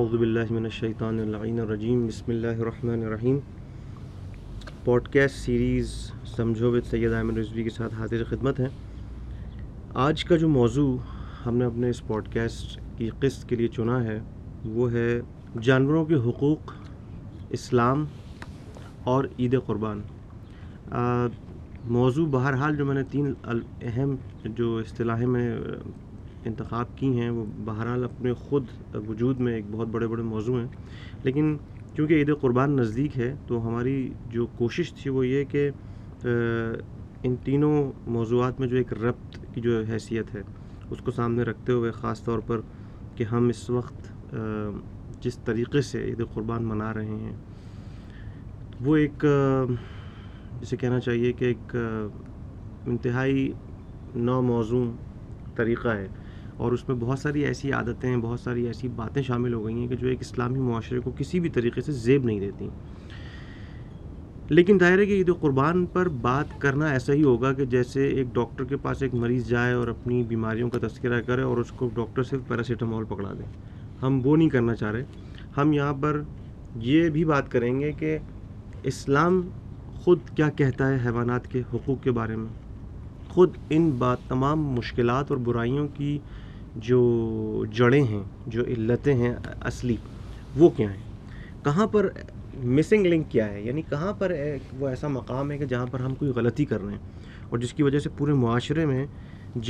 اعوذ باللہ من الشیطان اللعین الرجیم، بسم اللہ الرحمن الرحیم۔ پوڈ کاسٹ سیریز سمجھو وِد سید عامر رضوی کے ساتھ حاضر خدمت ہیں۔ آج کا جو موضوع ہم نے اپنے اس پوڈ کاسٹ کی قسط کے لیے چنا ہے وہ ہے جانوروں کے حقوق، اسلام اور عید قربان۔ موضوع بہرحال جو میں نے تین اہم جو اصطلاحیں میں انتخاب کی ہیں وہ بہرحال اپنے خود وجود میں ایک بہت بڑے بڑے موضوع ہیں، لیکن کیونکہ عید قربان نزدیک ہے تو ہماری جو کوشش تھی وہ یہ کہ ان تینوں موضوعات میں جو ایک ربط کی جو حیثیت ہے اس کو سامنے رکھتے ہوئے، خاص طور پر کہ ہم اس وقت جس طریقے سے عید قربان منا رہے ہیں وہ ایک، جسے کہنا چاہیے کہ ایک انتہائی ناموزوں طریقہ ہے، اور اس میں بہت ساری ایسی عادتیں، بہت ساری ایسی باتیں شامل ہو گئی ہیں کہ جو ایک اسلامی معاشرے کو کسی بھی طریقے سے زیب نہیں دیتی۔ لیکن ظاہر ہے کہ عید قربان پر بات کرنا ایسا ہی ہوگا کہ جیسے ایک ڈاکٹر کے پاس ایک مریض جائے اور اپنی بیماریوں کا تذکرہ کرے اور اس کو ڈاکٹر صرف پیراسیٹامول پکڑا دے۔ ہم وہ نہیں کرنا چاہ رہے، ہم یہاں پر یہ بھی بات کریں گے کہ اسلام خود کیا کہتا ہے حیوانات کے حقوق کے بارے میں، خود ان تمام مشکلات اور برائیوں کی جو جڑیں ہیں، جو علتیں ہیں اصلی، وہ کیا ہیں، کہاں پر مسنگ لنک کیا ہے، یعنی کہاں پر وہ ایسا مقام ہے کہ جہاں پر ہم کوئی غلطی کر رہے ہیں اور جس کی وجہ سے پورے معاشرے میں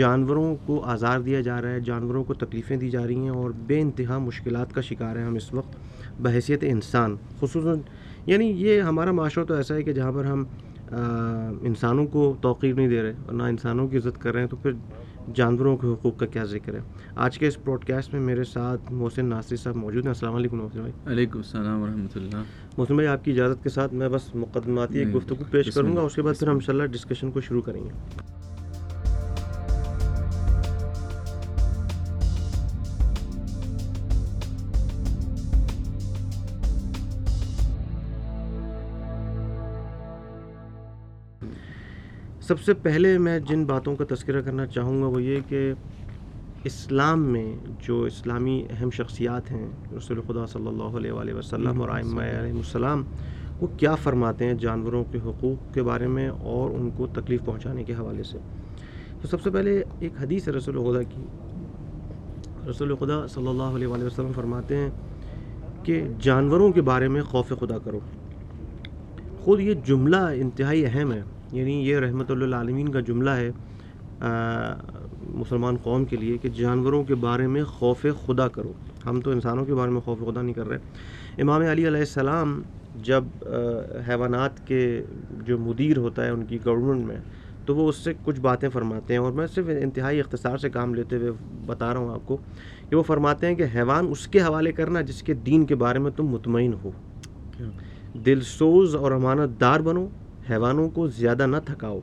جانوروں کو آزار دیا جا رہا ہے، جانوروں کو تکلیفیں دی جا رہی ہیں اور بے انتہا مشکلات کا شکار ہیں ہم اس وقت بحیثیت انسان خصوصاً۔ یعنی یہ ہمارا معاشرہ تو ایسا ہے کہ جہاں پر ہم انسانوں کو توقیر نہیں دے رہے اور نہ انسانوں کی عزت کر رہے ہیں، تو پھر جانوروں کے حقوق کا کیا ذکر ہے۔ آج کے اس پوڈ کاسٹ میں میرے ساتھ محسن ناصری صاحب موجود ہیں۔ السلام علیکم محسن بھائی۔ وعلیکم السلام ورحمۃ اللہ۔ محسن بھائی، آپ کی اجازت کے ساتھ میں بس مقدماتی ایک گفتگو پیش کروں گا، اس کے بعد پھر ہم ان شاء اللہ ڈسکشن کو شروع کریں گے۔ سب سے پہلے میں جن باتوں کا تذکرہ کرنا چاہوں گا وہ یہ کہ اسلام میں جو اسلامی اہم شخصیات ہیں، رسول خدا صلی اللہ علیہ وآلہ وسلم اور ائمہ علیہ السلام، وہ کیا فرماتے ہیں جانوروں کے حقوق کے بارے میں اور ان کو تکلیف پہنچانے کے حوالے سے۔ تو سب سے پہلے ایک حدیث ہے رسول خدا کی، رسول خدا صلی اللہ علیہ وآلہ وسلم فرماتے ہیں کہ جانوروں کے بارے میں خوف خدا کرو۔ خود یہ جملہ انتہائی اہم ہے، یعنی یہ رحمت اللہ عالمین کا جملہ ہے مسلمان قوم کے لیے کہ جانوروں کے بارے میں خوف خدا کرو۔ ہم تو انسانوں کے بارے میں خوف خدا نہیں کر رہے۔ امام علی علیہ السلام جب حیوانات کے جو مدیر ہوتا ہے ان کی گورنمنٹ میں، تو وہ اس سے کچھ باتیں فرماتے ہیں، اور میں صرف انتہائی اختصار سے کام لیتے ہوئے بتا رہا ہوں آپ کو کہ وہ فرماتے ہیں کہ حیوان اس کے حوالے کرنا جس کے دین کے بارے میں تم مطمئن ہو، دل سوز اور امانت دار بنو، حیوانوں کو زیادہ نہ تھکاؤ۔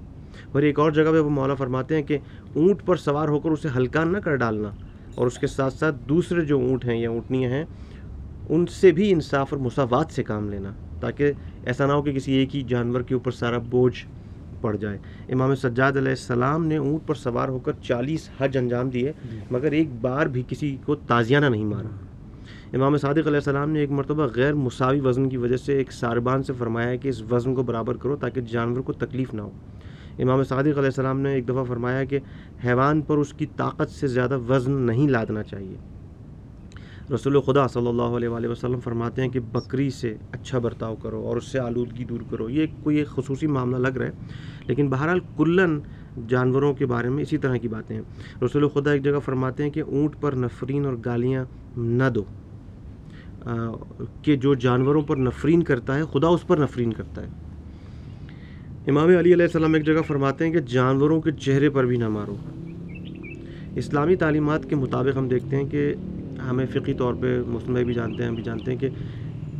اور ایک اور جگہ پہ وہ مولا فرماتے ہیں کہ اونٹ پر سوار ہو کر اسے ہلکا نہ کر ڈالنا، اور اس کے ساتھ ساتھ دوسرے جو اونٹ ہیں یا اونٹنیاں ہیں ان سے بھی انصاف اور مساوات سے کام لینا، تاکہ ایسا نہ ہو کہ کسی ایک ہی جانور کے اوپر سارا بوجھ پڑ جائے۔ امام سجاد علیہ السلام نے اونٹ پر سوار ہو کر 40 حج انجام دیے، مگر ایک بار بھی کسی کو تازیانہ نہیں مارا۔ امام صادق علیہ السلام نے ایک مرتبہ غیر مساوی وزن کی وجہ سے ایک ساربان سے فرمایا کہ اس وزن کو برابر کرو تاکہ جانور کو تکلیف نہ ہو۔ امام صادق علیہ السلام نے ایک دفعہ فرمایا کہ حیوان پر اس کی طاقت سے زیادہ وزن نہیں لادنا چاہیے۔ رسول خدا صلی اللہ علیہ وآلہ وسلم فرماتے ہیں کہ بکری سے اچھا برتاؤ کرو اور اس سے آلودگی دور کرو۔ یہ کوئی ایک خصوصی معاملہ لگ رہا ہے، لیکن بہرحال کلن جانوروں کے بارے میں اسی طرح کی باتیں ہیں۔ رسول خدا ایک جگہ فرماتے ہیں کہ اونٹ پر نفرین اور گالیاں نہ دو، کہ جو جانوروں پر نفرین کرتا ہے خدا اس پر نفرین کرتا ہے۔ امام علی علیہ السلام ایک جگہ فرماتے ہیں کہ جانوروں کے چہرے پر بھی نہ مارو۔ اسلامی تعلیمات کے مطابق ہم دیکھتے ہیں کہ ہمیں فقہی طور پہ، مسلم بھی جانتے ہیں، ہم بھی جانتے ہیں کہ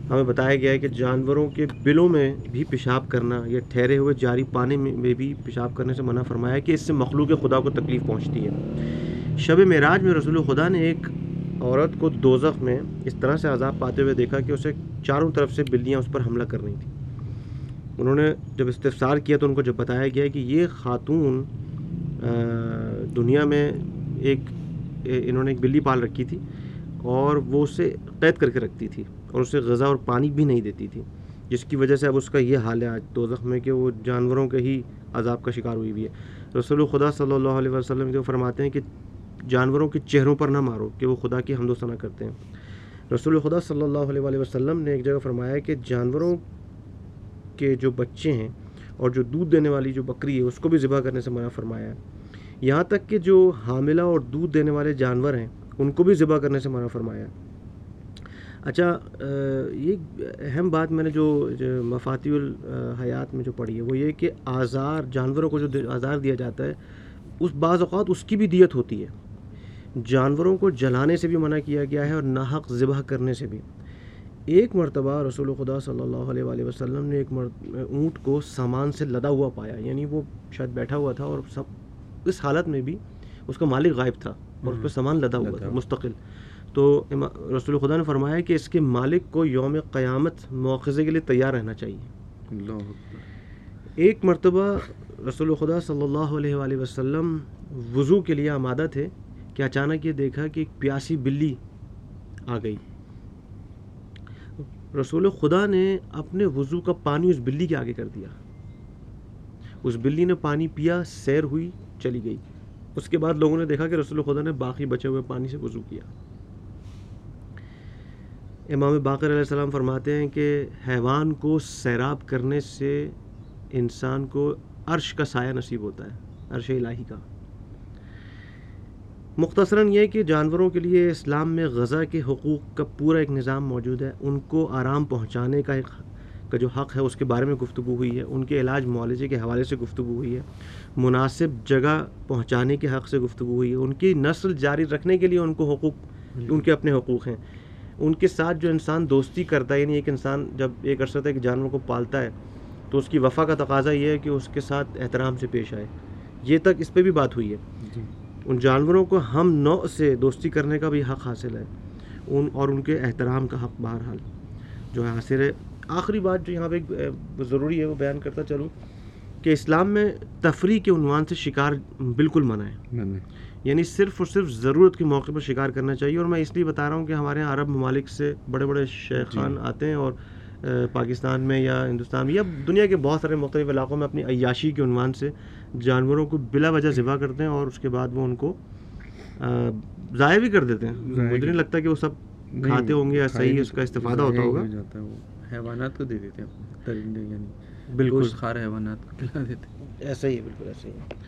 ہمیں بتایا گیا ہے کہ جانوروں کے بلوں میں بھی پیشاب کرنا یا ٹھہرے ہوئے جاری پانی میں بھی پیشاب کرنے سے منع فرمایا ہے کہ اس سے مخلوق خدا کو تکلیف پہنچتی ہے۔ شب معراج میں رسول خدا نے ایک عورت کو دوزخ میں اس طرح سے عذاب پاتے ہوئے دیکھا کہ اسے چاروں طرف سے بلیاں اس پر حملہ کر رہی تھیں۔ انہوں نے جب استفسار کیا تو ان کو جب بتایا گیا کہ یہ خاتون دنیا میں انہوں نے ایک بلی پال رکھی تھی اور وہ اسے قید کر کے رکھتی تھی اور اسے غذا اور پانی بھی نہیں دیتی تھی، جس کی وجہ سے اب اس کا یہ حال ہے آج دوزخ میں کہ وہ جانوروں کے ہی عذاب کا شکار ہوئی بھی ہے۔ رسول خدا صلی اللہ علیہ وسلم جو فرماتے ہیں کہ جانوروں کے چہروں پر نہ مارو کہ وہ خدا کی حمد و ثنا کرتے ہیں۔ رسول خدا صلی اللہ علیہ وسلم نے ایک جگہ فرمایا کہ جانوروں کے جو بچے ہیں اور جو دودھ دینے والی جو بکری ہے اس کو بھی ذبح کرنے سے منع فرمایا ہے، یہاں تک کہ جو حاملہ اور دودھ دینے والے جانور ہیں ان کو بھی ذبح کرنے سے منع فرمایا ہے۔ اچھا، یہ اہم بات میں نے جو مفاتیح الحیات میں جو پڑھی ہے وہ یہ کہ آزار جانوروں کو جو آزار دیا جاتا ہے اس بعض اوقات اس کی بھی دیت ہوتی ہے۔ جانوروں کو جلانے سے بھی منع کیا گیا ہے اور ناحق ذبح کرنے سے بھی۔ ایک مرتبہ رسول خدا صلی اللہ علیہ وسلم نے ایک اونٹ کو سامان سے لدا ہوا پایا، یعنی وہ شاید بیٹھا ہوا تھا اور سب اس حالت میں بھی اس کا مالک غائب تھا اور اس پہ سامان لدا ہوا تھا مستقل۔ تو رسول خدا نے فرمایا کہ اس کے مالک کو یوم قیامت مواخذے کے لیے تیار رہنا چاہیے۔ اللہ، ایک مرتبہ رسول خدا صلی اللہ علیہ وسلم وضو کے لیے آمادہ تھے کہ اچانک یہ دیکھا کہ ایک پیاسی بلی آ گئی۔ رسول خدا نے اپنے وضو کا پانی اس بلی کے آگے کر دیا، اس بلی نے پانی پیا، سیر ہوئی، چلی گئی۔ اس کے بعد لوگوں نے دیکھا کہ رسول خدا نے باقی بچے ہوئے پانی سے وضو کیا۔ امام باقر علیہ السلام فرماتے ہیں کہ حیوان کو سیراب کرنے سے انسان کو عرش کا سایہ نصیب ہوتا ہے، عرش الہی کا۔ مختصراً یہ کہ جانوروں کے لیے اسلام میں غذا کے حقوق کا پورا ایک نظام موجود ہے، ان کو آرام پہنچانے کا ایک کا جو حق ہے اس کے بارے میں گفتگو ہوئی ہے، ان کے علاج معالجے کے حوالے سے گفتگو ہوئی ہے، مناسب جگہ پہنچانے کے حق سے گفتگو ہوئی ہے، ان کی نسل جاری رکھنے کے لیے ان کو حقوق، ان کے اپنے حقوق ہیں۔ ان کے ساتھ جو انسان دوستی کرتا ہے، یعنی ایک انسان جب ایک عرصہ تک جانور کو پالتا ہے تو اس کی وفا کا تقاضا یہ ہے کہ اس کے ساتھ احترام سے پیش آئے، یہ تک اس پہ بھی بات ہوئی ہے۔ ان جانوروں کو ہم نوع سے دوستی کرنے کا بھی حق حاصل ہے، ان اور ان کے احترام کا حق بہرحال جو ہے حاصل ہے۔ آخری بات جو یہاں پہ ضروری ہے وہ بیان کرتا چلوں کہ اسلام میں تفریح کے عنوان سے شکار بالکل منع ہے، یعنی صرف اور صرف ضرورت کے موقع پر شکار کرنا چاہیے۔ اور میں اس لیے بتا رہا ہوں کہ ہمارے یہاں عرب ممالک سے بڑے بڑے شیخان آتے ہیں اور پاکستان میں یا ہندوستان میں یا دنیا کے بہت سارے مختلف علاقوں میں اپنی عیاشی کے عنوان سے جانوروں کو بلا وجہ ذبح کرتے ہیں اور اس کے بعد وہ ان کو ضائع بھی کر دیتے ہیں۔ مجھے نہیں لگتا کہ وہ سب کھاتے ہوں گے یا صحیح اس کا استفادہ ہوتا ہوگا، حیوانات کو دے دیتے ہیں، بالکل خار حیوانات کو کھلا دیتے ہیں، ایسا ہی ہے، بالکل ایسا ہی ہے۔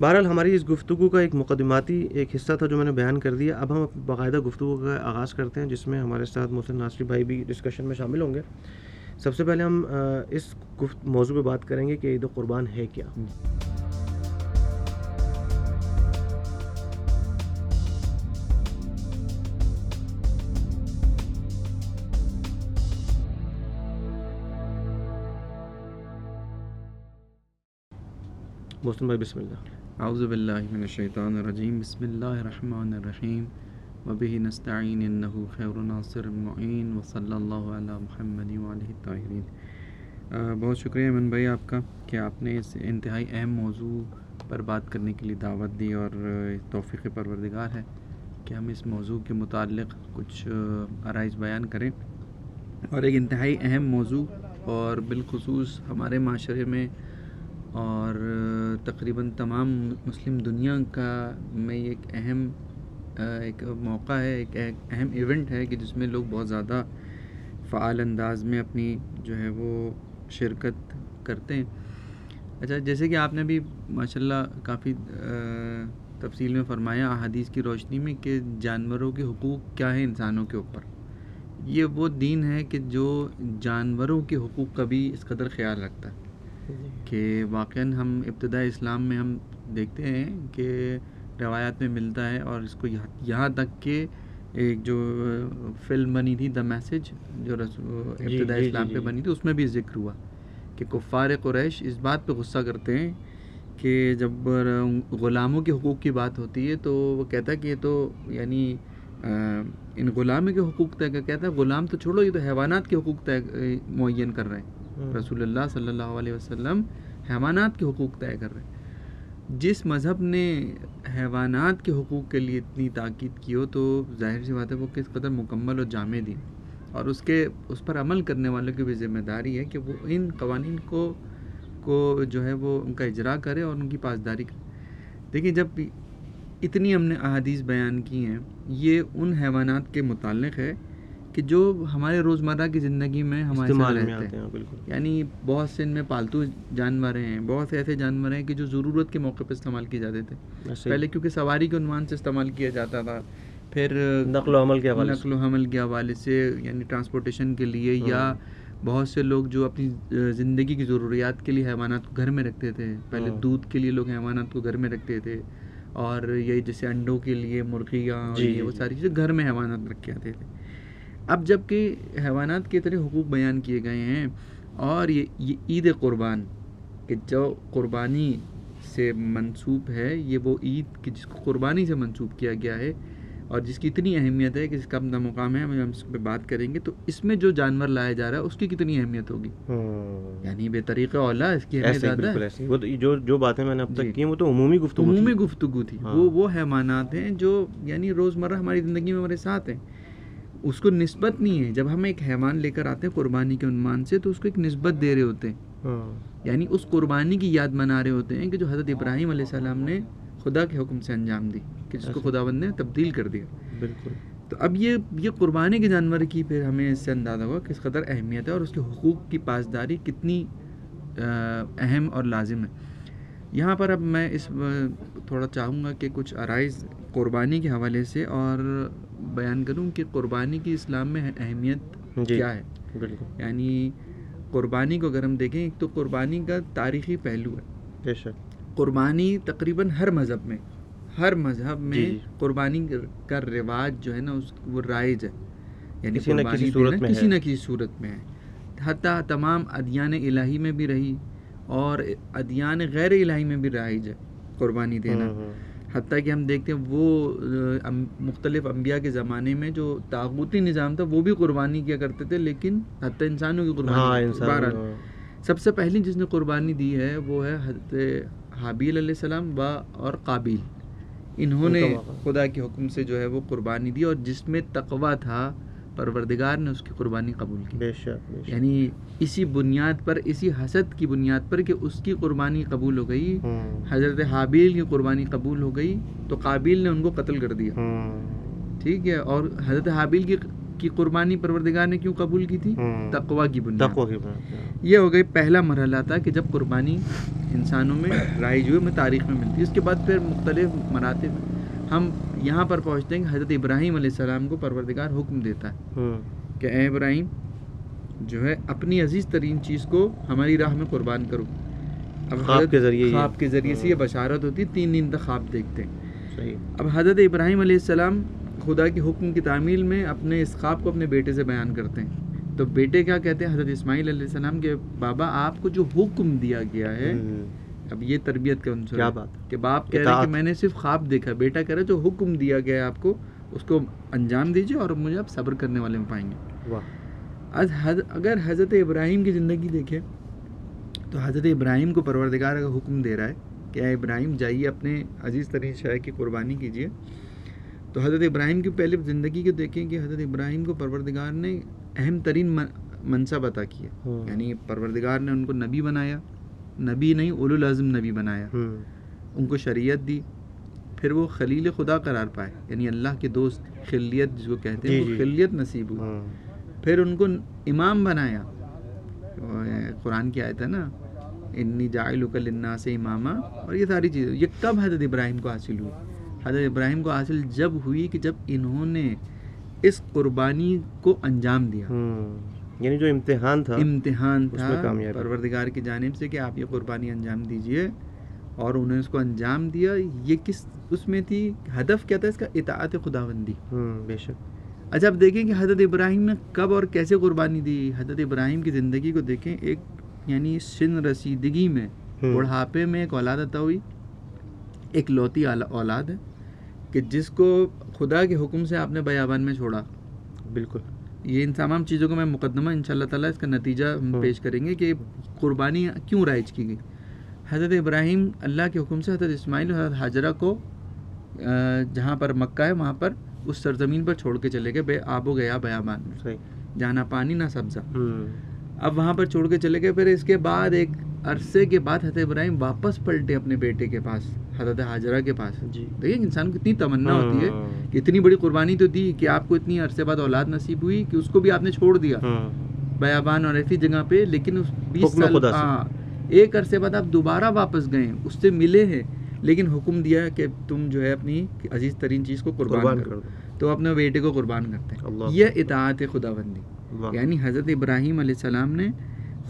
بہرحال ہماری اس گفتگو کا ایک مقدماتی ایک حصہ تھا جو میں نے بیان کر دیا۔ اب ہم باقاعدہ گفتگو کا آغاز کرتے ہیں جس میں ہمارے ساتھ محسن ناصری بھائی بھی ڈسکشن میں شامل ہوں گے۔ سب سے پہلے ہم اس موضوع پہ بات کریں گے کہ عید قربان ہے کیا۔ محسن بھائی بسم اللہ۔ اعوذ باللہ من الشیطان الرجیم، بسم اللہ الرحمن الرحیم، وبہ نستعین انہ خیر ناصر معین، وصلی اللہ علی محمد وآلہ الطاہرین۔ بہت شکریہ ایمن بھائی آپ کا کہ آپ نے اس انتہائی اہم موضوع پر بات کرنے کے لیے دعوت دی، اور توفیق پروردگار ہے کہ ہم اس موضوع کے متعلق کچھ آرائز بیان کریں، اور ایک انتہائی اہم موضوع اور بالخصوص ہمارے معاشرے میں اور تقریباً تمام مسلم دنیا کا میں ایک اہم ایک موقع ہے، ایک اہم ایونٹ ہے کہ جس میں لوگ بہت زیادہ فعال انداز میں اپنی جو ہے وہ شرکت کرتے ہیں۔ اچھا، جیسے کہ آپ نے بھی ماشاءاللہ کافی تفصیل میں فرمایا احادیث کی روشنی میں کہ جانوروں کے حقوق کیا ہیں انسانوں کے اوپر، یہ وہ دین ہے کہ جو جانوروں کے حقوق کا بھی اس قدر خیال رکھتا ہے کہ واقعاً ہم ابتدائی اسلام میں ہم دیکھتے ہیں کہ روایات میں ملتا ہے، اور اس کو یہاں تک کہ ایک جو فلم بنی تھی دا میسج جو ابتدائی اسلام پہ بنی تھی اس میں بھی ذکر ہوا کہ کفار قریش اس بات پہ غصہ کرتے ہیں کہ جب غلاموں کے حقوق کی بات ہوتی ہے تو وہ کہتا ہے کہ یہ تو یعنی ان غلاموں کے حقوق طے کہتا ہے، غلام تو چھوڑو یہ تو حیوانات کے حقوق طے معین کر رہے ہیں، رسول اللہ صلی اللہ علیہ وسلم حیوانات کے حقوق طے کر رہے ہیں۔ جس مذہب نے حیوانات کے حقوق کے لیے اتنی تاکید کی ہو تو ظاہر سی بات ہے وہ کس قدر مکمل اور جامع دین اور اس پر عمل کرنے والوں کی بھی ذمہ داری ہے کہ وہ ان قوانین کو جو ہے وہ ان کا اجرا کرے اور ان کی پاسداری کرے. دیکھیں جب اتنی ہم نے احادیث بیان کی ہیں یہ ان حیوانات کے متعلق ہے کہ جو ہمارے روزمرہ کی زندگی میں ہمارے ساتھ رہتے ہیں. یعنی بہت سے ان میں پالتو جانور ہیں, بہت سے ایسے جانور ہیں کہ جو ضرورت کے موقع پہ استعمال کیے جاتے تھے. پہلے کیونکہ سواری کے عنوان سے استعمال کیا جاتا تھا, پھر نقل و حمل کے حوالے سے یعنی ٹرانسپورٹیشن کے لیے, یا بہت سے لوگ جو اپنی زندگی کی ضروریات کے لیے حیوانات کو گھر میں رکھتے تھے. پہلے دودھ کے لیے لوگ حیوانات کو گھر میں رکھتے تھے, اور یہ جیسے انڈوں کے لیے مرغیاں اور یہ وہ ساری چیزیں گھر میں حیوانات رکھے آتے تھے. اب جب کہ حیوانات کے اتنے حقوق بیان کیے گئے ہیں, اور یہ عید قربان کہ جو قربانی سے منسوب ہے, یہ وہ عید کہ جس کو قربانی سے منسوب کیا گیا ہے اور جس کی اتنی اہمیت ہے کہ اس کا اپنا مقام ہے, ہم اس پہ بات کریں گے. تو اس میں جو جانور لایا جا رہا ہے اس کی کتنی اہمیت ہوگی, یعنی بے طریقہ اولا اس کی اہمیت زیادہ ہے. وہ جو باتیں میں نے اب تک کی ہیں وہ تو عمومی گفتگو تھی. وہ حیوانات ہیں جو یعنی روزمرہ ہماری زندگی میں ہمارے ساتھ ہیں, اس کو نسبت نہیں ہے. جب ہم ایک حیوان لے کر آتے ہیں قربانی کے عنوان سے تو اس کو ایک نسبت دے رہے ہوتے ہیں, یعنی اس قربانی کی یاد منا رہے ہوتے ہیں کہ جو حضرت ابراہیم علیہ السلام نے خدا کے حکم سے انجام دی, کہ جس کو خداوند نے تبدیل کر دیا. بالکل. تو اب یہ قربانی کے جانور کی پھر ہمیں اس سے اندازہ ہوا کہ اس قدر اہمیت ہے اور اس کے حقوق کی پاسداری کتنی اہم اور لازم ہے. یہاں پر اب میں اس تھوڑا چاہوں گا کہ کچھ آرائز قربانی کے حوالے سے اور بیان کروں کہ قربانی کی اسلام میں اہمیت کیا ہے. بالکل. یعنی قربانی کو اگر ہم دیکھیں, ایک تو قربانی کا تاریخی پہلو ہے. بے شک. قربانی تقریباً ہر مذہب میں قربانی کا رواج جو ہے نا وہ رائج ہے, یعنی کسی نہ کسی صورت میں ہے. حتیٰ تمام ادیان الہی میں بھی رہی اور ادیان غیر الہی میں بھی رائج ہے قربانی دینا. حتیٰ کہ ہم دیکھتے ہیں وہ مختلف انبیاء کے زمانے میں جو طاغوتی نظام تھا وہ بھی قربانی کیا کرتے تھے, لیکن حتیٰ انسانوں کی قربانی. سب سے پہلی جس نے قربانی دی ہے وہ ہے حضرت حابیل علیہ السلام اور قابیل. انہوں نے خدا کے حکم سے جو ہے وہ قربانی دی, اور جس میں تقویٰ تھا پروردگار نے اس کی قربانی قبول کی. بے شک. یعنی اسی بنیاد پر, اسی حسد کی بنیاد پر کہ اس کی قربانی قبول ہو گئی, حضرت حابیل کی قربانی قبول ہو گئی تو قابیل نے ان کو قتل کر دیا. ٹھیک ہے. اور حضرت حابیل کی قربانی پروردگار نے کیوں قبول کی تھی؟ تقویٰ کی بنیاد. یہ ہو گئی پہلا مرحلہ تھا کہ جب قربانی انسانوں میں رائج ہوئے, میں تاریخ میں ملتی. اس کے بعد پھر مختلف مراتب ہم یہاں پر پہنچتے ہیں کہ حضرت ابراہیم علیہ السلام کو پروردگار حکم دیتا ہے کہ اے ابراہیم جو ہے اپنی عزیز ترین چیز کو ہماری راہ میں قربان کرو. اب خواب کے ذریعے سے یہ بشارت ہوتی ہے, 3 دن تک خواب دیکھتے ہیں. صحیح. اب حضرت ابراہیم علیہ السلام خدا کے حکم کی تعمیل میں اپنے اس خواب کو اپنے بیٹے سے بیان کرتے ہیں. تو بیٹے کیا کہتے ہیں حضرت اسماعیل علیہ السلام کے, بابا آپ کو جو حکم دیا گیا ہے. اب یہ تربیت کا عنصر ہے کہ باپ کہہ رہے ہیں کہ میں نے صرف خواب دیکھا, بیٹا کہہ رہا ہے جو حکم دیا گیا ہے آپ کو اس کو انجام دیجیے اور مجھے آپ صبر کرنے والے میں پائیں گے. اگر حضرت ابراہیم کی زندگی دیکھیں تو حضرت ابراہیم کو پروردگار کا حکم دے رہا ہے کہ اے ابراہیم جائیے اپنے عزیز ترین شے کی قربانی کیجیے. تو حضرت ابراہیم کی پہلے زندگی کو دیکھیں کہ حضرت ابراہیم کو پروردگار نے اہم ترین منصب عطا کیا, یعنی پروردگار نے ان کو نبی بنایا, نبی نہیں اولو العزم نبی بنایا, ان کو شریعت دی, پھر وہ خلیل خدا قرار پائے, یعنی اللہ کے دوست, خلیت جس کو کہتے ہیں وہ خلیت نصیب ہوئی. پھر ان کو امام بنایا, قرآن کی آیت ہے نا انی جاعلک للناس اماما, اور یہ ساری چیزیں. یہ کب حضرت ابراہیم کو حاصل ہوئی؟ حضرت ابراہیم کو حاصل جب ہوئی کہ جب انہوں نے اس قربانی کو انجام دیا. یعنی جو امتحان تھا پروردگار کی جانب سے کہ آپ یہ قربانی انجام دیجئے, اور انہوں نے اس کو انجام دیا. یہ کس اس میں تھی, ہدف کیا تھا اس کا؟ اطاعت خداوندی. بے شک. اچھا اب دیکھیں کہ حضرت ابراہیم نے کب اور کیسے قربانی دی. حضرت ابراہیم کی زندگی کو دیکھیں, ایک یعنی سن رسیدگی میں, بڑھاپے میں ایک اولاد عطا ہوئی, ایک لوتی اولاد ہے کہ جس کو خدا کے حکم سے آپ نے بیابان میں چھوڑا. بالکل. یہ ان تمام چیزوں کو میں مقدمہ ان شاء اللہ تعالیٰ اس کا نتیجہ ہم پیش کریں گے کہ قربانی کیوں رائج کی گئی. حضرت ابراہیم اللہ کے حکم سے حضرت اسماعیل اور حضرت حاجرہ کو جہاں پر مکہ ہے وہاں پر اس سرزمین پر چھوڑ کے چلے گئے بے آب و گیا بیابان میں، جہاں نہ پانی نہ سبزہ. اب وہاں پر چھوڑ کے چلے گئے. پھر اس کے بعد ایک عرصے کے بعد حضرت ابراہیم واپس پلٹے اپنے بیٹے کے پاس، حضرت حاجرہ کے پاس. دیکھیے انسان کو اتنی تمنا ہوتی ہے کہ اتنی بڑی قربانی تو دی کہ آپ کو اتنی عرصے بعد اولاد نصیب ہوئی کہ اس کو بھی آپ نے چھوڑ دیا بیابان اور ایسی جگہ پہ. لیکن اس 20 سال ایک عرصے بعد آپ دوبارہ واپس گئے، اس سے ملے ہیں، لیکن حکم دیا کہ تم جو ہے اپنی عزیز ترین چیز کو قربان کرو، تو اپنے بیٹے کو قربان کرتے ہیں. یہ اطاعت خداوندی، یعنی حضرت ابراہیم علیہ السلام نے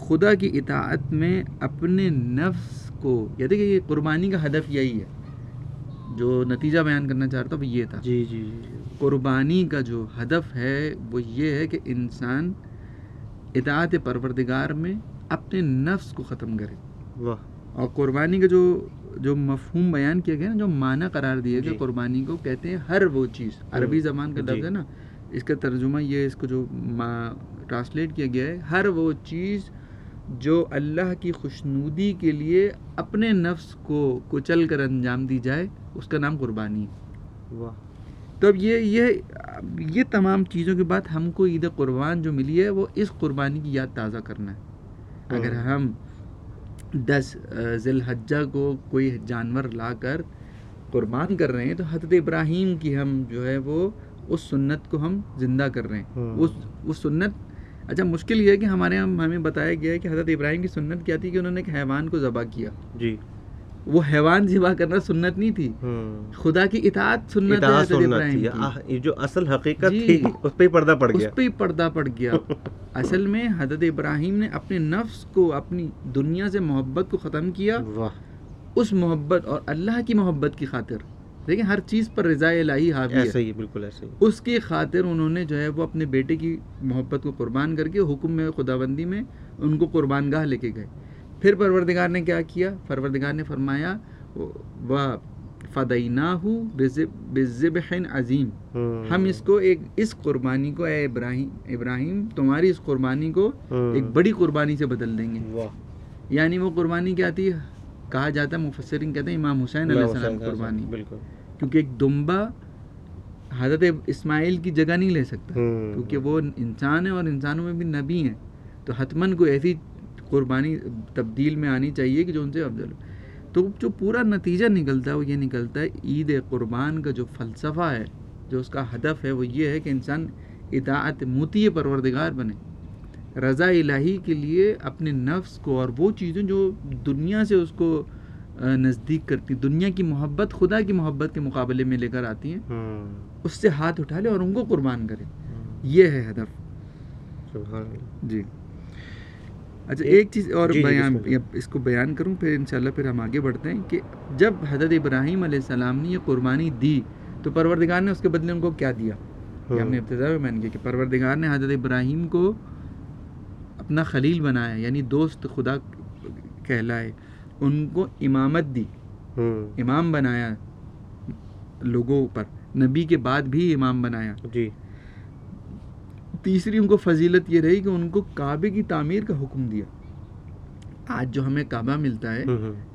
خدا کی اطاعت میں اپنے نفس کو، یا دیکھیں یہ قربانی کا ہدف یہی ہے جو نتیجہ بیان کرنا چاہتا ہوں، وہ یہ تھا. جی جی جی. قربانی کا جو ہدف ہے وہ یہ ہے کہ انسان اطاعت پروردگار میں اپنے نفس کو ختم کرے. واہ. اور قربانی کا جو مفہوم بیان کیا گیا نا، جو معنی قرار دیا گیا، قربانی کو کہتے ہیں ہر وہ چیز، عربی زبان کا لفظ ہے نا، اس کا ترجمہ یہ، اس کو جو ٹرانسلیٹ کیا گیا ہے، ہر وہ چیز جو اللہ کی خوشنودی کے لیے اپنے نفس کو کچل کر انجام دی جائے، اس کا نام قربانی ہے. واہ. تو اب یہ تمام چیزوں کے بعد ہم کو عید قربان جو ملی ہے وہ اس قربانی کی یاد تازہ کرنا ہے. اگر ہم 10 ذی الحجہ کو کوئی جانور لا کر قربان کر رہے ہیں تو حضرت ابراہیم کی ہم جو ہے وہ اس سنت کو ہم زندہ کر رہے ہیں. اس سنت، اچھا مشکل یہ ہے کہ ہمارے ہمیں بتایا گیا ہے کہ حضرت ابراہیم کی سنت کیا تھی کہ انہوں نے ایک حیوان کو ذبح کیا. جی. وہ حیوان ذبح کرنا سنت نہیں تھی، خدا کی اطاعت سنت ہے حضرت ابراہیم کی. یہ جو اصل حقیقت تھی اس پہ ہی پردہ پڑ گیا، اس پہ ہی پردہ پڑ گیا. اصل میں حضرت ابراہیم نے اپنے نفس کو، اپنی دنیا سے محبت کو ختم کیا، اس محبت اور اللہ کی محبت کی خاطر. دیکھیں ہر چیز پر رضا الہی حاوی ہے، ایسا ہی بالکل ایسا ہی. اس کی خاطر انہوں نے جو ہے وہ اپنے بیٹے کی محبت کو قربان کر کے حکم میں خداوندی میں ان کو قربان گاہ لے کے گئے. پھر پروردگار نے کیا کیا؟ پروردگار نے فرمایا وَفَدَيْنَاهُ بِذِبْحٍ عَظِيمٍ، ہم اس کو اس قربانی کو، اے ابراہیم تمہاری اس قربانی کو ایک بڑی قربانی سے بدل دیں گے. یعنی وہ قربانی کیا تھی؟ کہا جاتا ہے، مفسرین کہتے ہیں امام حسین علیہ السلام کی قربانی، بالکل. کیونکہ ایک دمبا حضرت اسماعیل کی جگہ نہیں لے سکتا، کیونکہ وہ انسان ہے اور انسانوں میں بھی نبی ہیں، تو حتماً کوئی ایسی قربانی تبدیل میں آنی چاہیے کہ جو ان سے افضل ہو. تو جو پورا نتیجہ نکلتا ہے وہ یہ نکلتا ہے، عید قربان کا جو فلسفہ ہے، جو اس کا ہدف ہے، وہ یہ ہے کہ انسان اطاعت موتی پروردگار بنے، رضا الہی کے لیے اپنے نفس کو اور وہ چیزیں جو دنیا سے اس کو نزدیک کرتی، دنیا کی محبت خدا کی محبت کے مقابلے میں لے کر آتی ہیں، اس سے ہاتھ اٹھا لے اور ان کو قربان کرے. یہ ہے ہدف. سبحان اللہ. جی. اچھا ایک چیز اور بیان، اس کو بیان کروں پھر انشاءاللہ پھر ہم آگے بڑھتے ہیں کہ جب حضرت ابراہیم علیہ السلام نے یہ قربانی دی تو پروردگار نے اس کے بدلے ان کو کیا دیا؟ ہم نے ابتدا میں بیان کیا کہ پروردگار نے حضرت ابراہیم کو اپنا خلیل بنایا، یعنی دوست خدا کہلائے، ان کو امامت دی، امام بنایا، لوگوں پر نبی کے بعد بھی امام بنایا. جی. تیسری ان کو فضیلت یہ رہی کہ ان کو کعبے کی تعمیر کا حکم دیا. آج جو ہمیں کعبہ ملتا ہے،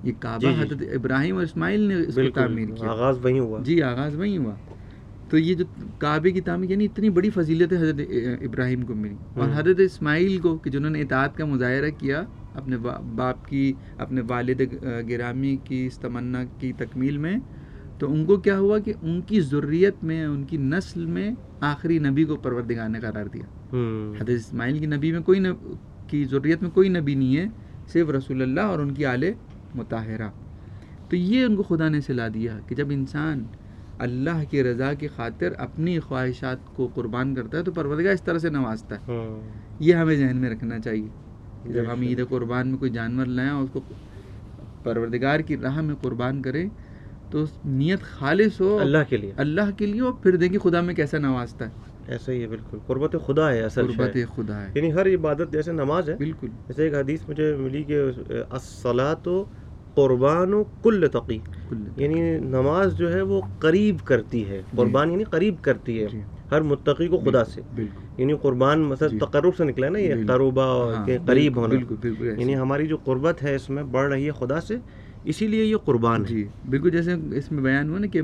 یہ کعبہ حضرت ابراہیم اور اسماعیل نے اس کو تعمیر کیا. آغاز وہیں ہوا. جی، آغاز وہیں ہوا. تو یہ جو کعبے کی تعمیر، یعنی اتنی بڑی فضیلت حضرت ابراہیم کو ملی، اور حضرت اسماعیل کو کہ جنہوں نے اطاعت کا مظاہرہ کیا، اپنے باپ کی، اپنے والد گرامی کی اس تمنا کی تکمیل میں، تو ان کو کیا ہوا کہ ان کی ذریت میں، ان کی نسل میں آخری نبی کو پروردگار نے قرار دیا. حضرت اسماعیل کی نبی میں کوئی کی ذریت میں کوئی نبی نہیں ہے، صرف رسول اللہ اور ان کی آل مطہرہ. تو یہ ان کو خدا نے سلا دیا کہ جب انسان اللہ کی رضا کی خاطر اپنی خواہشات کو قربان کرتا ہے تو پروردگار اس طرح سے نوازتا ہے. یہ ہمیں ذہن میں رکھنا چاہیے کہ جب ہم عید قربان میں کوئی جانور لائیں اور اس کو پروردگار کی راہ میں قربان کریں تو نیت خالص ہو، اللہ کے لیے اور پھر دیکھیں خدا میں کیسا نوازتا ہے. ایسا ہی ہے، بالکل. قربت خدا ہے، اصل قربت خدا ہے، یعنی ہر عبادت جیسے نماز ہے، بالکل. جیسے ایک حدیث مجھے ملی کہ الصلاۃ قربان کل تقی، یعنی نماز جو ہے وہ قریب کرتی ہے، قربان یعنی قریب کرتی ہے ہر متقی کو خدا سے. یعنی قربان مثلا تقرب سے نکلا نا، یہ قربہ، قریب ہونا، یعنی ہماری جو قربت ہے اس میں بڑھ رہی ہے خدا سے. اسی لیے یہ قربان ہے. جی بالکل, جیسے اس میں بیان ہوا نا کہ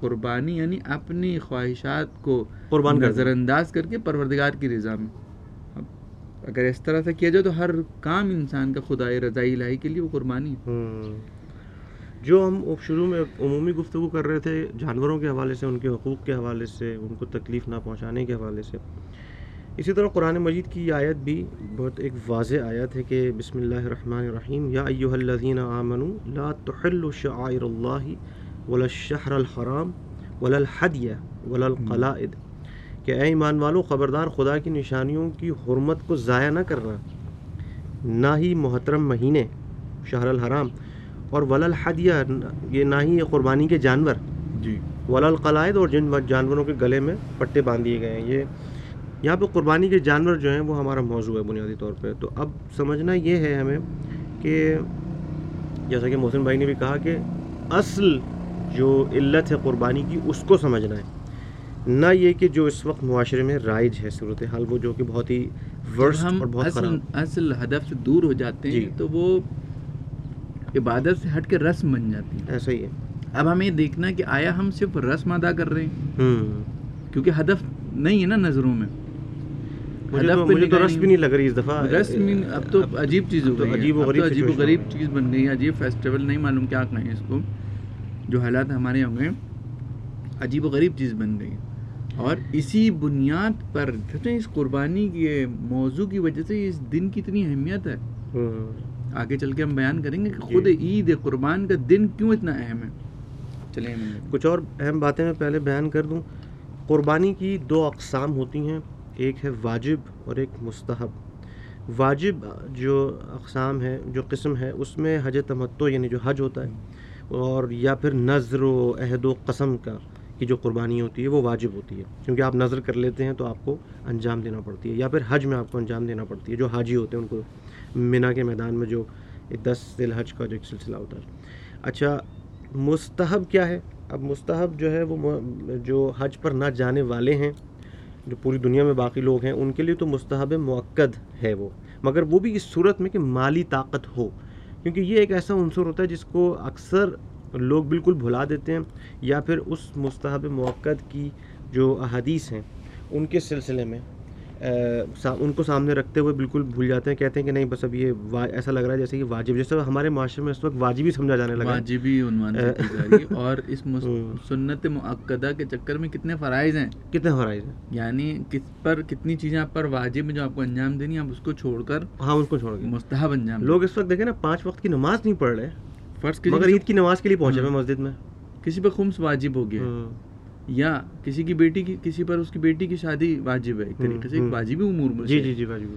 قربانی یعنی اپنی خواہشات کو قربان نظر انداز کر کے پروردگار کی رضا میں. اگر اس طرح سے کیا جائے تو ہر کام انسان کا خدائے رضائی الہی کے لیے وہ قربانی ہے. جو ہم شروع میں عمومی گفتگو کر رہے تھے جانوروں کے حوالے سے, ان کے حقوق کے حوالے سے, ان کو تکلیف نہ پہنچانے کے حوالے سے, اسی طرح قرآن مجید کی یہ آیت بھی بہت ایک واضح آیت ہے کہ بسم اللہ الرحمن الرحیم, یا ایہا الذین آمنوا لا تحلوا شعائر اللہ ولا الشہر الحرام ولا الحدی ولا القلائد, کہ اے ایمان والو خبردار خدا کی نشانیوں کی حرمت کو ضائع نہ کرنا, نہ ہی محترم مہینے شہر الحرام, اور ولا الحدیہ یہ نہ ہی یہ قربانی کے جانور, جی ولا القلائد اور جن جانوروں کے گلے میں پٹے باندھ دیے گئے ہیں. یہ یہاں پہ قربانی کے جانور جو ہیں وہ ہمارا موضوع ہے بنیادی طور پہ. تو اب سمجھنا یہ ہے ہمیں کہ جیسا کہ محسن بھائی نے بھی کہا کہ اصل جو علت ہے قربانی کی اس کو سمجھنا ہے, نہ یہ کہ جو اس وقت معاشرے میں رائج ہے صورتحال وہ جو کہ بہت ہی ورسٹ اور بہت خراب. اصل ہدف سے دور ہو جاتے ہیں تو وہ عبادت سے ہٹ کے رسم بن جاتی ہے. ایسا ہی ہے. اب ہمیں دیکھنا کہ آیا ہم صرف رسم ادا کر رہے ہیں, کیونکہ ہدف نہیں ہے نا نظروں میں. مجھے تو رسم بھی نہیں لگ رہی اس دفعہ, رسم اب تو عجیب چیز ہو گئی, عجیب و غریب چیز بن گئی, عجیب فیسٹیول, نہیں معلوم کیا کہیں اس کو, جو حالات ہمارے ہوں گے عجیب و غریب چیز بن گئی. اور اسی بنیاد پر اس قربانی کے موضوع کی وجہ سے اس دن کی اتنی اہمیت ہے. آگے چل کے ہم بیان کریں گے کہ خود عید قربان کا دن کیوں اتنا اہم ہے. چلیں کچھ اور اہم باتیں میں پہلے بیان کر دوں. قربانی کی دو اقسام ہوتی ہیں, ایک ہے واجب اور ایک مستحب. واجب جو اقسام ہے, جو قسم ہے, اس میں حج تمتع یعنی جو حج ہوتا ہے, اور یا پھر نذر و عہد و قسم کا کی جو قربانی ہوتی ہے وہ واجب ہوتی ہے, کیونکہ آپ نذر کر لیتے ہیں تو آپ کو انجام دینا پڑتی ہے, یا پھر حج میں آپ کو انجام دینا پڑتی ہے. جو حاجی ہوتے ہیں ان کو مینا کے میدان میں جو 10 ذی الحج کا جو ایک سلسلہ ہوتا ہے. اچھا مستحب کیا ہے؟ اب مستحب جو ہے وہ جو حج پر نہ جانے والے ہیں, جو پوری دنیا میں باقی لوگ ہیں, ان کے لیے تو مستحب مؤکد ہے وہ, مگر وہ بھی اس صورت میں کہ مالی طاقت ہو, کیونکہ یہ ایک ایسا عنصر ہوتا ہے جس کو اکثر لوگ بالکل بھلا دیتے ہیں, یا پھر اس مستحب مؤکد کی جو احادیث ہیں ان کے سلسلے میں ان کو سامنے رکھتے ہوئے بالکل بھول جاتے ہیں, کہتے ہیں کہ نہیں بس اب یہ ایسا لگ رہا ہے جیسے کہ واجب, جیسے ہمارے معاشرے میں اس وقت واجب ہی سمجھا جانے لگا, واجب ہی عنوان اور اس سنت مؤکدہ کے چکر میں کتنے فرائض ہیں, کتنے فرائض ہیں, یعنی کس پر کتنی چیزیں آپ پر واجب میں جو آپ کو انجام دینی آپ اس کو چھوڑ کر, ہاں اس کو چھوڑ کر مستحب انجام. لوگ اس وقت دیکھیں نا 5 وقت کی نماز نہیں پڑھ رہے فرض, مگر عید کی نماز کے لیے پہنچے ہوئے مسجد میں. کسی پہ خمس واجب ہو گیا, یا کسی کی بیٹی کی, کسی پر اس کی بیٹی کی شادی واجب ہے, ایک طریقے سے واجب امور میں, جی جی جی واجب,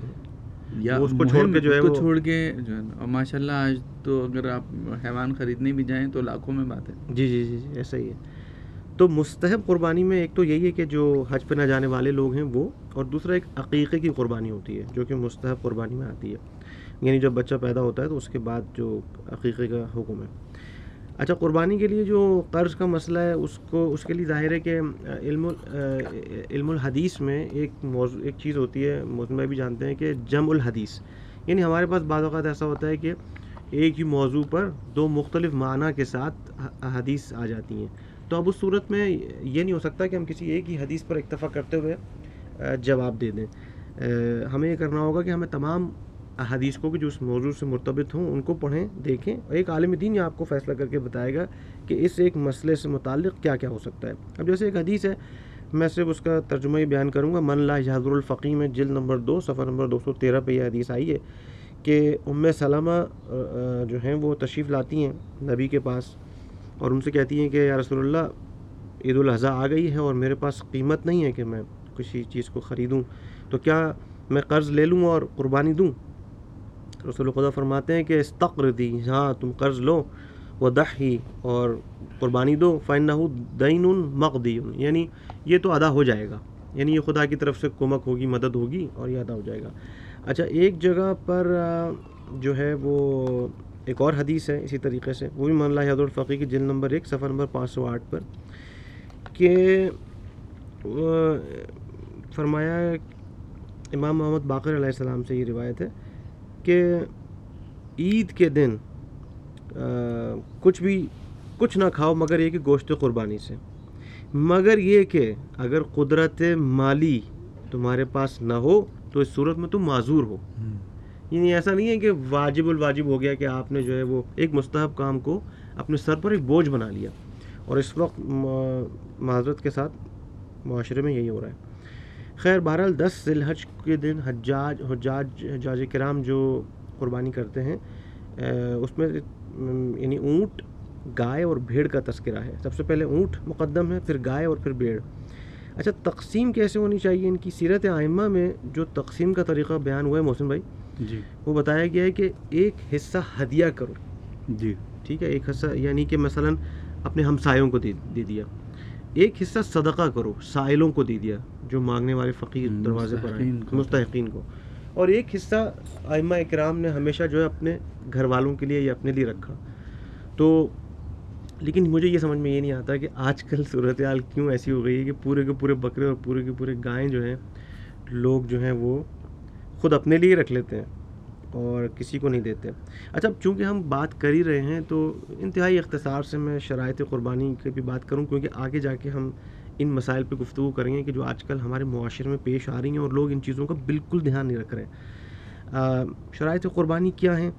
یا اس کو چھوڑ کے جو ہے وہ چھوڑ کے جو ہے نا ماشاء اللہ آج تو اگر آپ حیوان خریدنے بھی جائیں تو لاکھوں میں بات ہے. جی جی جی ایسا ہی ہے. تو مستحب قربانی میں ایک تو یہی ہے کہ جو حج پہ نہ جانے والے لوگ ہیں وہ, اور دوسرا ایک عقیقے کی قربانی ہوتی ہے جو کہ مستحب قربانی میں آتی ہے, یعنی جب بچہ پیدا ہوتا ہے تو اس کے بعد جو عقیقے کا حکم ہے. اچھا قربانی کے لیے جو قرض کا مسئلہ ہے اس کو, اس کے لیے ظاہر ہے کہ علم الحدیث میں ایک موضوع, ایک چیز ہوتی ہے محسن بھائی بھی جانتے ہیں کہ جمع الحدیث, یعنی ہمارے پاس بعض اوقات ایسا ہوتا ہے کہ ایک ہی موضوع پر 2 مختلف معنی کے ساتھ احادیث آ جاتی ہیں. تو اب اس صورت میں یہ نہیں ہو سکتا کہ ہم کسی ایک ہی حدیث پر اکتفا کرتے ہوئے جواب دے دیں. ہمیں یہ کرنا ہوگا کہ ہمیں تمام احادیث کو کہ جو اس موضوع سے مرتبط ہوں ان کو پڑھیں, دیکھیں, اور ایک عالم دین یہ آپ کو فیصلہ کر کے بتائے گا کہ اس ایک مسئلے سے متعلق کیا کیا ہو سکتا ہے. اب جیسے ایک حدیث ہے, میں صرف اس کا ترجمہ ہی بیان کروں گا, من لا یحضر الفقیہ میں جلد نمبر 2 صفحہ نمبر 213 پہ یہ حدیث آئی ہے کہ ام سلمہ جو ہیں وہ تشریف لاتی ہیں نبی کے پاس اور ان سے کہتی ہیں کہ یا رسول اللہ عید الاضحیٰ آ گئی ہے اور میرے پاس قیمت نہیں ہے کہ میں کسی چیز کو خریدوں, تو کیا میں قرض لے لوں اور قربانی دوں؟ رسول خدا فرماتے ہیں کہ استقرضی, ہاں تم قرض لو, ودحی اور قربانی دو, فإنه دین مقضی, یعنی یہ تو ادا ہو جائے گا, یعنی یہ خدا کی طرف سے کمک ہوگی, مدد ہوگی اور یہ ادا ہو جائے گا. اچھا ایک جگہ پر جو ہے وہ ایک اور حدیث ہے اسی طریقے سے, وہ بھی من لا یحضر الفقیہ کی جلد نمبر 1 صفحہ نمبر 508 پر, کہ فرمایا امام محمد باقر علیہ السلام سے یہ روایت ہے کہ عید کے دن کچھ بھی کچھ نہ کھاؤ مگر یہ کہ گوشت قربانی سے، مگر یہ کہ اگر قدرت مالی تمہارے پاس نہ ہو تو اس صورت میں تم معذور ہو. یعنی ایسا نہیں ہے کہ واجب الواجب ہو گیا کہ آپ نے جو ہے وہ ایک مستحب کام کو اپنے سر پر ایک بوجھ بنا لیا. اور اس وقت معذرت کے ساتھ معاشرے میں یہی ہو رہا ہے. خیر بہرحال 10 ذی الحج کے دن حجاج کرام جو قربانی کرتے ہیں اس میں یعنی اونٹ، گائے اور بھیڑ کا تذکرہ ہے. سب سے پہلے اونٹ مقدم ہے، پھر گائے اور پھر بھیڑ. اچھا تقسیم کیسے ہونی چاہیے؟ ان کی سیرت ائمہ میں جو تقسیم کا طریقہ بیان ہوا ہے محسن بھائی جی، وہ بتایا گیا ہے کہ ایک حصہ ہدیہ کرو. جی ٹھیک ہے، ایک حصہ یعنی کہ مثلا اپنے ہمسایوں کو دے دیا، ایک حصہ صدقہ کرو، سائلوں کو دے دیا جو مانگنے والے فقیر دروازے پر آئے مستحقین کو، اور ایک حصہ ائمہ اکرام نے ہمیشہ جو ہے اپنے گھر والوں کے لیے یا اپنے لیے رکھا. تو لیکن مجھے یہ سمجھ میں یہ نہیں آتا کہ آج کل صورتحال کیوں ایسی ہو گئی ہے کہ پورے کے پورے بکرے اور پورے کے پورے گائیں جو ہیں لوگ جو ہیں وہ خود اپنے لیے رکھ لیتے ہیں اور کسی کو نہیں دیتے. اچھا چونکہ ہم بات کر ہی رہے ہیں تو انتہائی اختصار سے میں شرائط قربانی کی بھی بات کروں، کیونکہ آگے جا کے ہم ان مسائل پہ گفتگو کریں گے کہ جو آج کل ہمارے معاشرے میں پیش آ رہی ہیں اور لوگ ان چیزوں کا بالکل دھیان نہیں رکھ رہے ہیں. شرائط قربانی کیا ہیں؟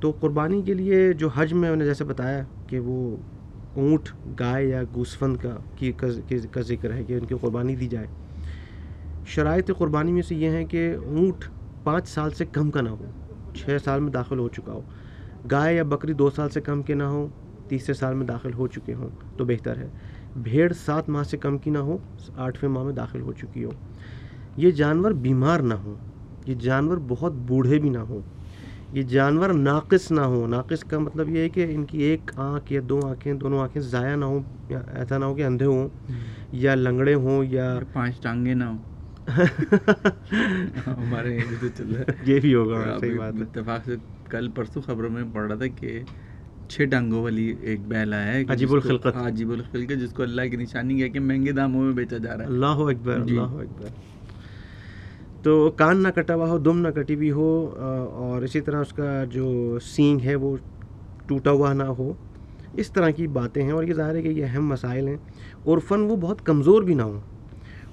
تو قربانی کے لیے جو حج میں انہوں نے جیسے بتایا کہ وہ اونٹ، گائے یا گوسفند کا ذکر ہے کہ ان کی قربانی دی جائے. شرائط قربانی میں سے یہ ہیں کہ اونٹ 5 سال سے کم کا نہ ہو، 6 سال میں داخل ہو چکا ہو. گائے یا بکری 2 سال سے کم کے نہ ہوں، تیسرے سال میں داخل ہو چکے ہوں تو بہتر ہے. بھیڑ 7 ماہ سے کم کی نہ ہو، 8ویں ماہ میں داخل ہو چکی ہو. یہ جانور بیمار نہ ہو، یہ جانور بہت بوڑھے بھی نہ ہوں، یہ جانور ناقص نہ ہوں. ناقص کا مطلب یہ ہے کہ ان کی ایک آنکھ یا دو آنکھیں، دونوں آنکھیں ضائع نہ ہوں، یا ایسا نہ ہو کہ اندھے ہوں یا لنگڑے ہوں یا 5 ٹانگیں نہ ہوں. ہمارے یہ بھی ہوگا. صحیح بات ہے. اتفاق سے کل پرسوں خبروں میں پڑھ رہا تھا کہ 6 ٹانگوں والی ایک بیل آیا ہے، عجیب الخلقت، جس کو اللہ کی نشانی کہہ کے مہنگے داموں میں بیچا جا رہا ہے. اللہ اکبر، اللہ اکبر. تو کان نہ کٹا ہوا ہو، دم نہ کٹی ہوئی ہو، اور اسی طرح اس کا جو سینگ ہے وہ ٹوٹا ہوا نہ ہو. اس طرح کی باتیں ہیں اور یہ ظاہر ہے کہ یہ اہم مسائل ہیں. عرفاً وہ بہت کمزور بھی نہ ہوں،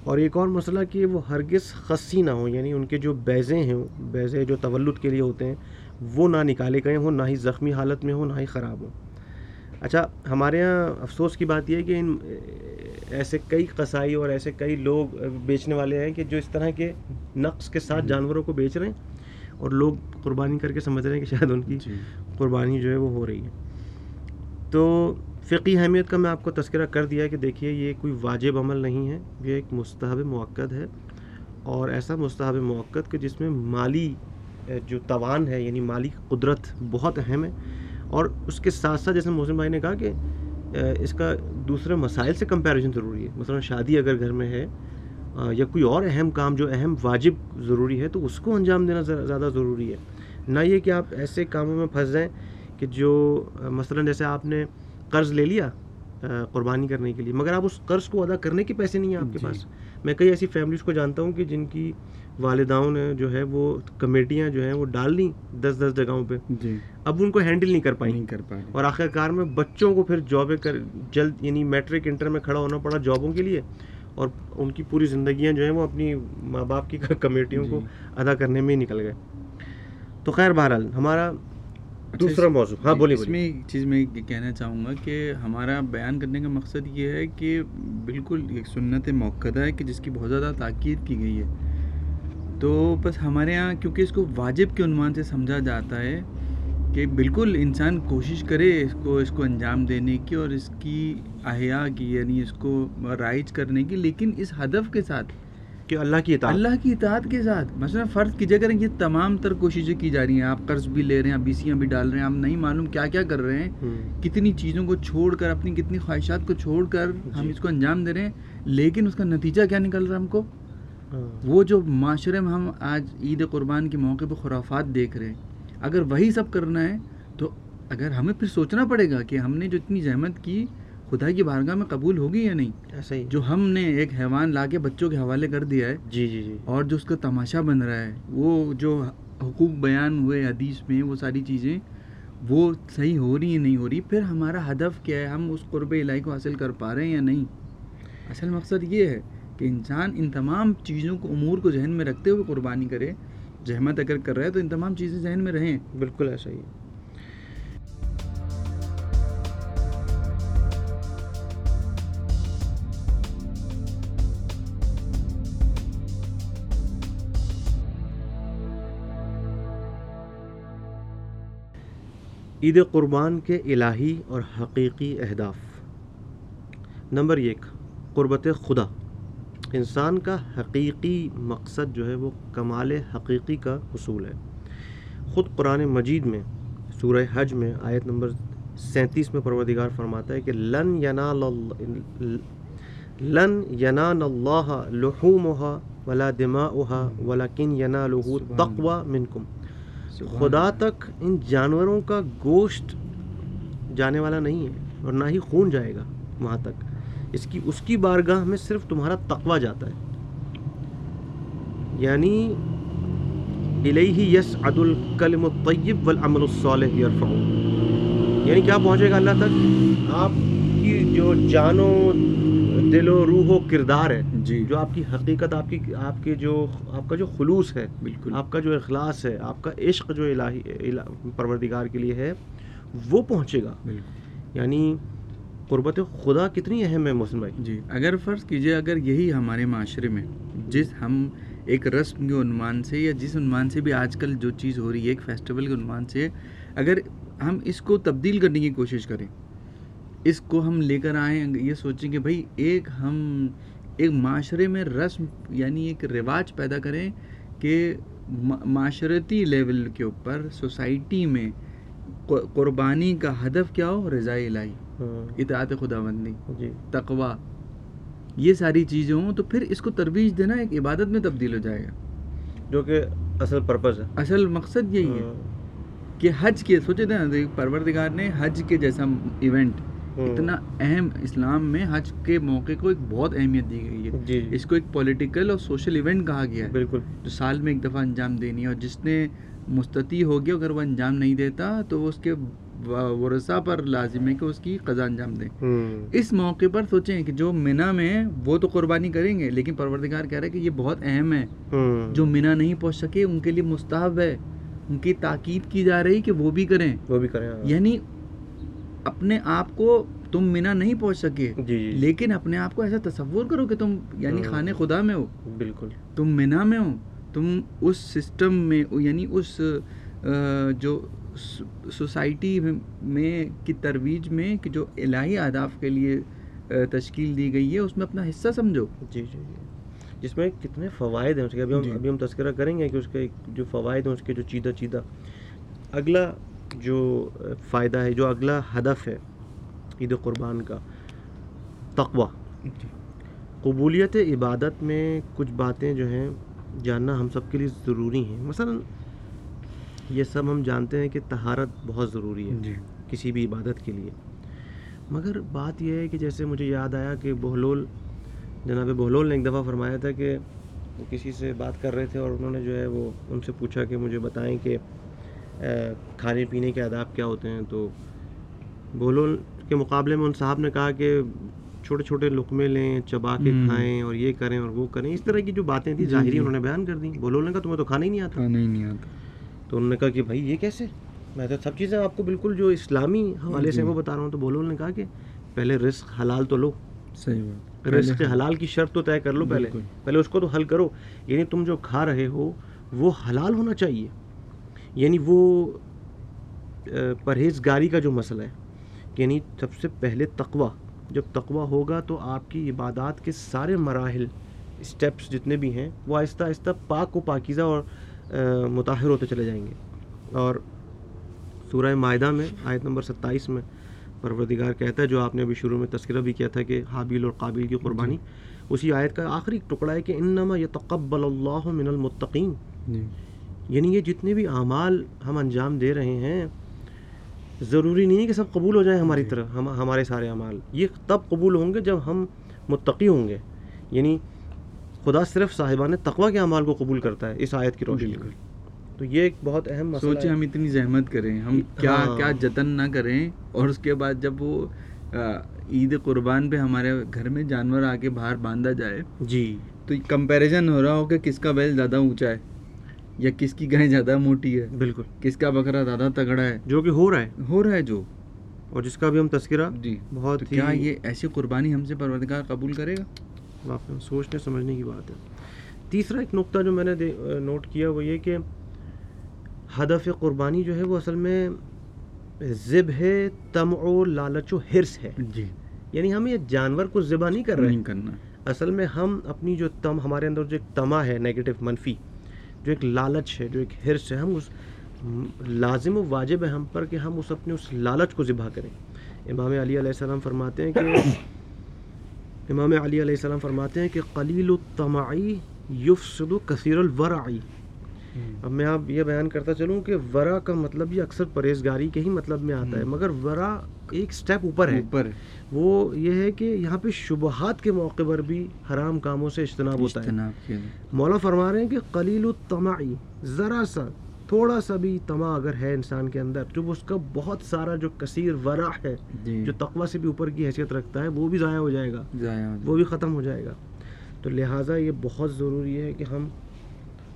اور ایک اور مسئلہ کہ وہ ہرگز خصی نہ ہوں، یعنی ان کے جو بیضے ہیں، بیضے جو تولد کے لیے ہوتے ہیں وہ نہ نکالے گئے ہوں، نہ ہی زخمی حالت میں ہوں، نہ ہی خراب ہوں. اچھا ہمارے یہاں افسوس کی بات یہ ہے کہ ان ایسے کئی قصائی اور ایسے کئی لوگ بیچنے والے ہیں کہ جو اس طرح کے نقص کے ساتھ جانوروں کو بیچ رہے ہیں اور لوگ قربانی کر کے سمجھ رہے ہیں کہ شاید ان کی قربانی جو ہے وہ ہو رہی ہے. تو فقہی اہمیت کا میں آپ کو تذکرہ کر دیا کہ دیکھیے یہ کوئی واجب عمل نہیں ہے، یہ ایک مستحب مؤکد ہے، اور ایسا مستحب مؤکد کہ جس میں مالی جو توان ہے یعنی مالی قدرت بہت اہم ہے. اور اس کے ساتھ ساتھ جیسے محسن بھائی نے کہا کہ اس کا دوسرے مسائل سے کمپیریزن ضروری ہے. مثلا شادی اگر گھر میں ہے یا کوئی اور اہم کام جو اہم واجب ضروری ہے تو اس کو انجام دینا زیادہ ضروری ہے، نہ یہ کہ آپ ایسے کاموں میں پھنس جائیں کہ جو مثلا جیسے آپ نے قرض لے لیا قربانی کرنے کے لیے مگر آپ اس قرض کو ادا کرنے کے پیسے نہیں ہیں آپ کے پاس. میں کئی ایسی فیملیز کو جانتا ہوں کہ جن کی والداؤں نے جو ہے وہ کمیٹیاں جو ہیں وہ ڈال لیں 10 جگہوں پہ، اب ان کو ہینڈل نہیں کر پائیں اور آخر کار میں بچوں کو پھر جابیں جلد یعنی میٹرک انٹر میں کھڑا ہونا پڑا جابوں کے لیے، اور ان کی پوری زندگیاں جو ہیں وہ اپنی ماں باپ کی کمیٹیوں کو ادا کرنے میں ہی نکل گئے. تو خیر بہرحال ہمارا دوسرا موضوع، ہاں بولیے. اس میں ایک چیز میں کہنا چاہوں گا کہ ہمارا بیان کرنے کا مقصد یہ ہے کہ بالکل ایک سنت مؤکدہ ہے کہ جس کی بہت زیادہ تاکید کی گئی ہے. تو بس ہمارے ہاں کیونکہ اس کو واجب کے عنوان سے سمجھا جاتا ہے کہ بالکل انسان کوشش کرے اس کو انجام دینے کی اور اس کی احیاء کی یعنی اس کو رائج کرنے کی، لیکن اس ہدف کے ساتھ کہ اللہ کی اطاعت کے ساتھ. مثلا فرض کیجیے کریں یہ تمام تر کوششیں کی جا رہی ہیں، آپ قرض بھی لے رہے ہیں، آپ بیسیاں بھی ڈال رہے ہیں، آپ نہیں معلوم کیا کیا کر رہے ہیں، کتنی چیزوں کو چھوڑ کر، اپنی کتنی خواہشات کو چھوڑ کر ہم اس کو انجام دے رہے ہیں، لیکن اس کا نتیجہ کیا نکل رہا ہے ہم کو؟ وہ جو معاشرے میں ہم آج عید قربان کے موقع پہ خرافات دیکھ رہے ہیں، اگر وہی سب کرنا ہے تو اگر ہمیں پھر سوچنا پڑے گا کہ ہم نے جو اتنی زحمت کی خدا کی بارگاہ میں قبول ہوگی یا نہیں. ایسا ہی جو ہم نے ایک حیوان لا کے بچوں کے حوالے کر دیا ہے جی اور جو اس کا تماشا بن رہا ہے، وہ جو حقوق بیان ہوئے حدیث میں، وہ ساری چیزیں وہ صحیح ہو رہی ہے نہیں ہو رہی, پھر ہمارا ہدف کیا ہے, ہم اس قرب الہی کو حاصل کر پا رہے ہیں یا نہیں. اصل مقصد یہ ہے کہ انسان ان تمام چیزوں کو, امور کو ذہن میں رکھتے ہوئے قربانی کرے. زحمت اگر کر رہا ہے تو ان تمام چیزیں ذہن میں رہیں. بالکل ایسا ہی ہے. عید قربان کے الہی اور حقیقی اہداف. نمبر 1, قربت خدا. انسان کا حقیقی مقصد جو ہے وہ کمال حقیقی کا حصول ہے. خود قرآن مجید میں سورہ حج میں آیت نمبر 37 میں پروردگار فرماتا ہے کہ لن ینال اللہ لحومها ولا دماؤها ولکن ینالہ التقوی منکم. خدا تک ان جانوروں کا گوشت جانے والا نہیں ہے اور نہ ہی خون جائے گا وہاں تک. اس کی بارگاہ میں صرف تمہارا تقوی جاتا ہے. یعنی الیہ یصعد الکلم الطیب والعمل الصالح یرفعہ. یعنی کیا پہنچے گا اللہ تک؟ آپ کی جو جانو دل و روح و کردار ہے جی, جو آپ کی حقیقت, آپ کا جو خلوص ہے, بالکل آپ کا جو اخلاص ہے, آپ کا عشق جو الہی پروردگار کے لیے ہے, وہ پہنچے گا. یعنی قربت خدا کتنی اہم ہے محسن بھائی جی. اگر فرض کیجئے اگر یہی ہمارے معاشرے میں جس ہم ایک رسم کے عنوان سے یا جس عنوان سے بھی آج کل جو چیز ہو رہی ہے ایک فیسٹیول کے عنوان سے, اگر ہم اس کو تبدیل کرنے کی کوشش کریں, اس کو ہم لے کر آئیں, یہ سوچیں کہ بھائی ہم ایک معاشرے میں رسم یعنی ایک رواج پیدا کریں کہ معاشرتی لیول کے اوپر سوسائٹی میں قربانی کا ہدف کیا ہو, رضا الہی, اطاعت خداوندی جی, تقوی, یہ ساری چیزیں ہوں, تو پھر اس کو ترویج دینا ایک عبادت میں تبدیل ہو جائے گا, جو کہ اصل پرپز ہے, اصل مقصد یہی ہے. کہ حج کے سوچے تھے نا پروردگار نے حج کے جیسا ایونٹ اتنا اہم, اسلام میں حج کے موقع کو ایک بہت اہمیت دی گئی ہے جی. اس کو ایک پولیٹیکل اور سوشل ایونٹ کہا گیا ہے, بالکل, جو سال میں ایک دفعہ انجام دینی ہے, اور جس نے مستطیع ہو گیا اگر وہ انجام نہیں دیتا تو اس کے ورثہ پر لازم ہے کہ اس کی قضا انجام دیں. اس موقع پر سوچیں کہ جو مینا میں ہیں وہ تو قربانی کریں گے, لیکن پروردگار کہہ رہا ہے کہ یہ بہت اہم ہے, جو مینا نہیں پہنچ سکے ان کے لیے مستحب ہے, ان کی تاکید کی جا رہی کہ وہ بھی کریں. یعنی اپنے آپ کو, تم مینا نہیں پہنچ سکے جی, لیکن اپنے آپ کو ایسا تصور کرو کہ تم یعنی خانے خدا میں ہو, بالکل تم مینا میں ہو, تم اس سسٹم میں یعنی اس جو سوسائٹی میں کی ترویج میں کہ جو الہی اہداف کے لیے تشکیل دی گئی ہے اس میں اپنا حصہ سمجھو جی جی, جس میں کتنے فوائد ہیں اس کے. ابھی ہم تذکرہ کریں گے کہ اس کے جو فوائد ہیں, اس کے جو چیدہ اگلا جو فائدہ ہے, جو اگلا ہدف ہے عید قربان کا, تقوی جی. قبولیت عبادت میں کچھ باتیں جو ہیں جاننا ہم سب کے لیے ضروری ہیں. مثلا یہ سب ہم جانتے ہیں کہ طہارت بہت ضروری ہے جی, کسی بھی عبادت کے لیے. مگر بات یہ ہے کہ جیسے مجھے یاد آیا کہ جناب بہلول نے ایک دفعہ فرمایا تھا کہ وہ کسی سے بات کر رہے تھے اور انہوں نے جو ہے وہ ان سے پوچھا کہ مجھے بتائیں کہ کھانے پینے کے آداب کیا ہوتے ہیں. تو بہلول کے مقابلے میں ان صاحب نے کہا کہ چھوٹے چھوٹے لقمے لیں, چبا کے کھائیں, اور یہ کریں اور وہ کریں. اس طرح کی جو باتیں تھیں ظاہری انہوں نے بیان کر دیں. بہلول نے کہا تمہیں تو کھانا ہی نہیں آتا. تو انہوں نے کہا کہ بھائی یہ کیسے, میں تو سب چیزیں آپ کو بالکل جو اسلامی حوالے سے وہ بتا رہا ہوں. تو بہلول نے کہا کہ پہلے رزق حلال تو لو, صحیح, رزق حلال کی شرط تو طے کر لو, پہلے اس کو تو حل کرو. یعنی تم جو کھا رہے ہو وہ حلال ہونا چاہیے. یعنی وہ پرہیزگاری کا جو مسئلہ ہے, یعنی سب سے پہلے تقوی. جب تقوی ہوگا تو آپ کی عبادات کے سارے مراحل, اسٹیپس جتنے بھی ہیں, وہ آہستہ آہستہ پاک و پاکیزہ اور مطہر ہوتے چلے جائیں گے. اور سورہ مائدہ میں آیت نمبر 27 میں پروردگار کہتا ہے, جو آپ نے ابھی شروع میں تذکرہ بھی کیا تھا کہ حابیل اور قابیل کی قربانی, اسی آیت کا آخری ٹکڑا ہے کہ انما یتقبل اللہ من المتقین. یعنی یہ جتنے بھی اعمال ہم انجام دے رہے ہیں, ضروری نہیں ہے کہ سب قبول ہو جائیں ہماری طرح. ہمارے سارے اعمال یہ تب قبول ہوں گے جب ہم متقی ہوں گے. یعنی خدا صرف صاحبان تقوی کے اعمال کو قبول کرتا ہے, اس آیت کی روشنی. تو یہ ایک بہت اہم مسئلہ سوچیں ہم اتنی زحمت کریں, ہم کیا جتن نہ کریں, اور اس کے بعد جب وہ عید قربان پہ ہمارے گھر میں جانور آ کے باہر باندھا جائے جی تو کمپیریزن ہو رہا ہو کہ کس کا بیل زیادہ اونچا ہے یا کس کی گائے زیادہ موٹی ہے, بالکل کس کا بکرا زیادہ تگڑا ہے, جو کہ ہو رہا ہے جو, اور جس کا بھی ہم تذکرہ جی بہت, کیا یہ ایسی قربانی ہم سے پروردگار قبول کرے گا؟ واقعی سوچنے سمجھنے کی بات ہے. تیسرا ایک نقطہ جو میں نے نوٹ کیا وہ یہ کہ ہدف قربانی جو ہے وہ اصل میں ذبح طمع و لالچ و حرص ہے جی, یعنی ہم یہ جانور کو ذبح نہیں کر رہے کرنا, اصل میں ہم اپنی جو ہمارے اندر جو ایک طمع ہے نیگیٹو منفی, جو ایک لالچ ہے, جو ایک حرص ہے, ہم اس لازم و واجب ہے ہم پر کہ ہم اس لالچ کو ذبح کریں. امام علی علیہ السلام فرماتے ہیں کہ قلیل الطمعی یفسد کثیر الورعی. اب میں آپ یہ بیان کرتا چلوں کہ ورع کا مطلب یہ اکثر پرہیزگاری کے ہی مطلب میں آتا ہے, مگر ورع ایک سٹیپ اوپر ہے. وہ یہ ہے کہ یہاں پہ شبہات کے موقع پر بھی حرام کاموں سے اجتناب ہوتا ہے. مولا فرما رہے ہیں کہ قلیل الطمع, ذرا سا تھوڑا سا بھی طمع اگر ہے انسان کے اندر تو اس کا بہت سارا جو کثیر ورع ہے جو تقوی سے بھی اوپر کی حیثیت رکھتا ہے وہ بھی ضائع ہو جائے گا, وہ بھی ختم ہو جائے گا. تو لہٰذا یہ بہت ضروری ہے کہ ہم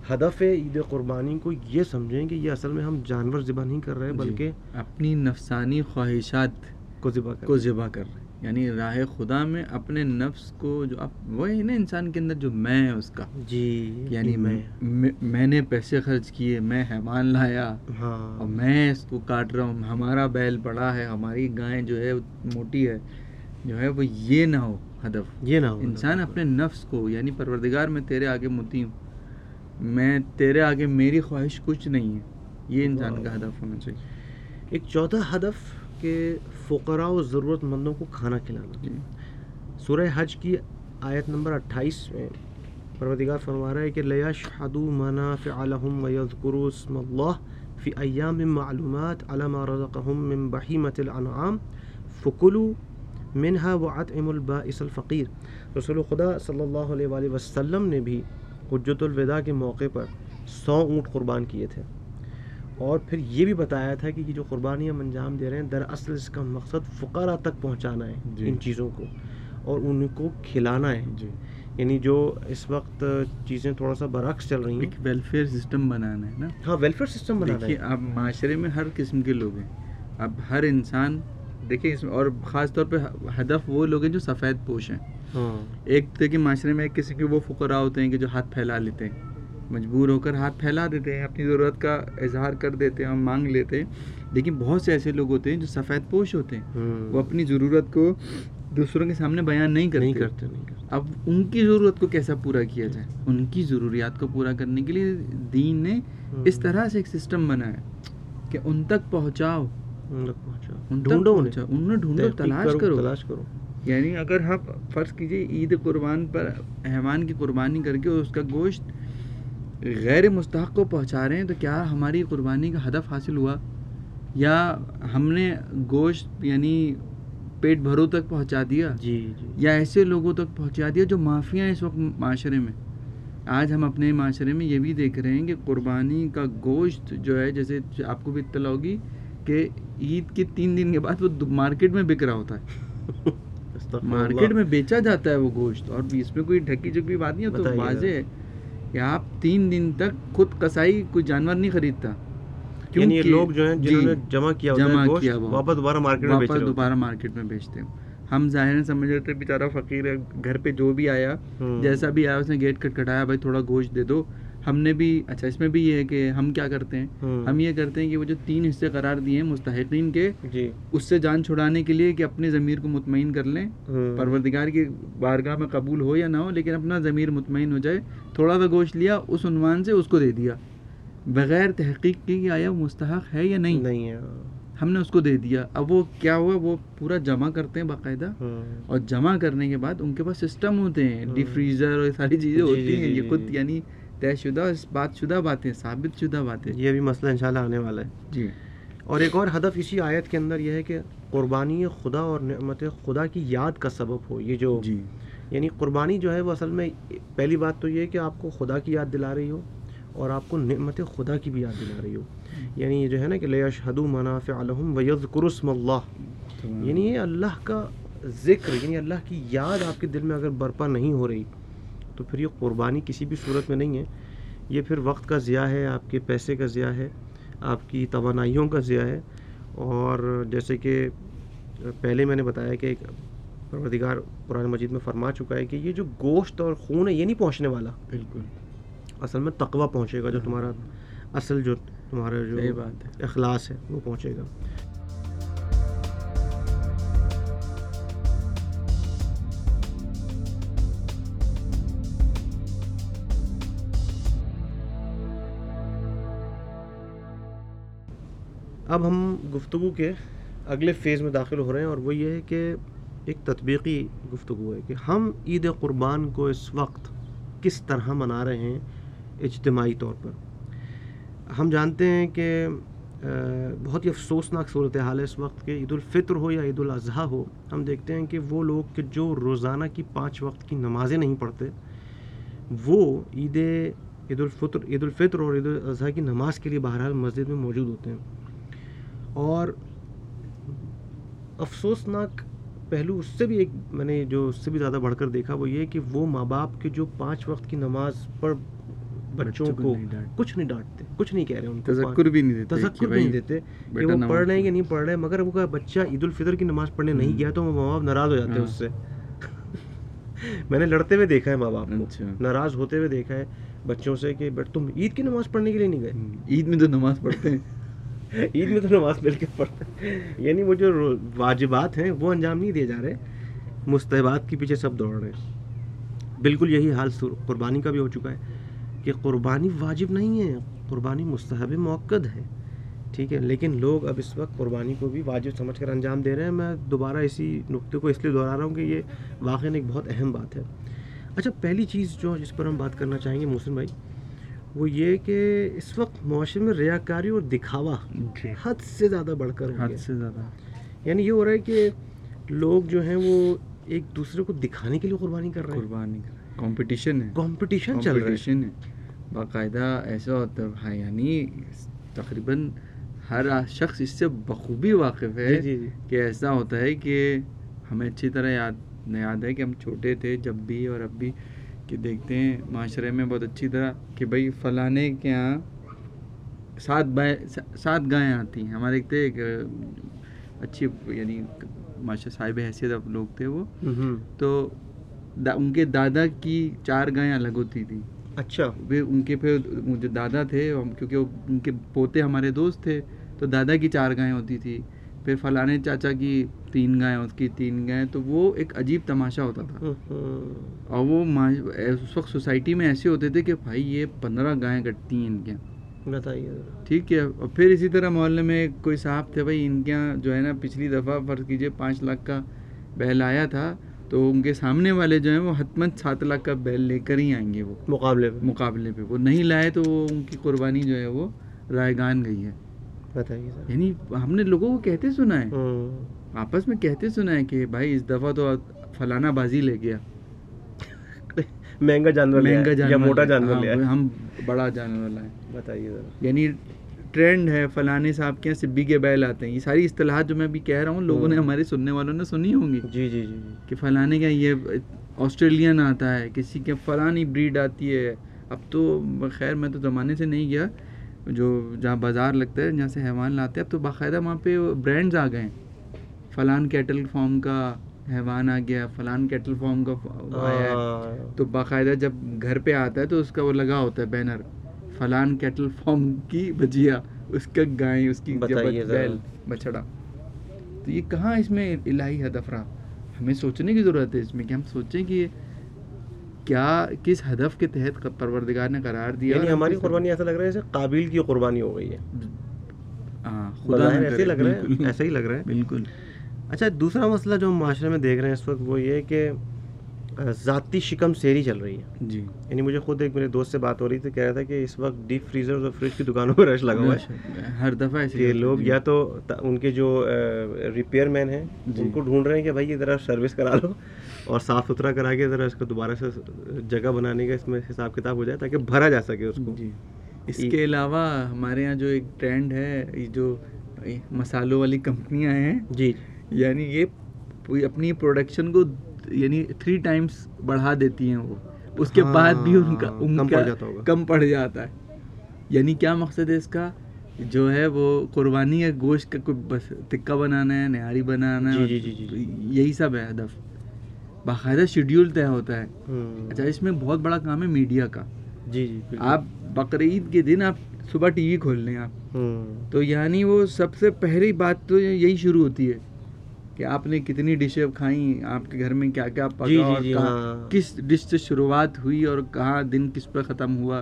ہدف عید قربانی کو یہ سمجھیں کہ یہ اصل میں ہم جانور ذبح نہیں کر رہے بلکہ اپنی نفسانی خواہشات کو ذبح کر رہے ہیں, یعنی راہ خدا میں اپنے نفس کو جو وہ ہے نا انسان کے اندر جو میں ہے اس کا جی, یعنی میں نے پیسے خرچ کیے, میں حیوان لایا اور میں اس کو کاٹ رہا ہوں, ہمارا بیل بڑا ہے, ہماری گائیں جو ہے موٹی ہے جو ہے, وہ یہ نہ ہو ہدف, یہ نہ ہو انسان اپنے نفس کو, یعنی پروردگار میں تیرے آگے مطیع ہوں, میں تیرے آگے میری خواہش کچھ نہیں ہے, یہ انسان کا ہدف ہونا چاہیے. ایک چوتھا ہدف کہ فقراء و ضرورت مندوں کو کھانا کھلانا. سورہ حج کی آیت نمبر 28 میں پروردگار فرما رہا ہے کہ لَيَشْحَدُوا مَنَافِعَ لَهُمْ وَيَذْكُرُوا اسْمَ اللَّهِ فِي أَيَّامٍ مَّعْلُومَاتٍ عَلَى مَا رَزَقَهُم مِّن بَهِيمَةِ الْأَنْعَامِ فَكُلُوا مِنْهَا وَأَطْعِمُوا الْبَائِسَ الْفَقِيرَ. رسول خدا صلی اللہ علیہ وسلم نے بھی حجۃ الوداع کے موقع پر 100 اونٹ قربان کیے تھے, اور پھر یہ بھی بتایا تھا کہ یہ جو قربانی ہم انجام دے رہے ہیں دراصل اس کا مقصد فقراء تک پہنچانا ہے جی, ان چیزوں کو اور ان کو کھلانا ہے جی, یعنی جو اس وقت چیزیں تھوڑا سا برعکس چل رہی ہیں, ایک ویلفیئر سسٹم بنانا ہے نا. ہاں ویلفیئر سسٹم بنانا ہے. دیکھیے اب معاشرے میں ہر قسم کے لوگ ہیں, اب ہر انسان دیکھیں اس میں, اور خاص طور پہ ہدف وہ لوگ ہیں جو سفید پوش ہیں. ایک دیکھیے معاشرے میں کسی کے وہ فقراء ہوتے ہیں کہ جو ہاتھ پھیلا لیتے ہیں, مجبور ہو کر ہاتھ پھیلا دیتے ہیں, اپنی ضرورت کا اظہار کر دیتے ہیں اور مانگ لیتے ہیں. لیکن بہت سے ایسے لوگ ہوتے ہیں جو سفید پوش ہوتے ہیں, وہ اپنی ضرورت کو دوسروں کے سامنے بیان نہیں کرتے. اب ان کی ضرورت کو کیسا پورا کیا جائے, ان کی ضروریات کو پورا کرنے کے لیے دین نے اس طرح سے ایک سسٹم بنایا کہ ان تک پہنچاؤ, ڈھونڈو, تلاش کرو. یعنی اگر آپ فرض کیجئے عید قربان پر حیوان کی قربانی کر کے اس کا گوشت غیر مستحق کو پہنچا رہے ہیں تو کیا ہماری قربانی کا ہدف حاصل ہوا, یا ہم نے گوشت یعنی پیٹ بھروں تک پہنچا دیا جی, یا ایسے لوگوں تک پہنچا دیا جو مافیا ہیں اس وقت معاشرے میں. آج ہم اپنے معاشرے میں یہ بھی دیکھ رہے ہیں کہ قربانی کا گوشت جو ہے, جیسے آپ کو بھی اطلاع ہوگی کہ عید کے 3 دن کے بعد وہ مارکیٹ میں بک رہا ہوتا ہے, مارکیٹ میں بیچا جاتا ہے وہ گوشت, اور اس میں کوئی ڈھکی چکی بات نہیں ہے. تو واضح ہے کہ آپ 3 دن تک خود کسائی کوئی جانور نہیں خریدتا, یعنی لوگ جو ہیں جنہوں نے جمع کیا واپس دوبارہ مارکیٹ میں بیچتے ہیں. ہم ظاہر سمجھ رہے تھے بیچارہ فقیر ہے, گھر پہ جو بھی آیا جیسا بھی آیا اس نے گیٹ کھٹکھٹایا, بھائی تھوڑا گوشت دے دو. ہم نے بھی اچھا اس میں بھی یہ ہے کہ ہم کیا کرتے ہیں, ہم یہ کرتے ہیں کہ وہ جو 3 حصے قرار دیے ہیں مستحقین کے جی, اس سے جان چھڑانے کے لیے کہ اپنے ضمیر کو مطمئن کر لیں, پروردگار کی بارگاہ میں قبول ہو یا نہ ہو لیکن اپنا ضمیر مطمئن ہو جائے, تھوڑا سا گوشت لیا اس عنوان سے اس کو دے دیا بغیر تحقیق کے کہ آیا وہ مستحق ہے یا نہیں ہے, ہم نے اس کو دے دیا. اب وہ کیا ہوا, وہ پورا جمع کرتے ہیں باقاعدہ, اور جمع کرنے کے بعد ان کے پاس سسٹم ہوتے ہیں, ڈی فریزر اور ساری چیزیں ہوتی ہیں, یہ خود یعنی طے شدہ اس بات شدہ باتیں, ثابت شدہ باتیں. یہ بھی مسئلہ انشاءاللہ آنے والا ہے جی. اور ایک اور ہدف اسی آیت کے اندر یہ ہے کہ قربانی خدا اور نعمت خدا کی یاد کا سبب ہو. یہ جو جی, یعنی قربانی جو ہے وہ اصل میں پہلی بات تو یہ ہے کہ آپ کو خدا کی یاد دلا رہی ہو, اور آپ کو نعمت خدا کی بھی یاد دلا رہی ہو. یعنی یہ جو ہے نا کہ لَيَشْهَدُوا مَنَافِعَ لَهُمْ وَيَذْكُرُوا اسْمَ اللَّهِ, یعنی یہ اللہ کا ذکر, یعنی اللہ کی یاد آپ کے دل میں اگر برپا نہیں ہو رہی تو پھر یہ قربانی کسی بھی صورت میں نہیں ہے. یہ پھر وقت کا ضیاع ہے, آپ کے پیسے کا ضیاع ہے, آپ کی توانائیوں کا ضیاع ہے. اور جیسے کہ پہلے میں نے بتایا کہ ایک پروردگار قرآن مجید میں فرما چکا ہے کہ یہ جو گوشت اور خون ہے یہ نہیں پہنچنے والا, بالکل اصل میں تقویٰ پہنچے گا, جو تمہارا اصل جو تمہارا جو بات ہے اخلاص ہے وہ پہنچے گا. اب ہم گفتگو کے اگلے فیز میں داخل ہو رہے ہیں اور وہ یہ ہے کہ ایک تطبیقی گفتگو ہے کہ ہم عید قربان کو اس وقت کس طرح منا رہے ہیں اجتماعی طور پر. ہم جانتے ہیں کہ بہت ہی افسوسناک صورتحال ہے اس وقت کہ عید الفطر ہو یا عید الاضحیٰ ہو, ہم دیکھتے ہیں کہ وہ لوگ کہ جو روزانہ کی 5 وقت کی نمازیں نہیں پڑھتے وہ عید الفطر اور عید الاضحیٰ کی نماز کے لیے بہرحال مسجد میں موجود ہوتے ہیں. اور افسوسناک پہلو اس سے بھی ایک میں نے جو اس سے بھی زیادہ بڑھ کر دیکھا وہ یہ کہ وہ ماں باپ کے جو 5 وقت کی نماز پر بچوں کو کچھ نہیں ڈانٹتے, کچھ نہیں کہہ رہے, ان کو تذکر بھی نہیں دیتے کہ وہ پڑھ رہے ہیں کہ نہیں پڑھ رہے, مگر وہ بچہ عید الفطر کی نماز پڑھنے نہیں گیا تو وہ ماں باپ ناراض ہو جاتے ہیں اس سے. میں نے لڑتے ہوئے دیکھا ہے ماں باپ کو, ناراض ہوتے ہوئے دیکھا ہے بچوں سے کہ بٹ تم عید کی نماز پڑھنے کے لیے نہیں گئے, عید میں تو نماز پڑھتے ہیں, عید میں تو نماز مل کے پڑھتے. یعنی وہ جو واجبات ہیں وہ انجام نہیں دیے جا رہے, مستحبات کے پیچھے سب دوڑ رہے ہیں. بالکل یہی حال قربانی کا بھی ہو چکا ہے کہ قربانی واجب نہیں ہے, قربانی مستحب موقت ہے, ٹھیک ہے, لیکن لوگ اب اس وقت قربانی کو بھی واجب سمجھ کر انجام دے رہے ہیں. میں دوبارہ اسی نقطے کو اس لیے دوہرا رہا ہوں کہ یہ واقعی ایک بہت اہم بات ہے. اچھا, پہلی چیز جو جس پر ہم بات کرنا چاہیں گے محسن بھائی وہ یہ کہ اس وقت معاشرے میں ریاکاری اور دکھاوا حد سے زیادہ بڑھ کر ہو گیا. یعنی یہ ہو رہا ہے کہ لوگ جو ہیں وہ ایک دوسرے کو دکھانے کے لیے قربانی کر رہے ہیں, قربانی کمپٹیشن چل رہا ہے باقاعدہ. ایسا ہوتا ہے یعنی تقریباً ہر شخص اس سے بخوبی واقف ہے کہ ایسا ہوتا ہے کہ ہمیں اچھی طرح یاد ہے کہ ہم چھوٹے تھے جب بھی اور اب بھی کہ دیکھتے ہیں معاشرے میں بہت اچھی طرح کہ بھائی فلانے کے یہاں 7 گائیں آتی ہیں. ہمارے ایک تھے ایک اچھی یعنی معاشرے صاحب حیثیت اب لوگ تھے وہ, تو ان کے دادا کی 4 گائیں الگ ہوتی تھیں. اچھا, ان کے پھر جو دادا تھے کیونکہ ان کے پوتے ہمارے دوست تھے تو دادا کی 4 گائیں ہوتی تھی, پھر فلانے چاچا کی 3 گائیں, اس کی 3 گائیں, تو وہ ایک عجیب تماشا ہوتا تھا. اور وہ اس وقت سوسائٹی میں ایسے ہوتے تھے کہ بھائی یہ 15 گائیں کٹتی ہیں ان کے یہاں, بتائیے ٹھیک ہے. اور پھر اسی طرح محلے میں کوئی صاحب تھے بھائی, ان کے یہاں جو ہے نا پچھلی دفعہ فرض کیجئے 5 لاکھ کا بیل آیا تھا تو ان کے سامنے والے جو ہیں وہ حتماً 7 لاکھ کا بیل لے کر ہی آئیں گے, وہ مقابلے پہ وہ نہیں لائے تو وہ ان کی قربانی جو ہے وہ رائگان گئی ہے. یعنی ہم نے لوگوں کو کہتے سنا ہے, آپس میں کہتے سنا ہے کہ بھائی اس دفعہ تو فلانا بازی لے گیا, مہنگا جانور یا موٹا جانور, ہم بڑا جانور لائے, بتائیے ذرا. یعنی ٹرینڈ ہے فلانے صاحب کے یہاں سبھی کے بیل آتے ہیں. یہ ساری اصطلاحات جو میں بھی کہہ رہا ہوں لوگوں نے ہمارے سننے والوں نے سنی ہوں گی. جی جی جی, کہ فلانے کا یہ آسٹریلین آتا ہے, کسی کے فلانی بریڈ آتی ہے. اب تو خیر میں تو زمانے سے نہیں گیا جو جہاں بازار لگتا ہے جہاں سے حیوان لاتے ہیں, اب تو باقاعدہ وہاں پہ برانڈز آ گئے ہیں, فلان کیٹل فارم کا حیوان آ گیا, فلان کیٹل فارم کا آیا ہے, تو باقاعدہ جب گھر پہ آتا ہے تو اس کا وہ لگا ہوتا ہے بینر, فلان کیٹل فارم کی بجیا, اس کا گائے, اس کی بیل بچڑا. تو یہ کہاں اس میں الہی ہدف رہا. ہمیں سوچنے کی ضرورت ہے اس میں کہ ہم سوچیں کہ کیا کس ہدف کے تحت پروردگار نے قرار دیا. یعنی ہماری قربانی ایسا لگ رہا ہے جیسے قابیل کی قربانی ہو گئی ہے. ہاں, خدا ایسے لگ رہا ہے, ایسا ہی لگ رہا ہے بالکل. اچھا, دوسرا مسئلہ جو ہم معاشرے میں دیکھ رہے ہیں اس وقت وہ یہ کہ ذاتی شکم سیری چل رہی ہے. جی, یعنی مجھے خود ایک میرے دوست سے بات ہو رہی تھی, کہہ رہا تھا کہ اس وقت ڈیپ فریزر اور فریج کی دکانوں پر رش لگا ہوا ہے ہر دفعہ, کہ لوگ یا تو ان کے جو ریپیئر مین ہیں ان کو ڈھونڈ رہے ہیں کہ بھائی یہ ذرا سروس کرا لو اور صاف ستھرا کرا کے ذرا اس کو دوبارہ سے جگہ بنانے کا اس میں حساب کتاب ہو جائے تاکہ بھرا جا سکے اس کو. جی, اس کے علاوہ ہمارے یہاں جو ایک ٹرینڈ ہے جو مسالوں والی کمپنیاں ہیں جی, یعنی یہ اپنی پروڈکشن کو یعنی 3 times بڑھا دیتی ہیں, وہ اس کے بعد بھی ان کا کم پڑ جاتا ہے. یعنی کیا مقصد ہے اس کا جو ہے وہ قربانی یا گوشت کا کوئی بس تکہ بنانا ہے, نہاری بنانا ہے, یہی سب ہے ہدف. باقاعدہ شیڈیول طے ہوتا ہے. اچھا اس میں بہت بڑا کام ہے میڈیا کا. جی جی, آپ بقرعید کے دن آپ صبح ٹی وی کھول لیں آپ تو یعنی وہ سب سے پہلی بات تو یہی شروع ہوتی ہے کہ آپ نے کتنی ڈشیں کھائیں, آپ کے گھر میں کیا کیا پکا اور کہاں کس ڈش سے شروعات ہوئی اور کہاں دن کس پہ ختم ہوا.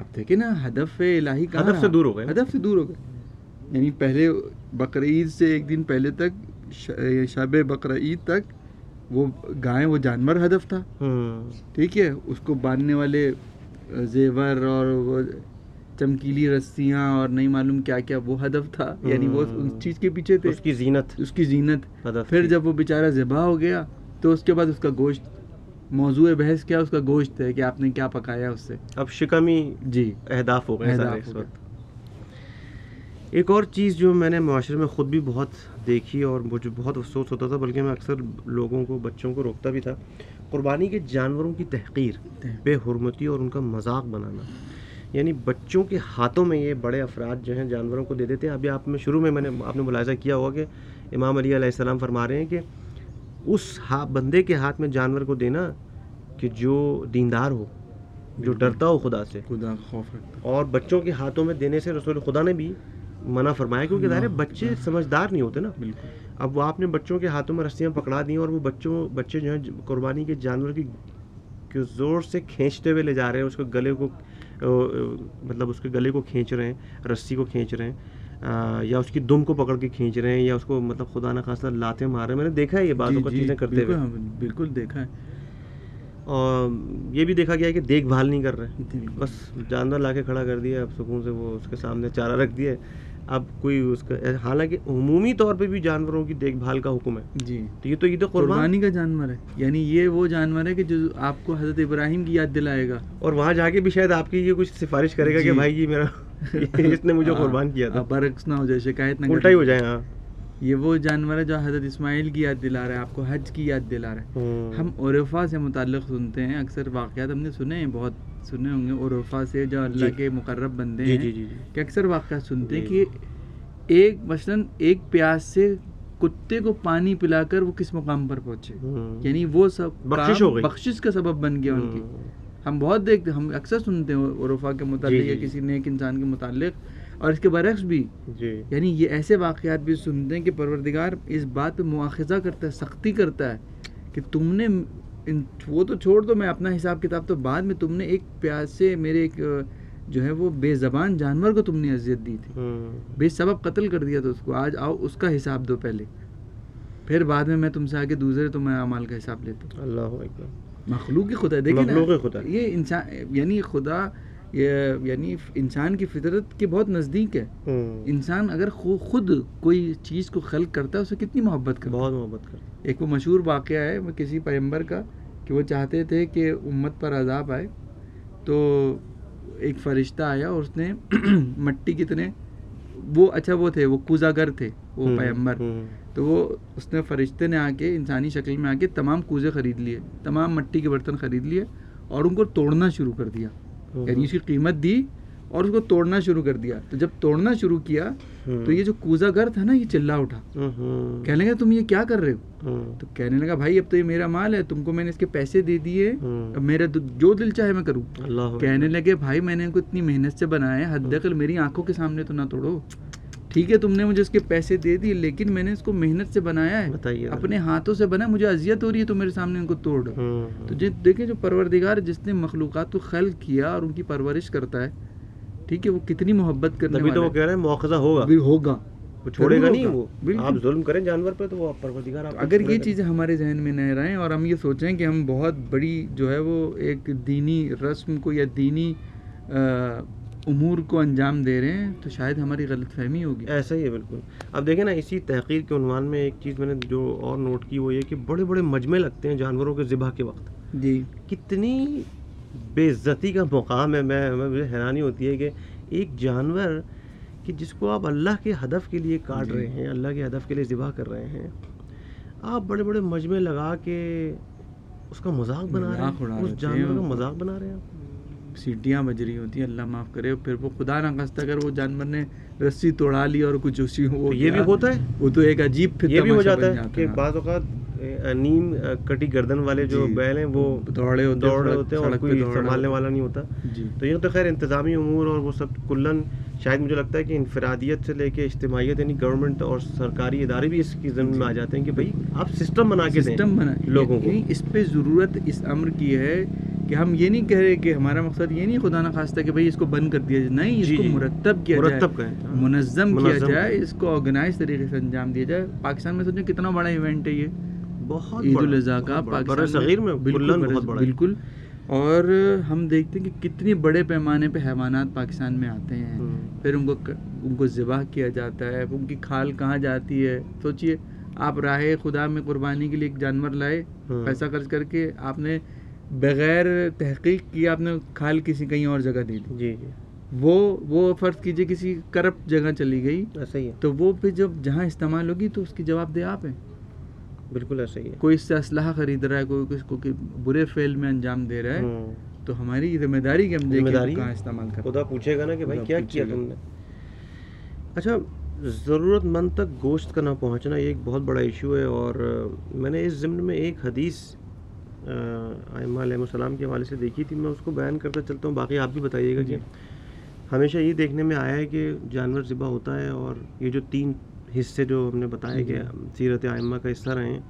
اب دیکھیں نا ہدف الہی کا ہدف سے دور ہو گئے, ہدف سے دور ہو گئے. یعنی پہلے بقرعید سے ایک دن پہلے تک شب بقرعید تک وہ گائیں وہ جانور ہدف تھا, ٹھیک ہے, اس کو باندھنے والے زیور اور وہ چمکیلی رسیاں اور نہیں معلوم کیا کیا وہ ہدف تھا. یعنی وہ اس چیز کے پیچھے تھے, اس کی زینت. پھر جب وہ بیچارہ ذبح ہو گیا تو اس کے بعد اس کا گوشت, موضوع بحث کیا اس کا گوشت ہے کہ آپ نے کیا پکایا اس سے. اب شکمی جی اہداف ہو گئے سارے اس وقت. ایک اور چیز جو میں نے معاشرے میں خود بھی بہت دیکھی اور مجھے بہت افسوس ہوتا تھا, بلکہ میں اکثر لوگوں کو بچوں کو روکتا بھی تھا, قربانی کے جانوروں کی تحقیر, بے حرمتی اور ان کا مذاق بنانا. یعنی بچوں کے ہاتھوں میں یہ بڑے افراد جو ہیں جانوروں کو دے دیتے ہیں. ابھی آپ میں شروع میں نے آپ نے ملاحظہ کیا ہوگا کہ امام علی علیہ السلام فرما رہے ہیں کہ اس بندے کے ہاتھ میں جانور کو دینا کہ جو دیندار ہو, جو ڈرتا ہو خدا سے, خدا خوف رکھتا. اور بچوں کے ہاتھوں میں دینے سے رسول خدا نے بھی منع فرمایا, کیونکہ ظاہر ہے بچے سمجھدار نہیں ہوتے نا. اب وہ آپ نے بچوں کے ہاتھوں میں رسیاں پکڑا دیں اور وہ بچے جو ہیں قربانی کے جانور کی زور سے کھینچتے ہوئے لے جا رہے ہیں, اس کو گلے کو مطلب اس کے گلے کو کھینچ رہے ہیں, رسی کو کھینچ رہے ہیں, یا اس کی دم کو پکڑ کے کھینچ رہے ہیں, یا اس کو مطلب خدا نخواستہ لاتیں مار رہے ہیں. میں نے دیکھا ہے یہ باتوں کو چیزیں کرتے ہوئے, بالکل دیکھا ہے. اور یہ بھی دیکھا گیا ہے کہ دیکھ بھال نہیں کر رہے, بس جانور لا کے کھڑا کر دیا, اب سکون سے وہ اس کے سامنے چارہ رکھ دیا. اب کوئی اس کا, حالانکہ عمومی طور پہ بھی جانوروں کی دیکھ بھال کا حکم ہے جی. تو یہ تو قربانی کا جانور ہے. یعنی یہ وہ جانور ہے کہ جو آپ کو حضرت ابراہیم کی یاد دلائے گا, اور وہاں جا کے بھی شاید آپ کی یہ کچھ سفارش کرے گا کہ بھائی یہ میرا اس نے مجھے قربان کیا تھا. برعکس نہ ہو جائے, شکایت نہ الٹا ہی ہو جائے. ہاں یہ وہ جانور ہے جو حضرت اسماعیل کی یاد دلا رہا ہے, آپ کو حج کی یاد دلا رہا ہے. ہم عرفا سے متعلق سنتے ہیں اکثر واقعات, ہم نے سنے ہیں, بہت سنے ہوں گے عرفا سے جو اللہ کے مقرب بندے ہیں کہ اکثر واقعات سنتے ہیں کہ ایک مثلاً ایک پیاس سے کتے کو پانی پلا کر وہ کس مقام پر پہنچے, یعنی وہ سب بخشش کا سبب بن گیا ان کی. ہم بہت دیکھتے, ہم اکثر سنتے ہیں عرفا کے متعلق یا کسی نیک انسان کے متعلق. اور اس کے برعکس بھی یعنی یہ ایسے واقعات بھی سنتے ہیں کہ پروردگار اس بات پہ مواخذہ کرتا ہے, سختی کرتا ہے کہ تم نے وہ تو چھوڑ دو, میں اپنا حساب کتاب تو بعد میں, تم نے ایک پیاس سے میرے ایک جو ہے وہ بے زبان جانور کو تم نے اذیت دی تھی, بے سبب قتل کر دیا تھا اس کو, آج آؤ اس کا حساب دو پہلے, پھر بعد میں میں تم سے آگے دوسرے تو میں اعمال کا حساب لیتا ہوں. اللہ اکبر, مخلوق خدا دیکھیں, مخلوق خدا یہ انسان یعنی خدا یعنی انسان کی فطرت کے بہت نزدیک ہے. انسان اگر خود کوئی چیز کو خلق کرتا ہے اسے کتنی محبت کرتا, بہت محبت کرتا. ایک وہ مشہور واقعہ ہے کسی پیغمبر کا کہ وہ چاہتے تھے کہ امت پر عذاب آئے, تو ایک فرشتہ آیا اور اس نے مٹی کتنے وہ اچھا وہ تھے, وہ کوزاگر تھے وہ پیغمبر, تو وہ اس نے فرشتے نے آ کے انسانی شکل میں آ کے تمام کوزے خرید لیے, تمام مٹی کے برتن خرید لیے اور ان کو توڑنا شروع کر دیا. یعنی اس کی قیمت دی اور اس کو توڑنا شروع کر دیا. تو جب توڑنا شروع کیا تو یہ جو کوزہ گر تھا نا یہ چلا اٹھا, کہنے لگا تم یہ کیا کر رہے ہو. تو کہنے لگا بھائی اب تو یہ میرا مال ہے, تم کو میں نے اس کے پیسے دے دیے, اب میرا جو دل چاہے میں کروں. کہنے لگے بھائی میں نے ان کو اتنی محنت سے بنایا ہے, حد اقل میری آنکھوں کے سامنے تو نہ توڑو. ٹھیک ہے تم نے مجھے اس کے پیسے دے دیے لیکن میں نے اس کو محنت سے بنایا ہے, اپنے ہاتھوں سے بنا, مجھے اذیت ہو رہی ہے تو میرے سامنے ان کو توڑ دو. تو دیکھیں جو پروردگار جس نے مخلوقات کو خلق کیا اور ان کی پرورش کرتا ہے, ٹھیک ہے, وہ کتنی محبت کرنے والا ہے. تبھی تو وہ کہہ رہے ہیں مؤاخذہ ہوگا, وہ چھوڑے گا نہیں. وہ آپ ظلم کریں جانور پہ تو پروردگار, اگر یہ چیزیں ہمارے ذہن میں نہ رہیں اور ہم یہ سوچیں کہ ہم بہت بڑی جو ہے وہ ایک دینی رسم کو یا دینی امور کو انجام دے رہے ہیں تو شاید ہماری غلط فہمی ہوگی. ایسا ہی ہے بالکل. اب دیکھیں نا اسی تحقیر کے عنوان میں ایک چیز میں نے جو اور نوٹ کی وہ یہ کہ بڑے بڑے مجمع لگتے ہیں جانوروں کے ذبح کے وقت. جی کتنی بے عزتی کا مقام ہے. مجھے حیرانی ہوتی ہے کہ ایک جانور کہ جس کو آپ اللہ کے ہدف کے لیے کاٹ رہے ہیں, اللہ کے ہدف کے لیے ذبح کر رہے ہیں, آپ بڑے بڑے مجمع لگا کے اس کا مذاق بنا رہے ہیں, اس جانور کا مذاق بنا رہے ہیں آپ. سیٹیاں بج رہی ہوتی ہیں, اللہ معاف کرے, پھر وہ خدا نخواستہ اگر وہ جانور نے رسی توڑا لی اور کچھ اسی ہو, یہ بھی ہوتا ہے, وہ تو ایک عجیب یہ بھی ہو جاتا ہے کہ بعض اوقات نیم کٹی گردن والے جو بیل ہیں وہ دوڑے ہوتے ہیں اور کوئی سنبھالنے والا نہیں ہوتا. تو یہ تو خیر انتظامی امور اور وہ سب کلن شاید مجھے لگتا ہے کہ انفرادیت سے لے کے اجتماعیت, یعنی گورنمنٹ اور سرکاری ادارے بھی اس کی ذمہ میں آ جاتے ہیں کہ بھائی آپ سسٹم بنا کے دیں لوگوں کو. اس پہ ضرورت اس امر کی ہے کہ ہم یہ نہیں کہہ رہے کہ ہمارا مقصد یہ نہیں خدا نخواستہ کہ بھائی اس کو بند کر دیا جائے, نہیں, اس کو مرتب کیا جائے, منظم کیا جائے, اس کو آرگنائز طریقے سے انجام دیا جائے. پاکستان میں سوچیں کتنا بڑا ایونٹ ہے یہ, بہت عید الاضحیٰ کا پاکستان میں بالکل. اور ہم دیکھتے ہیں کہ کتنے بڑے پیمانے پہ حیوانات پاکستان میں آتے ہیں, پھر ان کو ذبح کیا جاتا ہے, ان کی کھال کہاں جاتی ہے. سوچیے آپ راہ خدا میں قربانی کے لیے ایک جانور لائے, پیسہ خرچ کر کے آپ نے بغیر تحقیق کی آپ نے کھال کسی کہیں اور جگہ دے دی, وہ فرض کیجئے کسی کرپٹ جگہ چلی گئی, تو وہ پھر جب جہاں استعمال ہوگی تو اس کی جواب دہ آپ ہیں. بالکل ایسا ہی ہے, کوئی اس سے اسلحہ خرید رہا ہے, کوئی کس کو برے فعل میں انجام دے رہا ہے, تو ہماری ذمہ داری کہ ہم کہاں استعمال کریں, خدا پوچھے گا نا کہ بھائی کیا کیا تم نے. اچھا, ضرورت مند تک گوشت کا نہ پہنچنا یہ ایک بہت بڑا ایشو ہے, اور میں نے اس ضمن میں ایک حدیث ائمہ علیہ السلام کے حوالے سے دیکھی تھی, میں اس کو بیان کرتا چلتا ہوں, باقی آپ بھی بتائیے گا کہ ہمیشہ یہ دیکھنے میں آیا ہے کہ جانور ذبح ہوتا ہے اور یہ جو 3 حصے جو ہم نے بتایا کہ سیرت ائمہ کا حصہ رہے ہیں,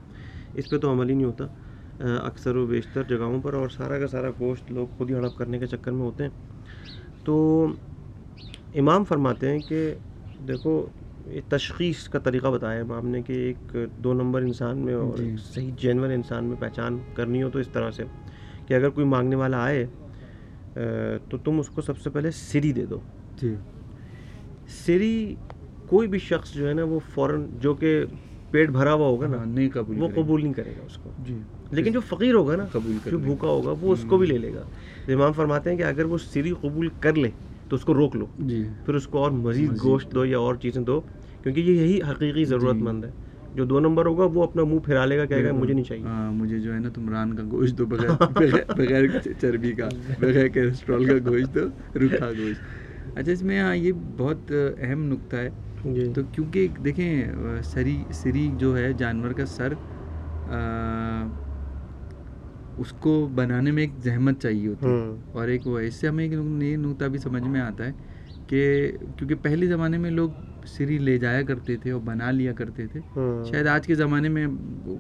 اس پہ تو عمل ہی نہیں ہوتا اکثر و بیشتر جگہوں پر, اور سارا کا سارا گوشت لوگ خود ہی ہڑپ کرنے کے چکر میں ہوتے ہیں. تو امام فرماتے ہیں کہ دیکھو, یہ تشخیص کا طریقہ بتایا امام نے کہ ایک 2 نمبر انسان میں اور ایک صحیح جینون انسان میں پہچان کرنی ہو تو اس طرح سے کہ اگر کوئی مانگنے والا آئے تو تم اس کو سب سے پہلے سری دے دو. سری کوئی بھی شخص جو ہے نا وہ فوراً, جو کہ پیٹ بھرا ہوا ہوگا نا نہیں قبول, وہ قبول نہیں کرے گا اس کو, لیکن جو فقیر ہوگا نا قبول, جو بھوکا ہوگا وہ اس کو بھی لے لے گا. امام فرماتے ہیں کہ اگر وہ سری قبول کر لے تو اس کو روک لو, پھر اس کو اور مزید گوشت دو یا اور چیزیں دو, کیونکہ یہ یہی حقیقی ضرورت مند ہے. جو 2 نمبر ہوگا وہ اپنا منہ پھیرا لے گا, کہے گا مجھے نہیں چاہیے, مجھے جو ہے نا تمران کا گوشت دو, بغیر چربی کا, بغیر کولیسٹرول کا گوشت دو, روکھا گوشت. اچھا, اس میں ہاں یہ بہت اہم نقطہ ہے. تو کیونکہ دیکھیں سری جو ہے جانور کا سر, اس کو بنانے میں ایک زحمت چاہیے ہوتی ہے, اور ایک وہ اس سے ہمیں ایک نئے نقطہ بھی سمجھ میں آتا ہے کہ کیونکہ پہلے زمانے میں لوگ سری لے جایا کرتے تھے اور بنا لیا کرتے تھے, شاید آج کے زمانے میں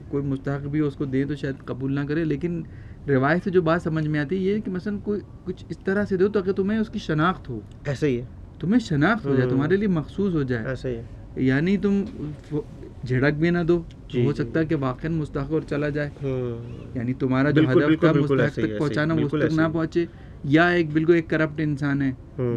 کوئی مستحق بھی اس کو دیں تو شاید قبول نہ کرے, لیکن روایت سے جو بات سمجھ میں آتی ہے یہ کہ مثلا کوئی کچھ اس طرح سے دو تاکہ تمہیں اس کی شناخت ہو, ایسے ہی ہے تمہیں شناخت ہو جائے, تمہارے لیے مخصوص ہو جائے, ایسا ہی ہے, یعنی تم جھڑک بھی نہ دو, ہو سکتا ہے کہ واقعی مستحق اور چلا جائے, یعنی تمہارا جو ہدف تھا مستحق تک پہنچانا وہ تک نہ پہنچے, یا ایک بالکل ایک کرپٹ انسان ہے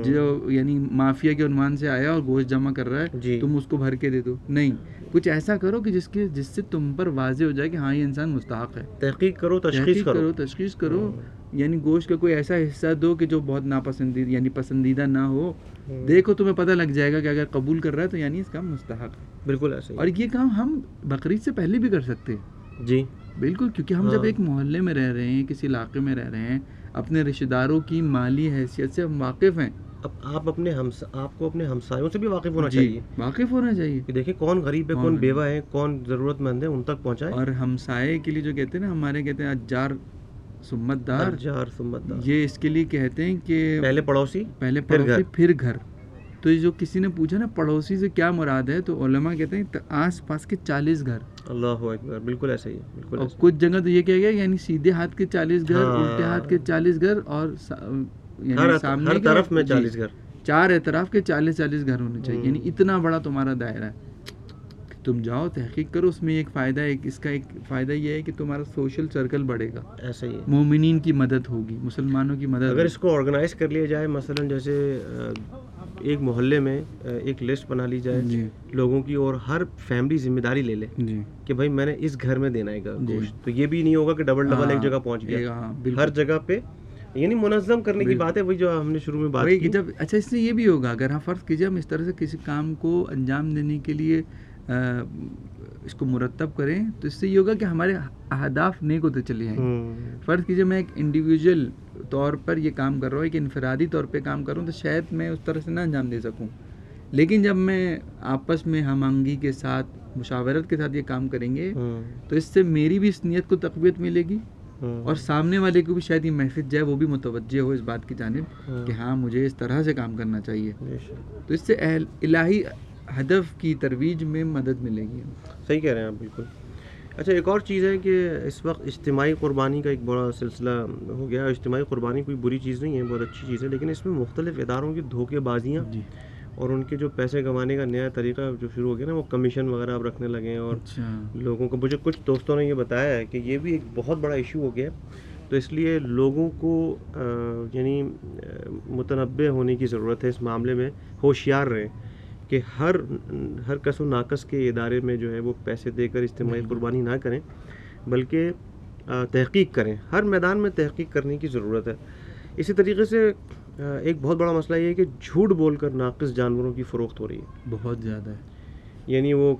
جو یعنی مافیا کے عنوان سے آیا اور گوشت جمع کر رہا ہے, تم اس کو بھر کے دے دو, نہیں, کچھ ایسا کرو کہ جس سے تم پر واضح ہو جائے کہ ہاں یہ انسان مستحق ہے, تحقیق کرو, یعنی گوشت کا کوئی ایسا حصہ دو کہ جو بہت ناپسندیدہ یعنی پسندیدہ نہ ہو, دیکھو تمہیں پتہ لگ جائے گا کہ اگر قبول کر رہا ہے تو یعنی اس کا مستحق ہے. بالکل ایسا, اور یہ کام ہم بقرعید سے پہلے بھی کر سکتے ہیں. جی بالکل, کیونکہ ہم جب ایک محلے میں رہ رہے ہیں, کسی علاقے میں رہ رہے ہیں, اپنے رشتہ داروں کی مالی حیثیت سے ہم واقف ہیں. اب آپ کو اپنے ہمسایوں سے بھی واقف ہونا چاہیے, کہ دیکھیں کون غریب ہے, کون بیوہ ہے, کون ضرورت مند ہے, ان تک پہنچائے. اور ہمسائے کے لیے جو کہتے ہیں نا, ہمارے کہتے ہیں اجار سمت دار, یہ اس کے لیے کہتے ہیں کہ پہلے پڑوسی پھر گھر. تو جو کسی نے پوچھا نا پڑوسی سے کیا مراد ہے, تو علماء کہتے ہیں آس پاس کے 40 گھر. اللہ اکبر, بالکل ایسا ہی ہے, بالکل. اور کچھ جگہ تو یہ کہہ گیا یعنی سیدھے ہاتھ کے 40 گھر, الٹے ہاتھ کے 40 گھر, اور سامنے ہر طرف میں 40 گھر, 4 اطراف کے 40 گھر ہونے چاہیے, یعنی اتنا بڑا تمہارا دائرہ ہے. تم جاؤ تحقیق کرو, اس میں ایک فائدہ ہے, اس کا ایک فائدہ یہ ہے کہ تمہارا سوشل سرکل بڑھے گا, ایسا ہی ہے, مومنین کی مدد ہوگی, مسلمانوں کی مدد. اگر اس کو آرگنائز کر لیا جائے, مثلا جیسے ایک محلے میں ایک لسٹ بنا لی جائے لوگوں کی, اور ہر فیملی ذمہ داری لے لے کہ بھائی میں نے اس گھر میں دینا ہے گوشت, تو یہ بھی نہیں ہوگا کہ ڈبل ایک جگہ پہنچ گیا, ہر جگہ پہ یعنی منظم کرنے کی بات ہے وہی جو ہم نے شروع میں بات کی. جب اچھا اس سے یہ بھی ہوگا اگر ہم فرض کیجیے ہم اس طرح سے کسی کام کو انجام دینے کے لیے اس کو مرتب کریں تو اس سے یہ ہوگا کہ ہمارے اہداف نیک ہوتے چلے جائیں. فرض کیجیے میں ایک انڈیویجول طور پر یہ کام کر رہا ہوں, ایک انفرادی طور پہ کام کر رہا ہوں, تو شاید میں اس طرح سے نہ انجام دے سکوں. لیکن جب میں آپس میں ہم آہنگی کے ساتھ مشاورت کے ساتھ یہ کام کریں گے تو اس سے میری بھی اس نیت کو تقویت ملے گی اور سامنے والے کو بھی شاید یہ محفوظ جائے, وہ بھی متوجہ ہو اس بات کی جانب کہ ہاں مجھے اس طرح سے کام کرنا چاہیے. تو اس سے الہی ہدف کی ترویج میں مدد ملے گی. صحیح کہہ رہے ہیں آپ, بالکل. اچھا ایک اور چیز ہے کہ اس وقت اجتماعی قربانی کا ایک بڑا سلسلہ ہو گیا. اجتماعی قربانی کوئی بری چیز نہیں ہے, بہت اچھی چیز ہے, لیکن اس میں مختلف اداروں کی دھوکے بازیاں اور ان کے جو پیسے کمانے کا نیا طریقہ جو شروع ہو گیا نا, وہ کمیشن وغیرہ اب رکھنے لگے ہیں اور لوگوں کو, مجھے کچھ دوستوں نے یہ بتایا ہے کہ یہ بھی ایک بہت بڑا ایشو ہو گیا. تو اس لیے لوگوں کو یعنی متنبع ہونے کی ضرورت ہے اس معاملے میں, ہوشیار رہیں کہ ہر کس و ناقص کے ادارے میں جو ہے وہ پیسے دے کر اجتماعی قربانی نہ کریں, بلکہ تحقیق کریں. ہر میدان میں تحقیق کرنے کی ضرورت ہے. اسی طریقے سے ایک بہت بڑا مسئلہ یہ ہے کہ جھوٹ بول کر ناقص جانوروں کی فروخت ہو رہی ہے, بہت زیادہ ہے. یعنی وہ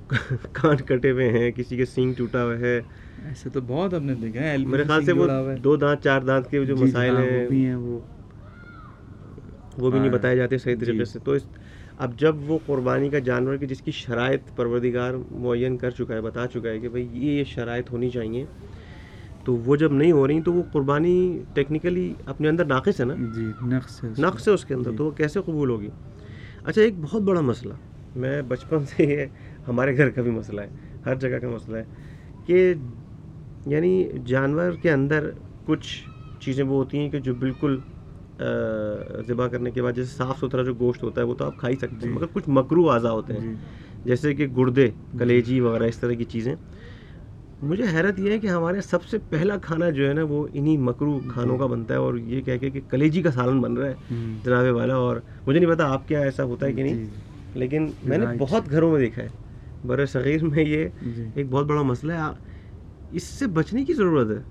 کان کٹے ہوئے ہیں, کسی کے سینگ ٹوٹا ہوا ہے, ایسے تو بہت ہم نے دیکھا ہے. میرے خیال سے وہ 2 دانت 4 دانت کے جو مسائل ہیں وہ بھی نہیں بتائے جاتے صحیح طریقے سے. تو اب جب وہ قربانی کا جانور کہ جس کی شرائط پروردگار معین کر چکا ہے, بتا چکا ہے کہ بھائی یہ شرائط ہونی چاہیے, تو وہ جب نہیں ہو رہی تو وہ قربانی ٹیکنیکلی اپنے اندر ناقص ہے نا, جی نقص ہے اس کے اندر, تو وہ کیسے قبول ہوگی. اچھا ایک بہت بڑا مسئلہ, میں بچپن سے یہ ہمارے گھر کا بھی مسئلہ ہے, ہر جگہ کا مسئلہ ہے کہ یعنی جانور کے اندر کچھ چیزیں وہ ہوتی ہیں کہ جو بالکل ذبح کرنے کے بعد جیسے صاف ستھرا جو گوشت ہوتا ہے وہ تو آپ کھا ہی سکتے ہیں, مگر کچھ مکروہ اعضاء ہوتے ہیں جیسے کہ گردے, کلیجی وغیرہ اس طرح کی چیزیں. مجھے حیرت یہ ہے کہ ہمارے سب سے پہلا کھانا جو ہے نا وہ انہی مکرو کھانوں کا بنتا ہے, اور یہ کہہ کے کہ کلیجی کا سالن بن رہا ہے جناب والا. اور مجھے نہیں پتا آپ کیا ایسا ہوتا ہے کہ نہیں, لیکن میں نے بہت گھروں میں دیکھا ہے بر صغیر میں. یہ ایک بہت بڑا مسئلہ ہے, اس سے بچنے کی ضرورت ہے.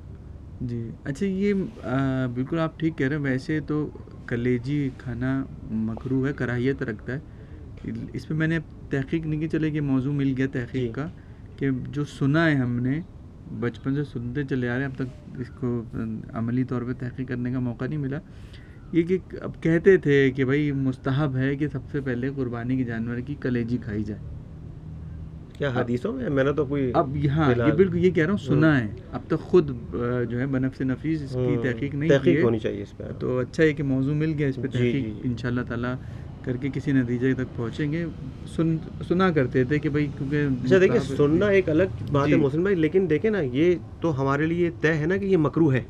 جی اچھا یہ بالکل آپ ٹھیک کہہ رہے ہیں. ویسے تو کلیجی کھانا مکرو ہے, کراہیت رکھتا ہے. اس پہ میں نے تحقیق نہیں کی, چلے کہ موضوع مل گیا تحقیق کا, کہ جو سنا ہے ہم نے بچپن سے سنتے چلے آ رہے ہیں, اب تک اس کو عملی طور پہ تحقیق کرنے کا موقع نہیں ملا. یہ کہ اب کہتے تھے کہ بھائی مستحب ہے کہ سب سے پہلے قربانی کے جانور کی کلیجی کھائی جائے. کیا حدیثوں میں میں نے تو کوئی اب یہاں یہ بالکل یہ کہہ رہا ہوں سنا ہے, اب تک خود جو ہے بنفس نفیس اس کی تحقیق نہیں تحقیق ہونی چاہیے اس پہ. تو اچھا ہے کہ موضوع مل گیا, اس پہ تحقیق انشاءاللہ تعالیٰ کر کے کسی نتیجے تک پہنچیں گے. سنا کرتے تھے کہ بھائی, کیونکہ اچھا دیکھیں سننا ایک الگ بات ہے محسن بھائی, لیکن دیکھیں نا یہ تو ہمارے لیے طے ہے نا کہ یہ مکروہ ہے.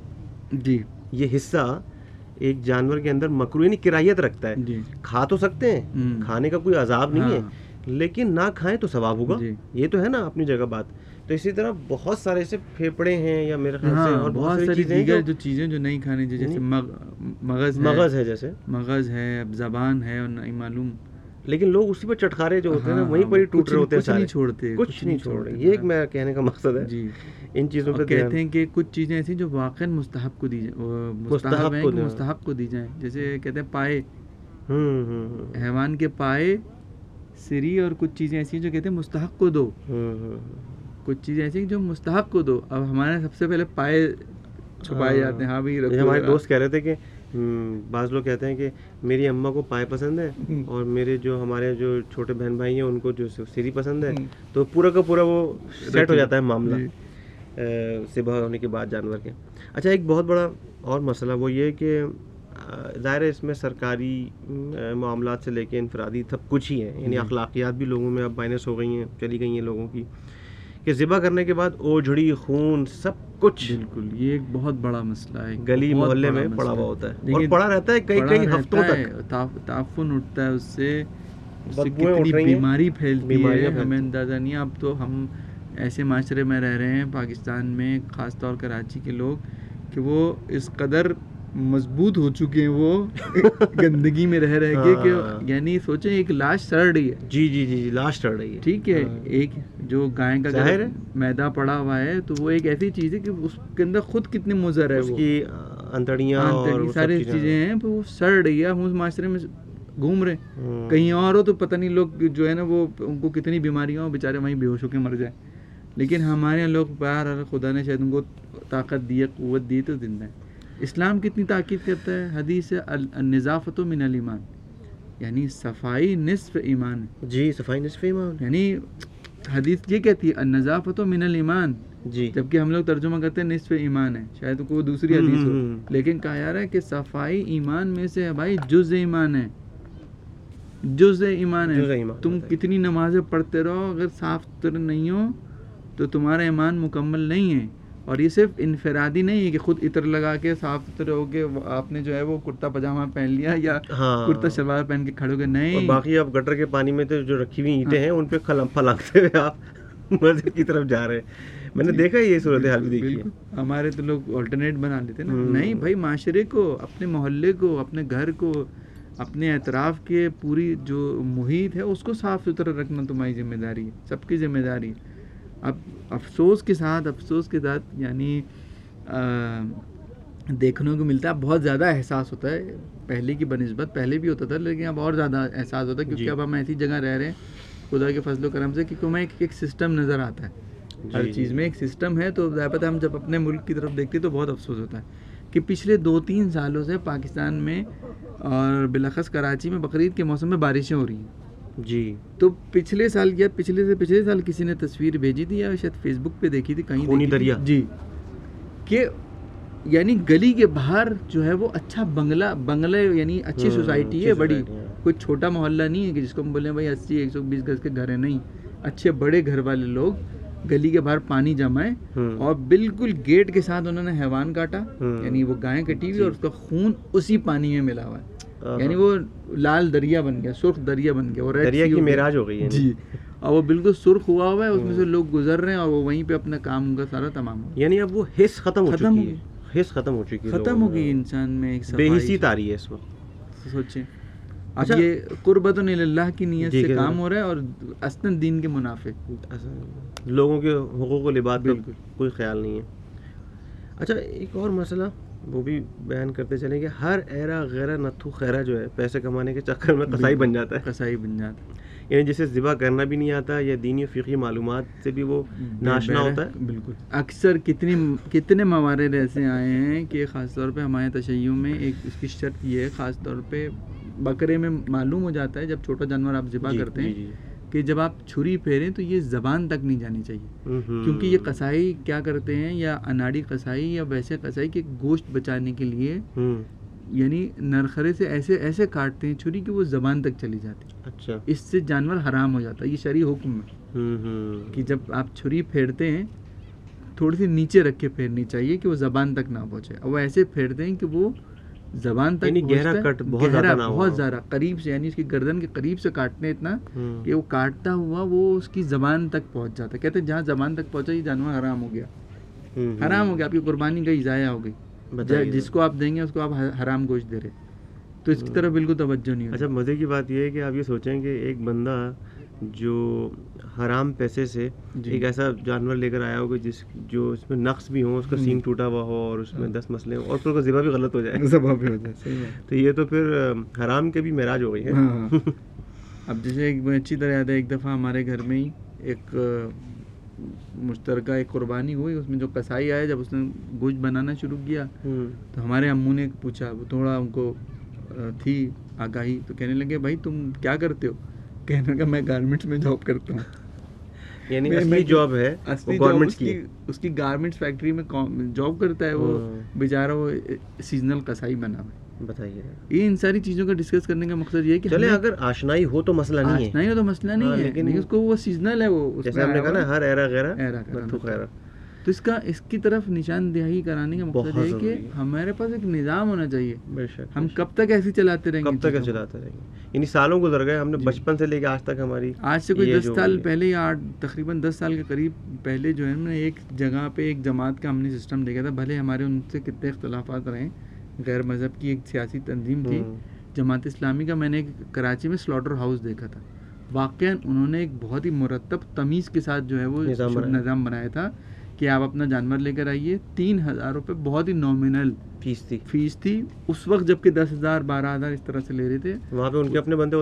جی یہ حصہ ایک جانور کے اندر مکروہ یعنی کرایت رکھتا ہے. کھا تو سکتے ہیں, کھانے کا کوئی عذاب نہیں ہے, لیکن نہ کھائیں تو ثواب ہوگا, یہ تو ہے نا اپنی جگہ بات. تو اسی طرح بہت سارے سے پھیپڑے ہیں یا میرے خیال سے اور بہت ساری دیگر جو چیزیں جو نہیں کھانی چاہیے, جیسے مغز ہے, جیسے مغز ہے, اب زبان ہے اور نہیں معلوم, لیکن لوگ اسی پر چٹخارے جو ہوتے ہیں نا وہیں پر ہی ٹوٹ رہے ہوتے ہیں, سارے چھوڑتے کچھ نہیں چھوڑ رہے. یہ ایک میرا کہنے کا مقصد ہے. جی ان چیزوں پہ کہتے ہیں کہ کچھ چیزیں ایسی جو واقعاً مستحب کو دی جائیں, مستحب کو دی جائیں, جیسے کہتے ہیں پائے, حیوان کے پائے, سری, اور کچھ چیزیں ایسی ہیں جو کہتے ہیں مستحق کو دو, کچھ چیزیں ایسی جو مستحق کو دو. اب ہمارے سب سے پہلے پائے چھپائے جاتے ہیں. ہاں بھائی ہمارے دوست کہہ رہے تھے کہ بعض لوگ کہتے ہیں کہ میری اماں کو پائے پسند ہے اور میرے جو ہمارے جو چھوٹے بہن بھائی ہیں ان کو جو سیری پسند ہے, تو پورا کا پورا وہ سیٹ ہو جاتا ہے معاملہ ذبح ہونے کے بعد جانور کے. اچھا ایک بہت بڑا اور مسئلہ وہ یہ کہ ظاہر ہے اس میں سرکاری معاملات سے لے کے انفرادی سب کچھ ہی ہے, یعنی اخلاقیات بھی لوگوں میں اب مائنس ہو گئی ہیں, چلی گئی ہیں لوگوں کی, کہ ذبح کرنے کے بعد اوجھڑی, خون, سب کچھ. بالکل یہ ایک بہت بڑا مسئلہ ہے, گلی محلے میں پڑا ہوا ہوتا ہے اور پڑا رہتا ہے کئی کئی ہفتوں تک, تعفن اٹھتا ہے, اس سے کتنی بیماری پھیلتی ہے ہمیں اندازہ نہیں. اب تو ہم ایسے معاشرے میں رہ رہے ہیں پاکستان میں, خاص طور کراچی کے لوگ, کہ وہ اس قدر مضبوط ہو چکے ہیں وہ گندگی میں رہ رہے گے کہ یعنی سوچیں ایک لاش سڑ رہی ہے. جی جی جی لاش سڑ رہی ہے, ٹھیک ہے. ایک جو گائے کا میدا پڑا ہوا ہے تو وہ ایک ایسی چیز ہے کہ اس کے اندر خود کتنے مضر ہے, اس کی انتڑیاں اور ساری چیزیں ہیں وہ سڑ رہی ہے. ہم اس معاشرے میں گھوم رہے ہیں, کہیں اور ہو تو پتہ نہیں لوگ جو ہے نا وہ ان کو کتنی بیماریاں ہوں, بیچارے وہیں بے ہوش ہو کے مر جائیں. لیکن ہمارے یہاں لوگ باہر خدا نے شاید ان کو طاقت دی ہے, قوت دی تو زندہ ہے. اسلام کتنی تاکید کرتا ہے, حدیث النظافت من الایمان, یعنی صفائی نصف ایمان. جی صفائی نصف ایمان, یعنی حدیث یہ کہتی ہے النظافت من الایمان, جی جبکہ ہم لوگ ترجمہ کرتے ہیں نصف ایمان ہے, شاید کوئی دوسری حدیث ہو, لیکن کہا جا رہا ہے کہ صفائی ایمان میں سے ہے بھائی, جزء ایمان ہے, جزء ایمان ہے. تم کتنی نمازیں پڑھتے رہو, اگر صاف تر نہیں ہو تو تمہارا ایمان مکمل نہیں ہے. اور یہ صرف انفرادی نہیں ہے کہ خود عطر لگا کے صاف ستھرے ہو کے آپ نے جو ہے وہ کرتا پاجامہ پہن لیا یا کرتا شلوار پہن کے کھڑے ہو گئے, نہیں. باقی آپ گٹر کے پانی میں تو جو رکھی ہوئی اینٹیں ہیں ان پہ پھلانگتے ہوئے آپ مسجد کی طرف جا رہے ہیں. میں نے دیکھا یہ صورت حال بھی دیکھی. ہمارے تو لوگ آلٹرنیٹ بنا لیتے نا, نہیں بھائی, معاشرے کو, اپنے محلے کو, اپنے گھر کو, اپنے اطراف کے پوری جو محیط ہے اس کو صاف ستھرا رکھنا تمہاری ذمہ داری ہے, سب کی ذمہ داری ہے. اب افسوس کے ساتھ یعنی دیکھنے کو ملتا ہے, بہت زیادہ احساس ہوتا ہے پہلے کی بنسبت. پہلے بھی ہوتا تھا لیکن اب اور زیادہ احساس ہوتا ہے, کیونکہ اب ہم ایسی جگہ رہ رہے ہیں خدا کے فضل و کرم سے کہ ہمیں ایک سسٹم نظر آتا ہے, ہر چیز میں ایک سسٹم ہے. تو ضابطہ ہم جب اپنے ملک کی طرف دیکھتے تو بہت افسوس ہوتا ہے کہ پچھلے 2-3 سالوں سے پاکستان میں اور بالاخص کراچی میں بقرعید کے موسم میں بارشیں ہو رہی ہیں. جی تو پچھلے سال یا پچھلے سال کسی نے تصویر بھیجی تھی یا شاید فیس بک پہ دیکھی تھی کہیں, خونی دریا, جی, کہ یعنی گلی کے باہر جو ہے وہ اچھا بنگلہ یعنی اچھی سوسائٹی ہے, بڑی, کوئی چھوٹا محلہ نہیں ہے کہ جس کو ہم بولیں بھائی 80-120 گز کے گھر ہیں, نہیں, اچھے بڑے گھر والے لوگ گلی کے باہر پانی جمائے اور بالکل گیٹ کے ساتھ انہوں نے حیوان کاٹا, یعنی وہ گائیں کٹی ہوئی اور اس کا خون اسی پانی میں ملا ہوا ہے, یعنی وہ لال دریا بن گیا, سرخ دریا بن گیا, وہ دریا کی معراج ہو گئی ہے, جی, اور وہ بالکل سرخ ہوا ہے, اس میں سے لوگ گزر رہے ہیں اور وہ وہیں پہ اپنا کام کا سارا تمام ہو, یعنی اب وہ حس ختم ہو چکی ہے انسان میں, ایک بے حسی تاری ہے اس وقت. سوچیں اب یہ قربت اللہ کی نیت سے کام ہو رہا ہے اور اصلاً دین کے منافق, لوگوں کے حقوق و لباد بالکل کوئی خیال نہیں ہے. اچھا ایک اور مسئلہ وہ بھی بیان کرتے چلیں کہ ہر ایرا غیرہ نتھو خیرہ جو ہے پیسے کمانے کے چکر میں قصائی بن جاتا ہے, یعنی جسے ذبح کرنا بھی نہیں آتا یا دینی و فقہی معلومات سے بھی وہ ناشنا ہوتا ہے. بالکل اکثر کتنے موارد ایسے آئے ہیں کہ خاص طور پہ ہمارے تشیعوں میں ایک اس کی شرط یہ ہے, خاص طور پہ بکرے میں معلوم ہو جاتا ہے جب چھوٹا جانور آپ ذبح کرتے ہیں کہ جب آپ چھری پھیریں تو یہ زبان تک نہیں جانی چاہیے, کیونکہ یہ قصائی کیا کرتے ہیں, یا اناڑی قصائی یا ویسے قصائی کے گوشت بچانے کے لیے یعنی نرخرے سے ایسے کاٹتے ہیں چھری کہ وہ زبان تک چلی جاتی ہے. اچھا اس سے جانور حرام ہو جاتا ہے, یہ شرعی حکم ہے کہ جب آپ چھری پھیرتے ہیں تھوڑی سی نیچے رکھ کے پھیرنی چاہیے کہ وہ زبان تک نہ پہنچے, اور وہ ایسے پھیرتے ہیں کہ وہ زبان تک گہرا کٹ بہت زیادہ قریب سے, یعنی اس کی گردن کے قریب سے کاٹنے اتنا کہ وہ کاٹتا ہوا وہ اس کی زبان تک پہنچ جاتا ہے. کہتے ہیں جہاں زبان تک پہنچا یہ جانور حرام ہو گیا, آپ کی قربانی گئی, ضائع ہو گئی, جس کو آپ دیں گے اس کو آپ حرام گوشت دے رہے, تو اس کی طرف بالکل توجہ نہیں. اچھا مزے کی بات یہ ہے کہ آپ یہ سوچیں کہ ایک بندہ جو حرام پیسے سے ایک ایسا جانور لے کر آیا ہوگا جس جو اس میں نقص بھی ہو, اس کا سینگ ٹوٹا ہوا ہو اور اس میں 10 مسئلے ہوں, اور پھر اس کا ذبح بھی غلط ہو جائے, تو یہ تو پھر حرام کے بھی معراج ہو گئی ہے. اب جیسے ایک اچھی طرح یاد ہے, ایک دفعہ ہمارے گھر میں ہی ایک مشترکہ ایک قربانی ہوئی, اس میں جو قصائی آیا جب اس نے گوشت بنانا شروع کیا تو ہمارے امو نے پوچھا, وہ تھوڑا ان کو تھی آگاہی, تو کہنے لگے بھائی تم کیا کرتے ہو, کہنے لگا میں گارمنٹس میں جاب کرتا ہوں, یعنی اصلی جاب ہے گورنمنٹس کی, اس کی گارمنٹس فیکٹری میں جاب کرتا ہے, وہ بیچارہ وہ سیزنل قصائی بنا ہے. بتائیے یہ ان ساری چیزوں کا ڈسکس کرنے کا مقصد یہ ہے کہ چلے اگر آشنائی ہو تو مسئلہ نہیں ہے, آشنائی ہو تو مسئلہ نہیں ہے, لیکن اس کو وہ سیزنل ہے, وہ جیسے ہم نے کہا نا ہر ایرا غیرہ, تو اس کی طرف نشاندہی کرانے کا مقصد ہے کہ ہمارے پاس ایک نظام ہونا چاہیے. بے شک ہم کب تک ایسے چلاتے رہیں گے, یعنی سالوں گزر گئے, ہم نے بچپن سے لے کے آج تک, ہماری آج سے کوئی 10 سال پہلے یا 8 تقریباً 10 سال کے قریب پہلے جو ہے نا ایک جگہ پہ ایک جماعت کا ہم نے سسٹم دیکھا تھا, بھلے ہمارے ان سے کتنے اختلافات رہے, غیر مذہب کی ایک سیاسی تنظیم تھی جماعت اسلامی کا. میں نے کراچی میں سلاٹر ہاؤس دیکھا تھا, واقعاً انہوں نے ایک بہت ہی مرتب تمیز کے ساتھ جو ہے وہ نظام بنایا تھا کہ آپ اپنا جانور لے کر آئیے. 3,000 روپے بہت ہی نومینل فیس تھی اس وقت, جب کہ 10,000 12,000 اس طرح سے لے رہے تھے. وہاں پہ ان کے اپنے بندے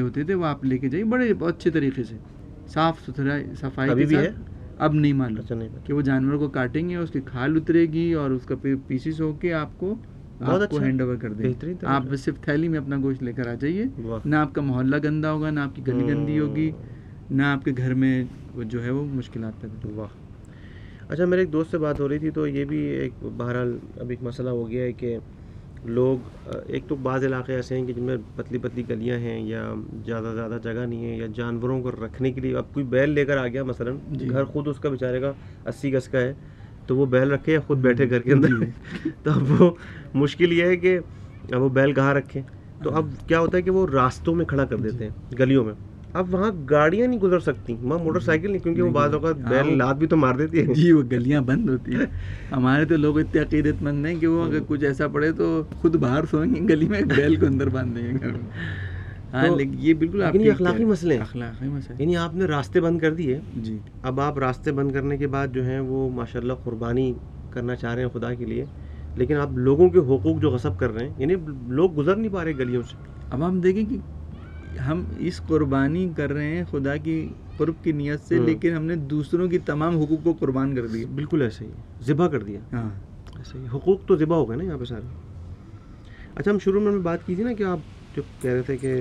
ہوتے تھے وہ آپ لے کے جائیے, بڑے اچھے طریقے سے صاف ستھرا صفائی کے ساتھ. اب نہیں معلوم کہ وہ جانور کو کاٹیں گے, اس کی کھال اترے گی اور اس کا پیسز ہو کے آپ کو ہینڈ اوور کر دیں. آپ صرف تھیلی میں اپنا گوشت لے کر آ جائیے, نہ آپ کا محلہ گندا ہوگا, نہ آپ کی گلی گندی ہوگی, نہ آپ کے گھر میں جو ہے وہ مشکلات پیدا. واہ اچھا, میرے ایک دوست سے بات ہو رہی تھی تو یہ بھی ایک بہرحال اب ایک مسئلہ ہو گیا ہے کہ لوگ ایک تو بعض علاقے ایسے ہیں کہ جن میں پتلی پتلی گلیاں ہیں یا زیادہ جگہ نہیں ہے, یا جانوروں کو رکھنے کے لیے اب کوئی بیل لے کر آ گیا مثلاً, گھر خود اس کا بیچارے کا 80 گز کا ہے تو وہ بیل رکھے یا خود بیٹھے گھر کے اندر, تو اب وہ مشکل یہ ہے کہ اب وہ بیل کہاں رکھیں. تو اب کیا ہوتا ہے کہ وہ راستوں میں کھڑا کر دیتے ہیں گلیوں میں, اب وہاں گاڑیاں نہیں گزر سکتی, وہاں موٹر سائیکل نہیں, کیونکہ وہ بعض اوقات بیل لات بھی تو مار دیتی ہے جی, وہ گلیاں بند ہوتی ہیں. ہمارے تو لوگ اتنے عقیدت مند ہیں کہ وہ اگر کچھ ایسا پڑے تو خود باہر سوئیں گے گلی میں, بیل کو اندر باندھ دیں گے. ہاں یہ بالکل اخلاقی مسئلے ہیں, یعنی آپ نے راستے بند کر دیے جی. اب آپ راستے بند کرنے کے بعد جو ہیں وہ ماشاء اللہ قربانی کرنا چاہ رہے ہیں خدا کے لیے, لیکن آپ لوگوں کے حقوق جو غصب کر رہے ہیں, یعنی لوگ گزر نہیں پا رہے گلیوں سے. اب ہم دیکھیں کہ ہم اس قربانی کر رہے ہیں خدا کی قرب کی نیت سے, لیکن ہم نے دوسروں کی تمام حقوق کو قربان کر دیا. بالکل ایسے ہی ذبح کر دیا. ہاں ایسے ہی حقوق تو ذبح ہو گئے نا یہاں پہ سارے. اچھا, ہم شروع میں بات کی تھی نا کہ آپ جو کہہ رہے تھے کہ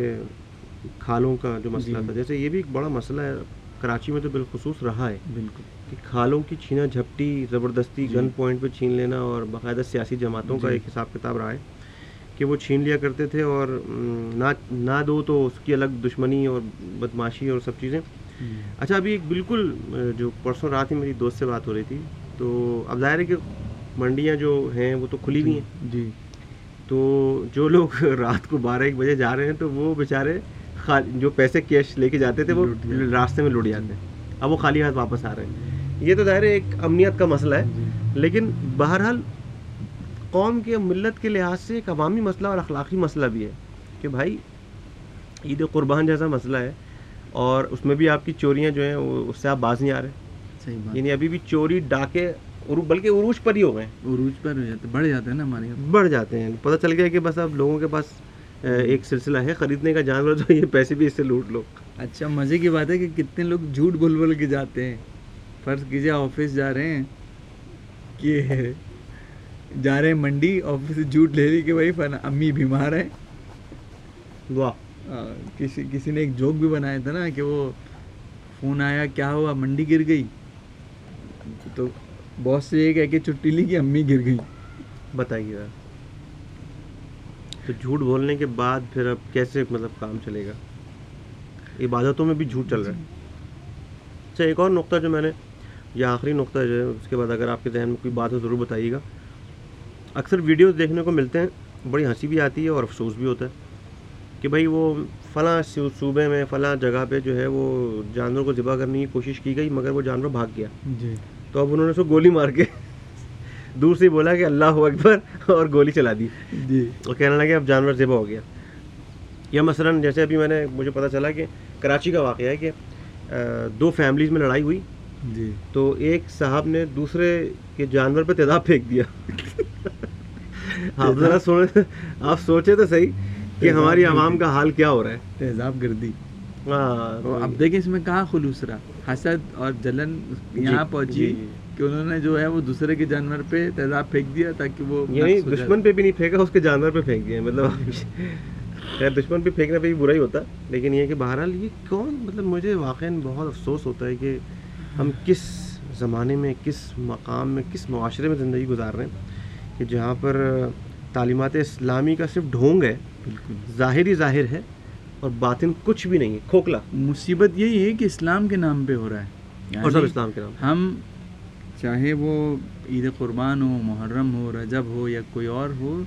کھالوں کا جو مسئلہ تھا, جیسے یہ بھی ایک بڑا مسئلہ ہے کراچی میں تو بالخصوص رہا ہے. بالکل, کہ کھالوں کی چھینا جھپٹی, زبردستی گن پوائنٹ پہ چھین لینا, اور باقاعدہ سیاسی جماعتوں کا ایک حساب کتاب رہا ہے کہ وہ چھین لیا کرتے تھے, اور نہ دو تو اس کی الگ دشمنی اور بدماشی اور سب چیزیں. اچھا, ابھی ایک بالکل جو پرسوں رات ہی میری دوست سے بات ہو رہی تھی, تو اب ظاہر ہے کہ منڈیاں جو ہیں وہ تو کھلی ہوئی ہیں جی, تو جو لوگ رات کو 12-1 بجے جا رہے ہیں تو وہ بیچارے جو پیسے کیش لے کے جاتے تھے وہ راستے میں لوٹ جاتے ہیں, اب وہ خالی ہاتھ واپس آ رہے ہیں. یہ تو ظاہر ہے ایک امنیت کا مسئلہ ہے, لیکن بہرحال قوم کے ملت کے لحاظ سے ایک عوامی مسئلہ اور اخلاقی مسئلہ بھی ہے کہ بھائی عید قربان جیسا مسئلہ ہے, اور اس میں بھی آپ کی چوریاں جو ہیں اس سے آپ باز نہیں آ رہے. صحیح بات, یعنی ابھی بھی چوری ڈاکے بلکہ عروج پر ہی ہو گئے, عروج پر بڑھ جاتے ہیں نا ہمارے یہاں, بڑھ جاتے ہیں. پتہ چل گیا کہ بس اب لوگوں کے پاس ایک سلسلہ ہے خریدنے کا جانور, تو یہ پیسے بھی اس سے لوٹ لو. اچھا, مزے کی بات ہے کہ کتنے لوگ جھوٹ بول کے جاتے ہیں. فرض کیجیے آفس جا رہے ہیں کہ جا رہے ہیں منڈی, آفس سے جھوٹ لے لی کہ بھائی امی بیمار ہے. واہ, کسی نے ایک جوک بھی بنایا تھا نا کہ وہ فون آیا, کیا ہوا, منڈی گر گئی, تو باس سے یہ کہہ کے چھٹی لی کہ امی گر گئی. بتائیے گا تو جھوٹ بولنے کے بعد پھر اب کیسے مطلب کام چلے گا, عبادتوں میں بھی جھوٹ چل رہا ہے. اچھا, ایک اور نقطہ جو میں نے, یا آخری نقطہ جو ہے, اس کے بعد اگر آپ کے ذہن میں کوئی بات ہو ضرور بتائیے گا. اکثر ویڈیوز دیکھنے کو ملتے ہیں, بڑی ہنسی بھی آتی ہے اور افسوس بھی ہوتا ہے کہ بھائی وہ فلاں صوبے میں فلاں جگہ پہ جو ہے وہ جانور کو ذبح کرنے کی کوشش کی گئی مگر وہ جانور بھاگ گیا جی, تو اب انہوں نے اس کو گولی مار کے دور سے بولا کہ اللہ اکبر اور گولی چلا دی جی, اور کہنے لگے اب جانور ذبح ہو گیا. یا مثلاً جیسے ابھی مجھے پتہ چلا کہ کراچی کا واقعہ ہے کہ 2 فیملیز میں لڑائی ہوئی جی, تو ایک صاحب نے دوسرے کے جانور پہ تیزاب پھینک دیا. آپ ذرا آپ سوچے تو صحیح کہ ہماری عوام کا حال کیا ہو رہا ہے, تیزاب گردی. ہاں, اب دیکھیں اس میں کہاں خلوص رہا, حسد اور جلن یہاں پہنچی کہ انہوں نے جو ہے وہ دوسرے کے جانور پہ تیزاب پھینک دیا تاکہ وہ, یعنی دشمن پہ بھی نہیں پھینکا, اس کے جانور پہ پھینک دیا. مطلب خیر دشمن پہ پھینکنا پہ بھی برا ہی ہوتا, لیکن یہ کہ بہرحال یہ کون, مطلب مجھے واقعی بہت افسوس ہوتا ہے کہ ہم کس زمانے میں, کس مقام میں, کس معاشرے میں زندگی گزار رہے ہیں کہ جہاں پر تعلیمات اسلامی کا صرف ڈھونگ ہے. بالکل, ظاہر ہی ظاہر ہے اور باطن کچھ بھی نہیں ہے, کھوکھلا. مصیبت یہی ہے کہ اسلام کے نام پہ ہو رہا ہے, اور سب اسلام کے نام. ہم چاہے وہ عید قربان ہو, محرم ہو, رجب ہو یا کوئی اور ہو,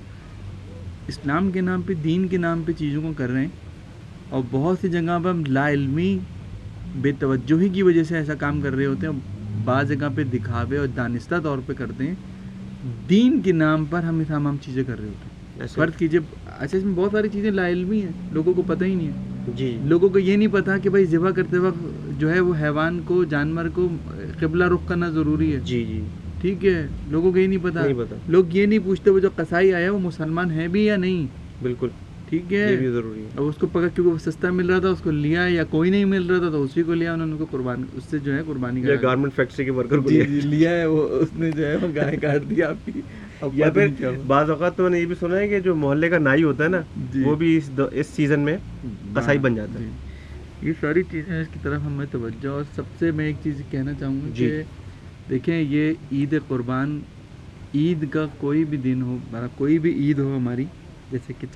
اسلام کے نام پہ, دین کے نام پہ چیزوں کو کر رہے ہیں, اور بہت سی جگہ پر ہم لا علمی, بے توجہی کی وجہ سے ایسا کام کر رہے ہوتے ہیں. بعض جگہ پہ دکھاوے اور دانستہ طور پہ کرتے ہیں, دین کے نام پر ہم تمام چیزیں کر رہے ہوتے ہیں. فرض کیجیے, اچھا اس میں بہت ساری چیزیں لا علمی ہیں, لوگوں کو پتہ ہی نہیں ہے جی, لوگوں کو یہ نہیں پتہ کہ بھائی ذبح کرتے وقت جو ہے وہ حیوان کو جانور کو قبلہ رخ کرنا ضروری ہے. جی جی ٹھیک ہے. لوگوں کو یہ نہیں پتا, لوگ یہ نہیں پوچھتے وہ جو قصائی آیا وہ مسلمان ہے بھی یا نہیں. بالکل ٹھیک ہے, یہ بھی ضروری ہے. اب اس کو پکڑ کیونکہ وہ سستا مل رہا تھا اس کو لیا, یا کوئی نہیں مل رہا تھا تو اسی کو لیا انہوں نے, ان کو قربان اس سے جو ہے قربانی کرایا. گارمنٹ فیکٹری کے ورکر کو لیا ہے وہ, اس نے جو ہے وہ گائے کاٹ دی آپ کی. یا پھر بعض اوقات تو میں نے یہ بھی سنا ہے کہ جو محلے کا نائی ہوتا ہے نا وہ بھی اس سیزن میں قصائی بن جاتا ہے. یہ ساری چیزیں اس کی طرف ہمیں توجہ. اور سب سے میں ایک چیز کہنا چاہوں گا کہ دیکھیں یہ عید قربان, عید کا کوئی بھی دن ہو, کوئی بھی عید ہو ہماری, جیسے کہ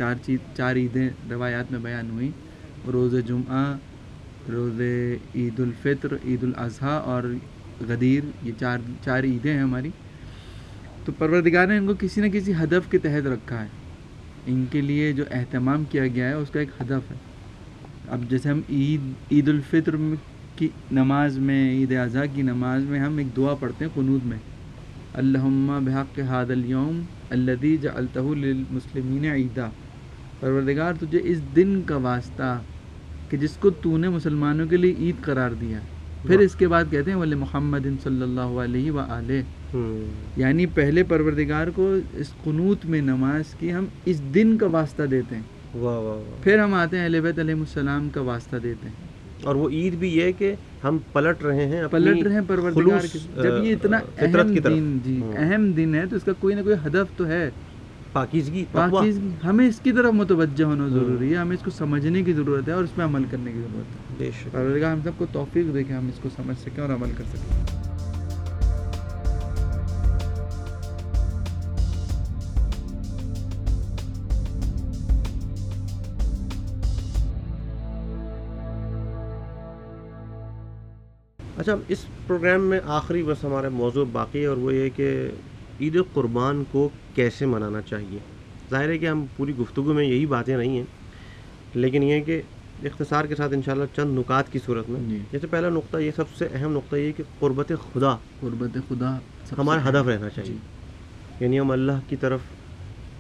چار عیدیں روایات میں بیان ہوئیں, روز جمعہ, روز عید الفطر, عید الاضحیٰ اور غدیر, یہ چار عیدیں ہیں ہماری. تو پروردگار نے ان کو کسی نہ کسی ہدف کے تحت رکھا ہے, ان کے لیے جو اہتمام کیا گیا ہے اس کا ایک ہدف ہے. اب جیسے ہم عید الفطر کی نماز میں, عید اضحیٰ کی نماز میں ہم ایک دعا پڑھتے ہیں قنوت میں, اللہم بحق ھذا الیوم الذی جعلتہ للمسلمین عیدا, پروردگار تجھے اس دن کا واسطہ کہ جس کو تو نے مسلمانوں کے لیے عید قرار دیا. پھر اس کے بعد کہتے ہیں ولی محمد صلی اللہ علیہ وآلہ, یعنی پہلے پروردگار کو اس قنوت میں نماز کی ہم اس دن کا واسطہ دیتے ہیں, پھر ہم آتے ہیں اہل بیت علیہ السلام کا واسطہ دیتے ہیں. اور وہ عید بھی یہ کہ ہم پلٹ رہے ہیں پروردگار کی. جب یہ اتنا اہم دن ہے تو اس کا کوئی نہ کوئی ہدف تو ہے. پاکیزگی ہمیں اس کی طرف متوجہ ہونا ضروری ہے, ہمیں اس کو سمجھنے کی ضرورت ہے اور اس پہ عمل کرنے کی ضرورت ہے. پروردگار ہم سب کو توفیق دے کہ ہم اس کو سمجھ سکیں اور عمل کر سکیں. اچھا, اس پروگرام میں آخری بس ہمارا موضوع باقی ہے اور وہ یہ کہ عید قربان کو کیسے منانا چاہیے. ظاہر ہے کہ ہم پوری گفتگو میں یہی باتیں رہی ہیں, لیکن یہ کہ اختصار کے ساتھ انشاءاللہ چند نکات کی صورت میں. جیسے پہلا نقطہ, یہ سب سے اہم نقطہ یہ کہ قربت خدا ہمارا ہدف رہنا چاہیے. یعنی ہم اللہ کی طرف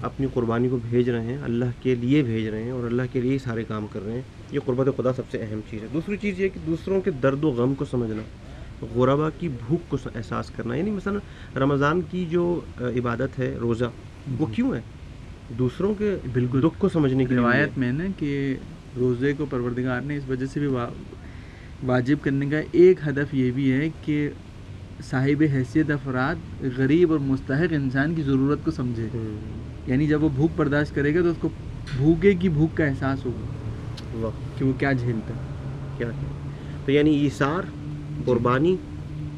اپنی قربانی کو بھیج رہے ہیں, اللہ کے لیے بھیج رہے ہیں اور اللہ کے لیے سارے کام کر رہے ہیں. یہ قربت خدا سب سے اہم چیز ہے. دوسری چیز یہ کہ دوسروں کے درد و غم کو سمجھنا, غربا کی بھوک کو احساس کرنا. یعنی مثلا رمضان کی جو عبادت ہے روزہ, وہ کیوں ہے؟ دوسروں کے بالکل دکھ کو سمجھنے کی. روایت میں نا کہ روزے کو پروردگار نے اس وجہ سے بھی واجب کرنے کا ایک ہدف یہ بھی ہے کہ صاحب حیثیت افراد, غریب اور مستحق انسان کی ضرورت کو سمجھے. یعنی جب وہ بھوک برداشت کرے گا تو اس کو بھوکے کی بھوک کا احساس ہوگا کہ وہ کیا جھیلتا کیا. تو یعنی ایثار, قربانی,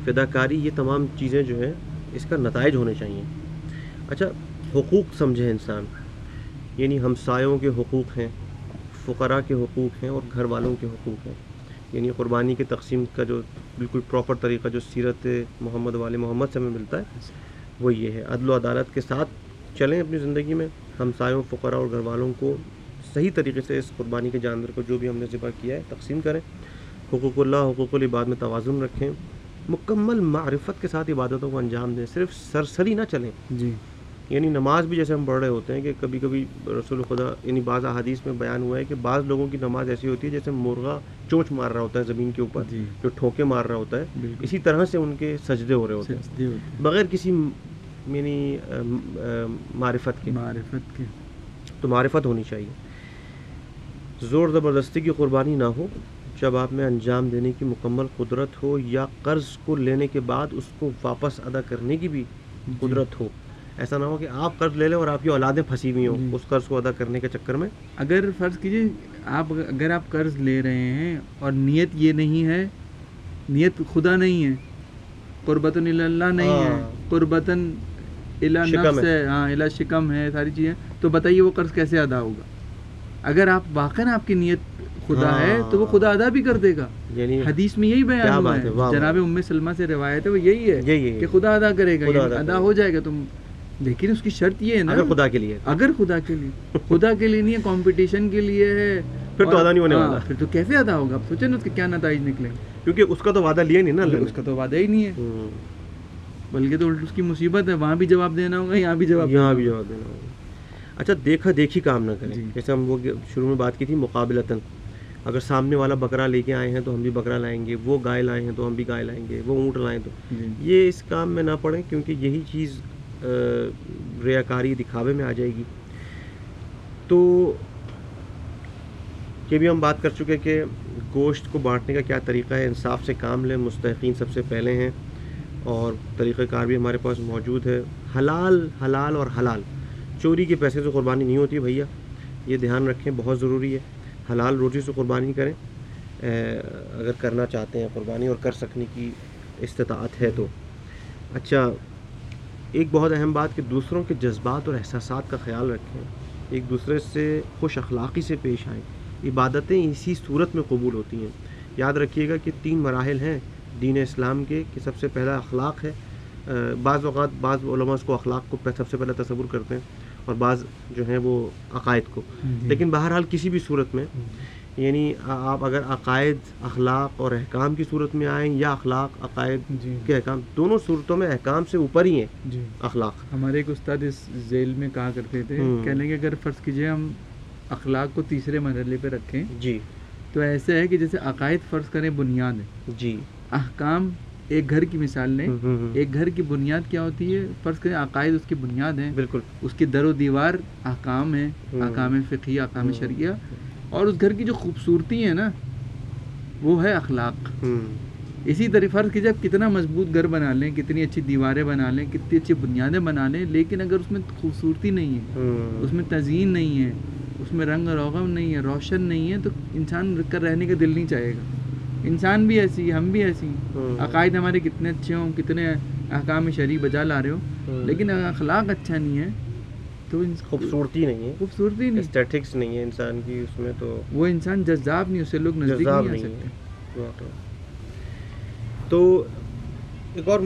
فداکاری, یہ تمام چیزیں جو ہیں اس کا نتائج ہونے چاہیے. اچھا, حقوق سمجھے انسان. یعنی ہمسایوں کے حقوق ہیں, فقراء کے حقوق ہیں اور گھر والوں کے حقوق ہیں. یعنی قربانی کے تقسیم کا جو بالکل پراپر طریقہ جو سیرت محمد والے محمد سے ہمیں ملتا ہے وہ یہ ہے. عدل و عدالت کے ساتھ چلیں اپنی زندگی میں, ہمسایوں, فقراء اور گھر والوں کو صحیح طریقے سے اس قربانی کے جانور کو جو بھی ہم نے ذبح کیا ہے تقسیم کریں. حقوق اللہ, حقوق العباد میں توازن رکھیں. مکمل معرفت کے ساتھ عبادتوں کو انجام دیں, صرف سرسری نہ چلیں. جی یعنی نماز بھی جیسے ہم پڑھ رہے ہوتے ہیں کہ کبھی کبھی رسول خدا یعنی بعض احادیث میں بیان ہوا ہے کہ بعض لوگوں کی نماز ایسی ہوتی ہے جیسے مرغا چونچ مار رہا ہوتا ہے زمین کے اوپر, جو ٹھوکے مار رہا ہوتا ہے, اسی طرح سے ان کے سجدے ہو رہے ہوتے ہیں بغیر کسی یعنی معرفت کے. تو معرفت ہونی چاہیے. زور زبردستی کی قربانی نہ ہو. جب آپ میں انجام دینے کی مکمل قدرت ہو یا قرض کو لینے کے بعد اس کو واپس ادا کرنے کی بھی قدرت ہو. ایسا نہ ہو کہ آپ قرض لے لیں اور آپ کی اولادیں پھنسی ہوئی ہوں اس قرض کو ادا کرنے کے چکر میں. اگر فرض کیجیے اگر آپ قرض لے رہے ہیں اور نیت یہ نہیں ہے, نیت خدا نہیں ہے, قربت اللہ نہیں ہے, قربتاً الا نفس ہے, ہاں الا شکم ہے, ساری چیزیں, تو بتائیے وہ قرض کیسے ادا ہوگا. اگر آپ واقعاً آپ کی نیت خدا ہے تو وہ خدا ادا بھی کر دے گا. حدیث میں یہی بیان ہوا ہے, جناب ام سلمہ سے روایت ہے, وہ یہی ہے کہ خدا ادا کرے گا, ادا ہو جائے گا. تم لیکن اس کی شرط یہ ہے نا اگر خدا کے لیے خدا کے لیے نہیں ہے, کمپٹیشن کے لیے ہے, پھر تو ادا نہیں ہونے والا. پھر تو کیسے ادا ہوگا؟ آپ سوچیں نا اس کے کیا نتائج نکلیں گے, کیونکہ اس کا تو وعدہ لیا نہیں نا, اس کا تو وعدہ ہی نہیں ہے, بلکہ تو اس کی مصیبت ہے, وہاں بھی جواب دینا ہوگا, یہاں بھی جواب دینا ہوگا. اچھا, دیکھا دیکھی کام نہ کریں. جیسے ہم وہ شروع میں بات کی تھی مقابلتاً, اگر سامنے والا بکرا لے کے آئے ہیں تو ہم بھی بکرا لائیں گے, وہ گائے لائے ہیں تو ہم بھی گائے لائیں گے, وہ اونٹ لائیں تو یہ اس کام میں نہ پڑیں کیونکہ یہی چیز ریاکاری دکھاوے میں آ جائے گی. تو یہ بھی ہم بات کر چکے کہ گوشت کو بانٹنے کا کیا طریقہ ہے, انصاف سے کام لیں, مستحقین سب سے پہلے ہیں اور طریقہ کار بھی ہمارے پاس موجود ہے. حلال حلال اور حلال, چوری کے پیسے سے قربانی نہیں ہوتی بھیا, یہ دھیان رکھیں, بہت ضروری ہے. حلال روٹی سے قربانی کریں اگر کرنا چاہتے ہیں قربانی اور کر سکنے کی استطاعت ہے تو. اچھا, ایک بہت اہم بات کہ دوسروں کے جذبات اور احساسات کا خیال رکھیں, ایک دوسرے سے خوش اخلاقی سے پیش آئیں, عبادتیں اسی صورت میں قبول ہوتی ہیں. یاد رکھیے گا کہ 3 مراحل ہیں دین اسلام کے, کہ سب سے پہلا اخلاق ہے. بعض اوقات بعض علماء اس کو اخلاق کو سب سے پہلا تصور کرتے ہیں اور بعض جو ہیں وہ عقائد کو, لیکن بہرحال کسی بھی صورت میں یعنی آپ اگر عقائد اخلاق اور احکام کی صورت میں آئیں یا اخلاق عقائد کے احکام, دونوں صورتوں میں احکام سے اوپر ہی ہیں اخلاق. ہمارے ایک استاد اس ذیل میں کہا کرتے تھے, کہنے کہ اگر فرض کیجیے ہم اخلاق کو تیسرے مرحلے پہ رکھیں جی, تو ایسا ہے کہ جیسے عقائد فرض کریں بنیاد ہے جی, احکام ایک گھر کی مثال لیں, ایک گھر کی بنیاد کیا ہوتی ہے, فرض کریں عقائد اس کی بنیاد ہیں, بالکل اس کی در و دیوار احکام ہیں, احکام فقہی, احکام شرعیہ, اور اس گھر کی جو خوبصورتی ہے نا وہ ہے اخلاق. اسی طرح فرض کیجیے آپ کتنا مضبوط گھر بنا لیں, کتنی اچھی دیواریں بنا لیں, کتنی اچھی بنیادیں بنا لیں, لیکن اگر اس میں خوبصورتی نہیں ہے, اس میں تزئین نہیں ہے, اس میں رنگ روغم نہیں ہے, روشن نہیں ہے, تو انسان کر رہنے کا دل نہیں چاہے گا. انسان بھی ایسی, ہم بھی ایسی, عقائد ہمارے کتنے اچھے ہوں, کتنے احکام شرعی بجا لا رہے ہوں, لیکن اخلاق اچھا نہیں ہے تو خوبصورتی نہیں ہے, خوبصورتی نہیں, اسٹیٹکس نہیں ہے انسان کی اس میں, تو وہ انسان جذاب نہیں, اسے لوگ نزدیک نہیں آ سکتے. تو ایک اور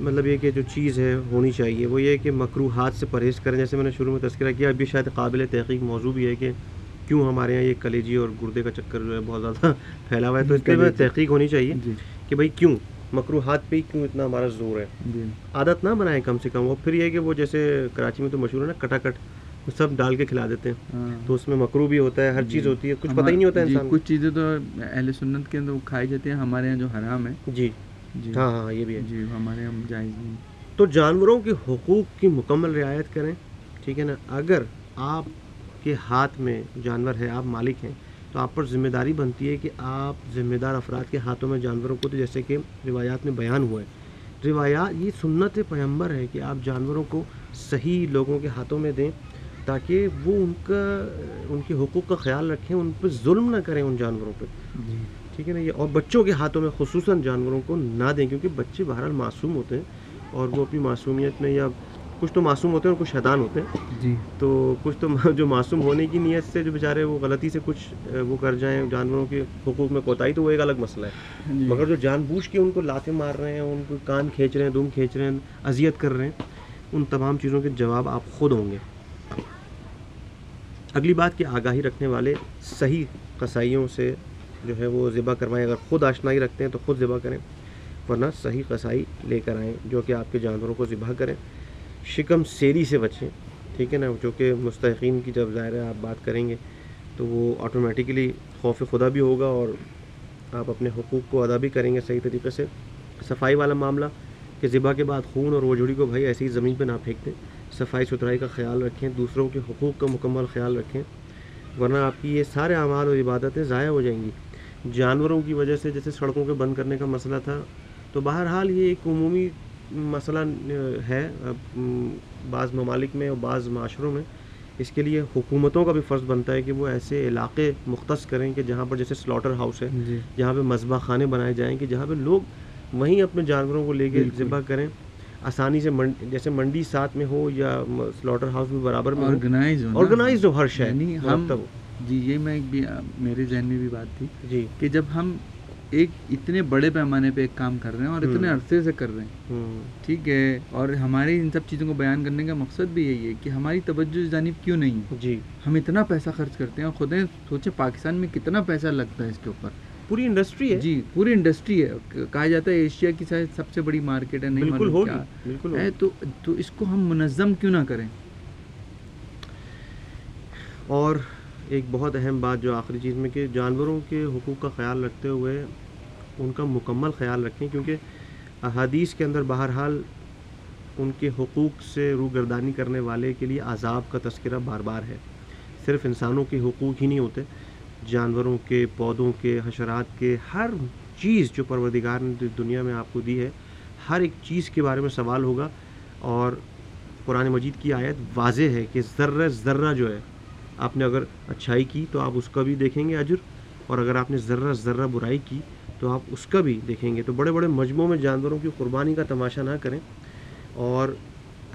مطلب یہ کہ جو چیز ہے ہونی چاہیے وہ یہ کہ مکروہات سے پرہیز کریں, جیسے میں نے شروع میں تذکرہ کیا, اب بھی شاید قابل تحقیق موضوع بھی ہے کہ کیوں ہمارے یہاں یہ کلیجی اور گردے کا چکر جو ہے بہت زیادہ پھیلا ہوا ہے, تو اس پہ تحقیق ہونی چاہیے کہ بھائی کیوں مکروہات پہ ہی کیوں اتنا ہمارا زور ہے, عادت نہ بنائیں کم سے کم. اور پھر یہ کہ وہ جیسے کراچی میں تو مشہور ہے نا کٹا کٹ سب ڈال کے کھلا دیتے ہیں, تو اس میں مکرو بھی ہوتا ہے, ہر چیز ہوتی ہے, کچھ پتہ ہی نہیں ہوتا ہے انسان, کچھ چیزیں تو اہل سنت کے اندر وہ کھائی جاتی ہیں, ہمارے یہاں جو حرام ہے جی, ہاں ہاں یہ بھی ہے جی, ہمارے یہاں جائز نہیں. تو جانوروں کے حقوق کی مکمل رعایت کریں, ٹھیک ہے نا. اگر آپ کے ہاتھ میں جانور ہے, آپ مالک ہیں, تو آپ پر ذمہ داری بنتی ہے کہ آپ ذمہ دار افراد کے ہاتھوں میں جانوروں کو, تو جیسے کہ روایات میں بیان ہوا ہے, روایات یہ سنت پیغمبر ہے کہ آپ جانوروں کو صحیح لوگوں کے ہاتھوں میں دیں تاکہ وہ ان کے حقوق کا خیال رکھیں, ان پہ ظلم نہ کریں ان جانوروں پہ, ٹھیک ہے نا. یہ اور بچوں کے ہاتھوں میں خصوصاً جانوروں کو نہ دیں, کیونکہ بچے بہرحال معصوم ہوتے ہیں اور وہ اپنی معصومیت میں, یا کچھ تو معصوم ہوتے ہیں اور کچھ شیطان ہوتے ہیں جی, تو کچھ تو جو معصوم ہونے کی نیت سے جو بیچارے وہ غلطی سے کچھ وہ کر جائیں, جانوروں کے حقوق میں کوتاہی, تو وہ ایک الگ مسئلہ ہے, مگر جو جان بوجھ کے ان کو لاتیں مار رہے ہیں, ان کو کان کھینچ رہے ہیں, دم کھینچ رہے ہیں, اذیت کر رہے ہیں, ان تمام چیزوں کے جواب آپ خود ہوں گے. اگلی بات کہ آگاہی رکھنے والے صحیح قصائیوں سے جو ہے وہ ذبح کروائیں, اگر خود آشنائی رکھتے ہیں تو خود ذبح کریں, ورنہ صحیح قصائی لے کر آئیں جو کہ آپ کے جانوروں کو ذبح کریں. شکم سیری سے بچیں, ٹھیک ہے نا, جو کہ مستحقین کی جب ظاہر ہے آپ بات کریں گے تو وہ آٹومیٹیکلی خوف خدا بھی ہوگا اور آپ اپنے حقوق کو ادا بھی کریں گے صحیح طریقے سے. صفائی والا معاملہ کہ ذبح کے بعد خون اور وجوڑی کو بھائی ایسی زمین پہ نہ پھینک دیں, صفائی ستھرائی کا خیال رکھیں, دوسروں کے حقوق کا مکمل خیال رکھیں, ورنہ آپ کی یہ سارے اعمال اور عبادتیں ضائع ہو جائیں گی. جانوروں کی وجہ سے جیسے سڑکوں کے بند کرنے کا مسئلہ تھا, تو بہرحال یہ ایک عمومی مسئلہ ہے بعض ممالک میں اور بعض معاشروں میں, اس کے لیے حکومتوں کا بھی فرض بنتا ہے کہ وہ ایسے علاقے مختص کریں کہ جہاں پر جیسے سلاٹر ہاؤس ہے جی, جہاں پہ مذبح خانے بنائے جائیں کہ جہاں پہ لوگ وہیں اپنے جانوروں کو لے کے ذبح کریں آسانی سے, جیسے منڈی ساتھ میں ہو یا سلاٹر ہاؤس بھی برابر میں, آرگنائزڈ ہو ہر شے جی. یہ میں میرے ذہن میں بھی بات تھی جی کہ جب ہم ایک اتنے بڑے پیمانے پہ ایک کام کر رہے ہیں اور اتنے عرصے سے کر رہے ہیں, ٹھیک ہے, اور ہماری ان سب چیزوں کو بیان کرنے کا مقصد بھی یہی ہے کہ ہماری توجہ اس جانب کیوں نہیں ہے جی. ہم اتنا پیسہ خرچ کرتے ہیں اور خود سوچیں پاکستان میں کتنا پیسہ لگتا ہے اس کے اوپر, پوری انڈسٹری ہے جی, پوری انڈسٹری ہے, کہا جاتا ہے ایشیا کی سب سے بڑی مارکیٹ ہے, نہیں بالکل بالکل ہے, تو اس کو ہم منظم کیوں نہ کریں. اور ایک بہت اہم بات جو آخری چیز میں کہ جانوروں کے حقوق کا خیال رکھتے ہوئے ان کا مکمل خیال رکھیں، کیونکہ احادیث کے اندر بہرحال ان کے حقوق سے روگردانی کرنے والے کے لیے عذاب کا تذکرہ بار بار ہے۔ صرف انسانوں کے حقوق ہی نہیں ہوتے، جانوروں کے، پودوں کے، حشرات کے، ہر چیز جو پروردگار نے دنیا میں آپ کو دی ہے، ہر ایک چیز کے بارے میں سوال ہوگا۔ اور قرآن مجید کی آیت واضح ہے کہ ذرہ ذرہ جو ہے، آپ نے اگر اچھائی کی تو آپ اس کا بھی دیکھیں گے اجر، اور اگر آپ نے ذرہ ذرہ برائی کی تو آپ اس کا بھی دیکھیں گے۔ تو بڑے بڑے مجموعوں میں جانوروں کی قربانی کا تماشا نہ کریں اور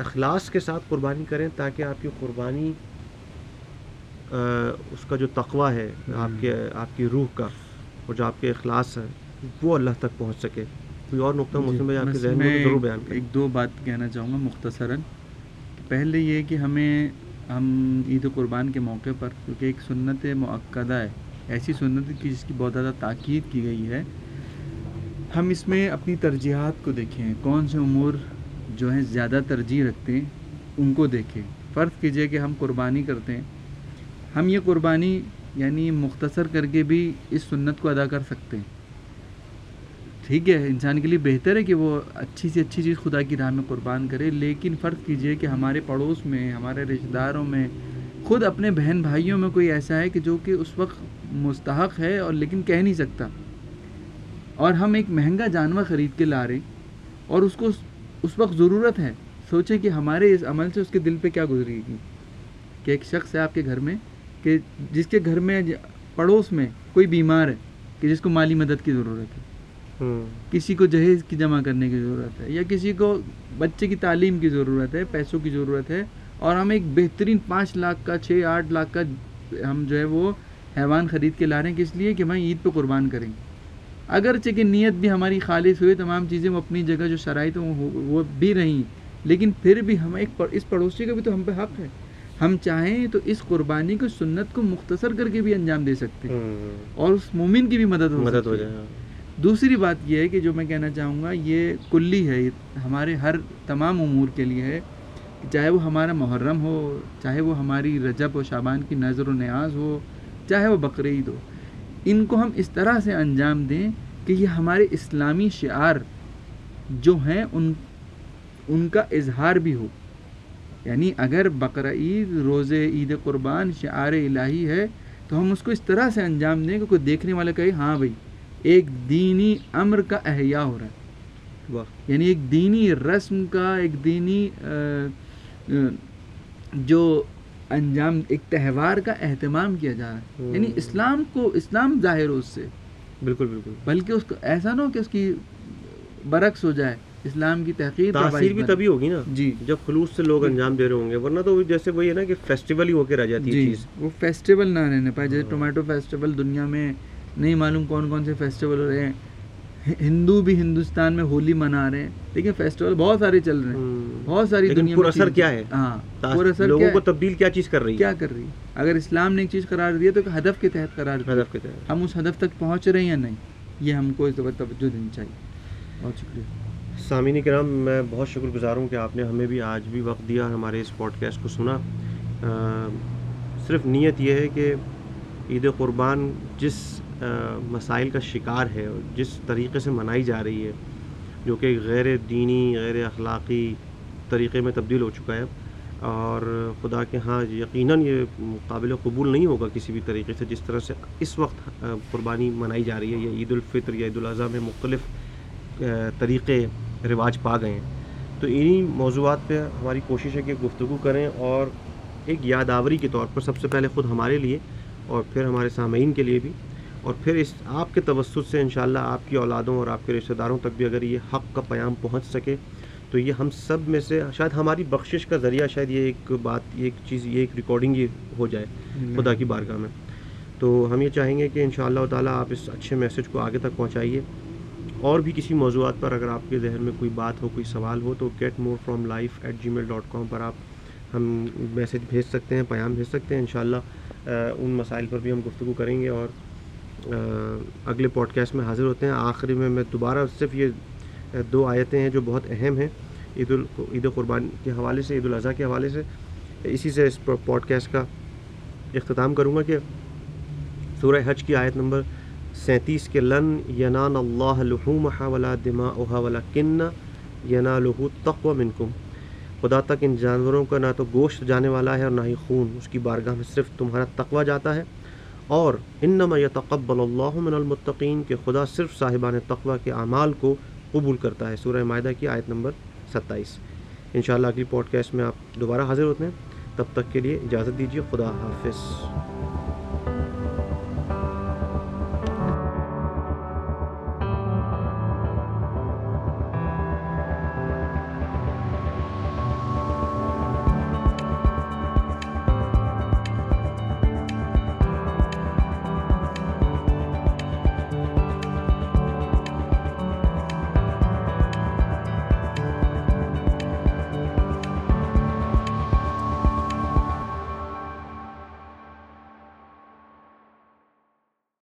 اخلاص کے ساتھ قربانی کریں، تاکہ آپ کی قربانی اس کا جو تقویٰ ہے آپ کی روح کا، اور جو آپ کے اخلاص ہے، وہ اللہ تک پہنچ سکے۔ کوئی اور نقطہ موسم بھائی آپ کے ذہن میں ضرور بیان کریں؟ ایک دو بات کہنا چاہوں گا مختصراً۔ پہلے یہ کہ ہم عید قربان کے موقع پر، کیونکہ ایک سنت مؤکدہ ہے، ایسی سنت کی جس کی بہت زیادہ تاکید کی گئی ہے، ہم اس میں اپنی ترجیحات کو دیکھیں، کون سے امور جو ہیں زیادہ ترجیح رکھتے ہیں ان کو دیکھیں۔ فرض کیجئے کہ ہم قربانی کرتے ہیں، ہم یہ قربانی یعنی مختصر کر کے بھی اس سنت کو ادا کر سکتے ہیں، ٹھیک ہے، انسان کے لیے بہتر ہے کہ وہ اچھی سے اچھی چیز خدا کی راہ میں قربان کرے، لیکن فرض کیجئے کہ ہمارے پڑوس میں، ہمارے رشتہ داروں میں، خود اپنے بہن بھائیوں میں کوئی ایسا ہے کہ جو کہ اس وقت مستحق ہے اور لیکن کہہ نہیں سکتا، اور ہم ایک مہنگا جانور خرید کے لا رہے اور اس کو اس وقت ضرورت ہے، سوچیں کہ ہمارے اس عمل سے اس کے دل پہ کیا گزرے گی۔ کہ ایک شخص ہے آپ کے گھر میں کہ جس کے گھر میں پڑوس میں کوئی بیمار ہے کہ جس کو مالی مدد کی ضرورت ہے، کسی کو جہیز کی جمع کرنے کی ضرورت ہے، یا کسی کو بچے کی تعلیم کی ضرورت ہے، پیسوں کی ضرورت ہے، اور ہم ایک بہترین 5 لاکھ کا 6-8 لاکھ کا ہم جو ہے وہ حیوان خرید کے لا رہے ہیں، کہ اس لیے کہ ہم عید پہ قربان کریں گے۔ اگرچہ کہ نیت بھی ہماری خالص ہوئی، تمام چیزیں وہ اپنی جگہ جو شرائط وہ بھی رہیں، لیکن پھر بھی ہم ایک اس پڑوسی کا بھی تو ہم پہ حق ہے، ہم چاہیں تو اس قربانی کو، سنت کو مختصر کر کے بھی انجام دے سکتے ہیں اور اس مومن کی بھی مدد ہو جائے۔ دوسری بات یہ ہے کہ جو میں کہنا چاہوں گا، یہ کلی ہے، ہمارے ہر تمام امور کے لیے ہے، چاہے وہ ہمارا محرم ہو، چاہے وہ ہماری رجب و شعبان کی نظر و نیاز ہو، چاہے وہ بقرعید ہو، ان کو ہم اس طرح سے انجام دیں کہ یہ ہمارے اسلامی شعار جو ہیں ان کا اظہار بھی ہو۔ یعنی اگر بقرعید، روزے، عید قربان شعار الہی ہے، تو ہم اس کو اس طرح سے انجام دیں کہ کوئی دیکھنے والا کہے ہاں بھائی ایک دینی امر کا احیاء ہو رہا ہے، یعنی ایک دینی رسم کا، ایک دینی جو انجام، ایک تہوار کا اہتمام کیا جا رہا ہے، یعنی اسلام کو، اسلام ظاہر ہو اس سے، بالکل بالکل، بلکہ اس کو ایسا نہ ہو کہ اس کی برعکس ہو جائے، اسلام کی تحقیق تاثیر بھی تبھی ہوگی نا جی جب خلوص سے لوگ انجام دے رہے ہوں گے، ورنہ تو جیسے وہی ہے نا کہ فیسٹیول ہی ہو کے رہ جاتی ہے چیز، وہ فیسٹیول نہ رہنے پائے، جیسے ٹومیٹو فیسٹیول دنیا میں نہیں معلوم کون کون سے فیسٹیول ہو رہے ہیں، ہندو بھی ہندوستان میں ہولی منا رہے ہیں، لیکن فیسٹیول بہت سارے چل رہے ہیں، بہت ساری دنیا میں، اثر کیا ہے؟ ہاں، لوگوں کو تبدیل کیا چیز کر رہی ہے، کیا کر رہی ہے؟ اگر اسلام نے ایک چیز قرار دیا تو ہدف کے تحت قرار دیا، ہدف کے تحت ہم اس ہدف تک پہنچ رہے ہیں یا نہیں، یہ ہم کو اس پر توجہ دینی چاہیے۔ بہت شکریہ سامعین کرام، میں بہت شکر گزار ہوں کہ آپ نے ہمیں بھی آج بھی وقت دیا اور ہمارے اس پوڈ کاسٹ کو سنا۔ صرف نیت یہ ہے کہ عید قربان جس مسائل کا شکار ہے اور جس طریقے سے منائی جا رہی ہے، جو کہ غیر دینی، غیر اخلاقی طریقے میں تبدیل ہو چکا ہے، اور خدا کے ہاں یقیناً یہ قابل قبول نہیں ہوگا کسی بھی طریقے سے، جس طرح سے اس وقت قربانی منائی جا رہی ہے، یا عید الفطر یا عید الاضحیٰ میں مختلف طریقے رواج پا گئے ہیں۔ تو انہی موضوعات پہ ہماری کوشش ہے کہ گفتگو کریں، اور ایک یادآوری کے طور پر سب سے پہلے خود ہمارے لیے اور پھر ہمارے سامعین کے لیے بھی، اور پھر اس آپ کے توسط سے انشاءاللہ آپ کی اولادوں اور آپ کے رشتہ داروں تک بھی اگر یہ حق کا پیام پہنچ سکے تو یہ ہم سب میں سے شاید ہماری بخشش کا ذریعہ، شاید یہ ایک بات، یہ ایک چیز، یہ ایک ریکارڈنگ یہ ہو جائے خدا کی بارگاہ میں۔ تو ہم یہ چاہیں گے کہ انشاءاللہ تعالیٰ آپ اس اچھے میسج کو آگے تک پہنچائیے، اور بھی کسی موضوعات پر اگر آپ کے ذہن میں کوئی بات ہو، کوئی سوال ہو، تو getmorefromlife@gmail.com پر آپ ہم میسج بھیج سکتے ہیں، پیام بھیج سکتے ہیں، انشاءاللہ ان مسائل پر بھی ہم گفتگو کریں گے اور اگلے پوڈ کاسٹ میں حاضر ہوتے ہیں۔ آخری میں دوبارہ صرف یہ 2 آیتیں ہیں جو بہت اہم ہیں عید قربان کے حوالے سے، عید الاضحیٰ کے حوالے سے، اسی سے اس پوڈ کاسٹ کا اختتام کروں گا کہ سورہ حج کی آیت نمبر 37 کے لن ینان اللہ لحومہا ولا دماؤہا ولکن ینالہ التقوی منکم، خدا تک ان جانوروں کا نہ تو گوشت جانے والا ہے اور نہ ہی خون، اس کی بارگاہ میں صرف تمہارا تقوی جاتا ہے، اور انما یتقبل اللہ من المتقین کہ خدا صرف صاحبان تقوی کے اعمال کو قبول کرتا ہے، سورہ مائدہ کی آیت نمبر 27۔ انشاءاللہ اگلی پوڈ کاسٹ میں آپ دوبارہ حاضر ہوتے ہیں، تب تک کے لیے اجازت دیجیے، خدا حافظ۔